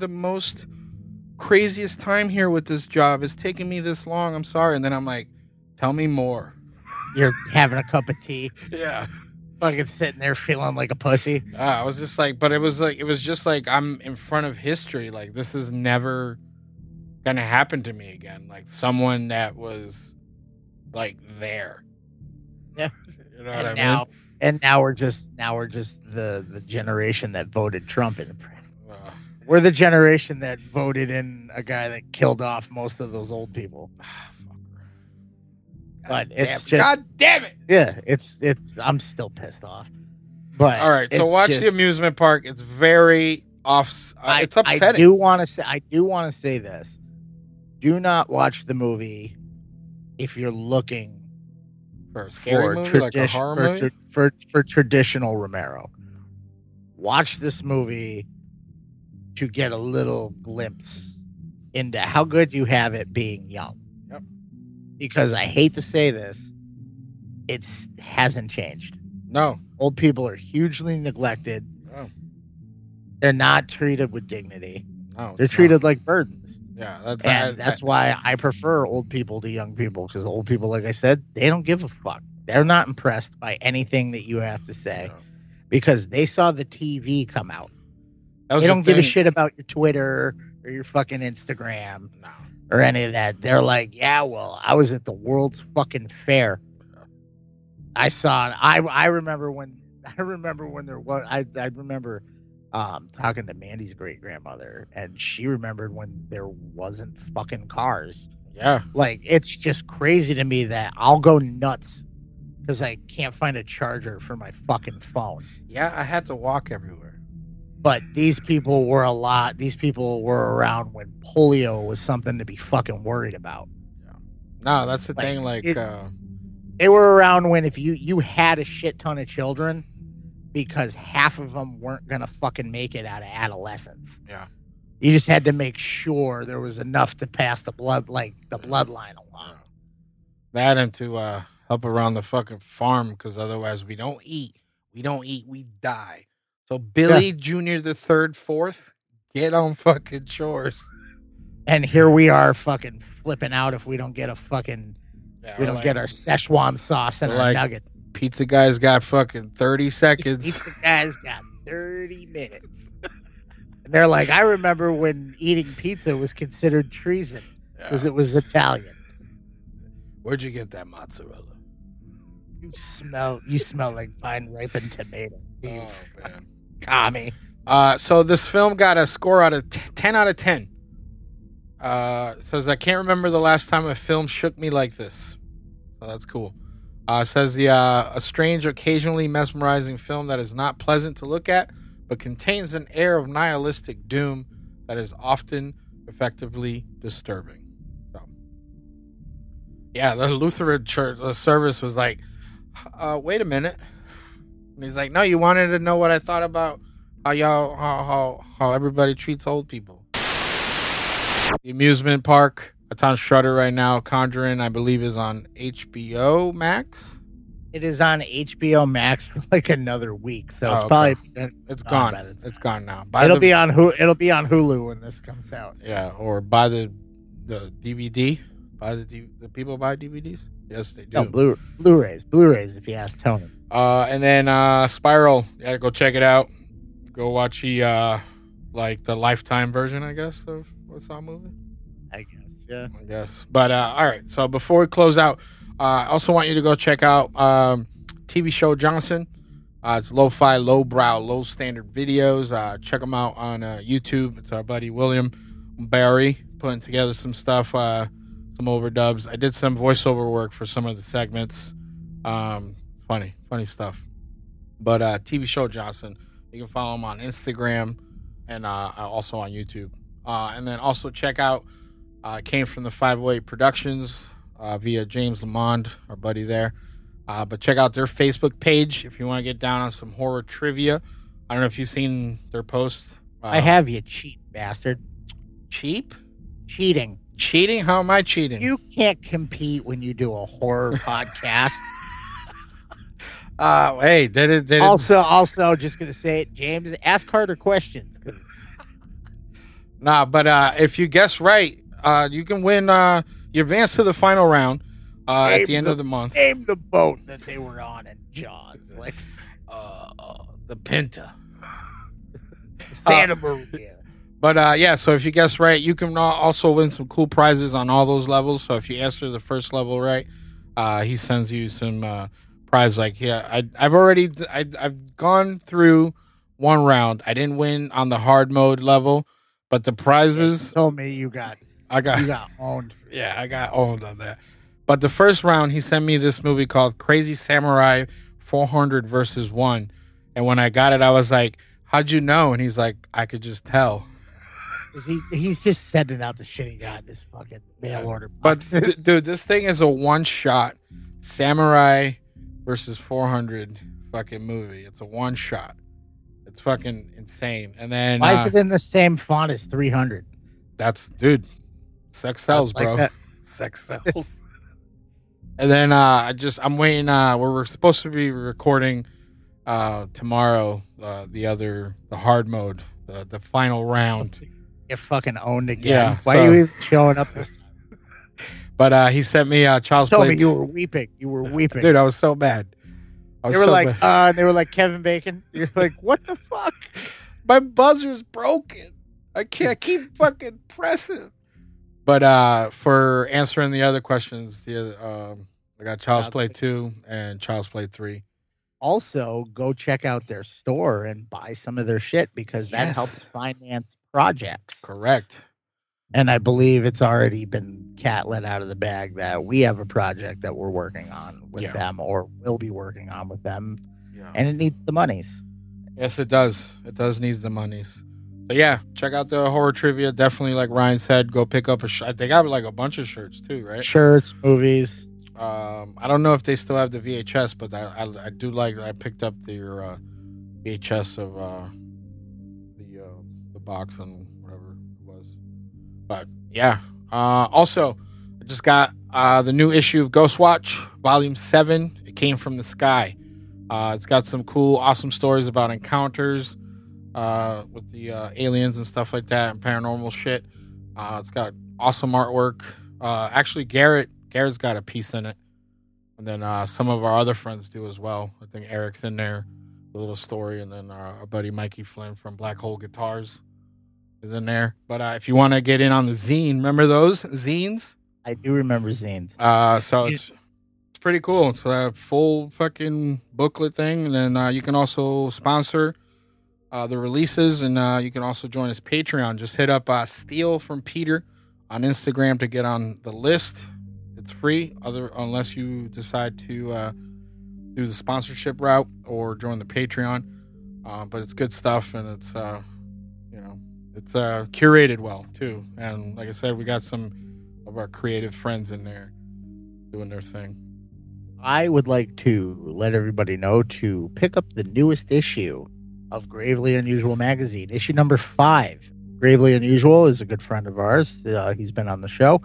the most... craziest time here with this job. It's taking me this long. I'm sorry. And then I'm like, tell me more. You're having a cup of tea. Yeah. Fucking sitting there feeling like a pussy. I was just but it was just I'm in front of history. This is never going to happen to me again. Someone that was there. Yeah. You know what I mean? And now we're just the generation that voted Trump in. We're the generation that voted in a guy that killed off most of those old people. God damn it! Yeah, I'm still pissed off. But all right, so watch the amusement park. It's very off. It's upsetting. I do want to say this: do not watch the movie if you're looking for traditional Romero. Watch this movie to get a little glimpse into how good you have it being young. Yep. Because I hate to say this, it hasn't changed. No. Old people are hugely neglected. Oh. They're not treated with dignity. No, they're treated like burdens. Yeah, that's why I prefer old people to young people, because old people, like I said, they don't give a fuck. They're not impressed by anything that you have to say because they saw the TV come out. They don't give a shit about your Twitter or your fucking Instagram or any of that. They're like, yeah, well, I was at the World's fucking Fair. I saw it. I remember when there was. I remember talking to Mandy's great grandmother, and she remembered when there wasn't fucking cars. Yeah, it's just crazy to me that I'll go nuts because I can't find a charger for my fucking phone. Yeah, I had to walk everywhere. But these people were around when polio was something to be fucking worried about. Yeah. No, that's the thing. They were around when if you had a shit ton of children because half of them weren't going to fucking make it out of adolescence. Yeah. You just had to make sure there was enough to pass the bloodline along. That and to help around the fucking farm, because otherwise we don't eat. We die. So Billy Jr. the third, fourth, get on fucking chores. And here we are fucking flipping out if we don't get a fucking, get our Szechuan sauce and our nuggets. Pizza guy's got fucking 30 seconds. Pizza guy's got 30 minutes. And they're like, I remember when eating pizza was considered treason because it was Italian. Where'd you get that mozzarella? You smell like fine ripened tomatoes. Oh man, commie. So this film got a score out of 10 out of 10. Says I can't remember the last time a film shook me like this. So that's cool. Says the a strange, occasionally mesmerizing film that is not pleasant to look at, but contains an air of nihilistic doom that is often effectively disturbing. So, yeah, the Lutheran church, the service was like, wait a minute. And he's like, no, you wanted to know what I thought about how everybody treats old people. The amusement park. It's on Shudder right now. Conjuring, I believe, is on HBO Max. It is on HBO Max for like another week, so it's probably it's gone. It's gone now. It'll be on Hulu when this comes out. Yeah, or buy the DVD. Do people buy DVDs? Yes, they do. No, Blu-rays. If you ask Tony. And then Spiral. Yeah, go check it out. Go watch the Lifetime version, I guess, of what's that movie. I guess. Yeah, I guess. But all right. So before we close out, I also want you to go check out TV show Johnson. It's lo-fi, low-brow, low-standard videos. Check them out on YouTube. It's our buddy William Barry putting together some stuff, some overdubs. I did some voiceover work for some of the segments. Funny stuff. But TV show Johnson. You can follow him on Instagram and also on YouTube. And then also check out. Came from the 508 Productions via James Lamond, our buddy there. But check out their Facebook page if you want to get down on some horror trivia. I don't know if you've seen their post. I have, you cheat bastard. Cheap? Cheating? How am I cheating? You can't compete when you do a horror podcast. Hey, did it? Also, just going to say it, James, ask harder questions. Nah, but if you guess right, you can win. You advance to the final round at the end of the month. Name the boat that they were on in Jaws, like the Pinta, Santa Maria. But yeah, so if you guess right, you can also win some cool prizes on all those levels. So if you answer the first level right, he sends you some prize. Like yeah, I've gone through one round. I didn't win on the hard mode level, but the prizes. You told me you got owned. Yeah, I got owned on that. But the first round, he sent me this movie called Crazy Samurai 400 versus 1. And when I got it, I was like, how'd you know? And he's like, I could just tell. He's just sending out the shit he got in his fucking mail order boxes. But, dude, this thing is a one-shot Samurai versus 400 fucking movie. It's a one-shot. It's fucking insane. And then why is it in the same font as 300? That's, dude. Sex sells, like bro. That. Sex sells. And then I'm waiting. We're supposed to be recording tomorrow. The hard mode, the final round. You're fucking owned again. Yeah, why are you even showing up this? But he sent me Child's Play. You were weeping. Dude, I was so bad. They were like Kevin Bacon. You're like, what the fuck? My buzzer's broken. I can't keep fucking pressing. But for answering the other questions, I got Child's Play 2 and Child's Play 3. Also, go check out their store and buy some of their shit because that helps finance projects. Correct. And I believe it's already been cat-let out of the bag that we have a project that we're working on with them or will be working on with them. Yeah. And it needs the monies. Yes, it does. It does need the monies. But yeah, check out the horror trivia. Definitely, like Ryan said, go pick up a shirt. They got like a bunch of shirts too, right? Shirts, movies. I don't know if they still have the VHS, but I do like. I picked up your VHS of the box and whatever it was. But yeah. Also, I just got the new issue of Ghostwatch, Volume 7. It came from the sky. It's got some cool, awesome stories about encounters. With the aliens and stuff like that and paranormal shit. It's got awesome artwork. Actually, Garrett's got a piece in it. And then some of our other friends do as well. I think Eric's in there, a little story. And then our buddy Mikey Flynn from Black Hole Guitars is in there. But if you want to get in on the zine, remember those zines? I do remember zines. So it's pretty cool. It's a full fucking booklet thing. And then you can also sponsor the releases. And you can also join us Patreon. Just hit up Steal from Peter on Instagram to get on the list. It's free unless you decide to do the sponsorship route or join the Patreon. But it's good stuff. And it's, it's curated well, too. And like I said, we got some of our creative friends in there doing their thing. I would like to let everybody know to pick up the newest issue of Gravely Unusual magazine, issue number 5. Gravely Unusual is a good friend of ours. He's been on the show.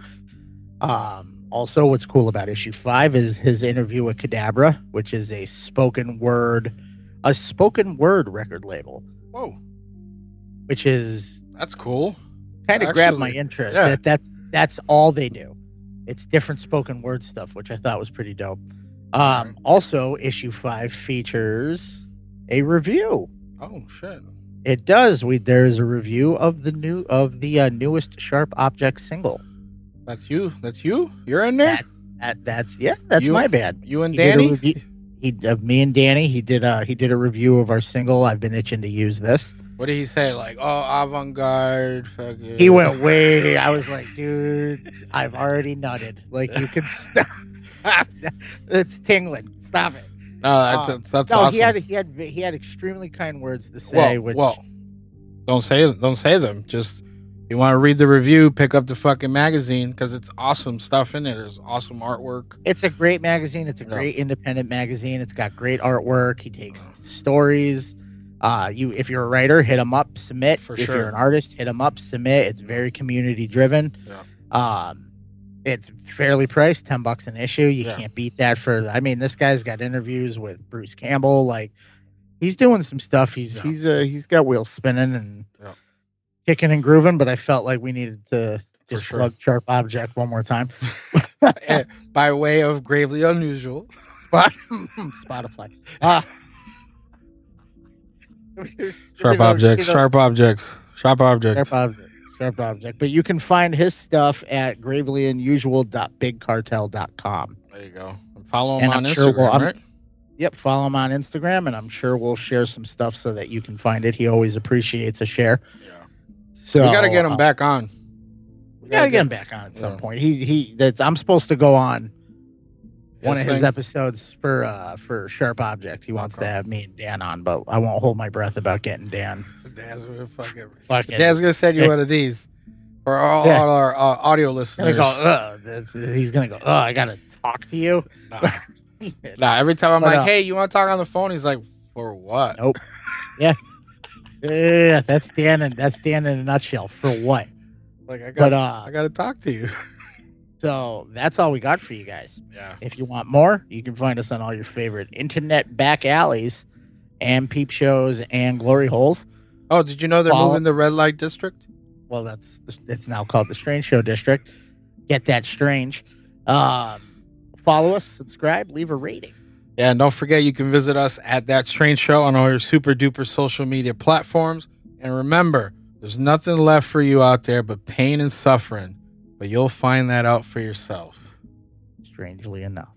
Also, what's cool about issue 5 is his interview with Kadabra, which is a spoken word record label. Whoa, which is that's cool. Kind of grabbed my interest. Yeah. That's all they do. It's different spoken word stuff, which I thought was pretty dope. Also, issue 5 features a review. Oh shit! It does. There is a review of the newest Sharp Object single. That's you. You're in there. That's my bad. You and Danny. Me and Danny. He did a review of our single. I've been itching to use this. What did he say? Like, oh, avant-garde. Fucking. He went way. I was like, dude, I've already nutted. Like, you can stop. It's tingling. Stop it. No, that's awesome. He had extremely kind words to say. Don't say them. Just you want to read the review, pick up the fucking magazine because it's awesome stuff in it. There's awesome artwork. It's a great magazine. It's a great independent magazine. It's got great artwork. He takes stories. If you're a writer, hit them up, submit. If you're an artist, hit them up, submit. It's very community driven. Yeah. It's fairly priced, $10 an issue. You can't beat that for. I mean, this guy's got interviews with Bruce Campbell. Like, he's doing some stuff. He's got wheels spinning and kicking and grooving. But I felt like we needed to just plug Sharp Object one more time, by way of Gravely Unusual Spotify. Sharp Objects. But you can find his stuff at gravelyunusual.bigcartel.com. There you go. Follow him on Instagram, right? Yep, follow him on Instagram, and I'm sure we'll share some stuff so that you can find it. He always appreciates a share. Yeah. So we got to get him back on. We got to get him back on at some point. I'm supposed to go on one of his episodes for Sharp Object. He wants to have me and Dan on, but I won't hold my breath about getting Dan. Dan's gonna send you one of these for all our audio listeners. He's gonna go, I gotta talk to you. Nah, every time I'm hey, you want to talk on the phone? He's like, for what? Nope. Yeah. Yeah, that's Dan in a nutshell. For what? Like, I gotta talk to you. So that's all we got for you guys. Yeah. If you want more, you can find us on all your favorite internet back alleys and peep shows and glory holes. Oh, did you know they're moving the red light district? Well, it's now called the Strange Show District. Get that strange. Follow us, subscribe, leave a rating. Yeah, and don't forget you can visit us at That Strange Show on all your super duper social media platforms. And remember, there's nothing left for you out there but pain and suffering. But you'll find that out for yourself. Strangely enough.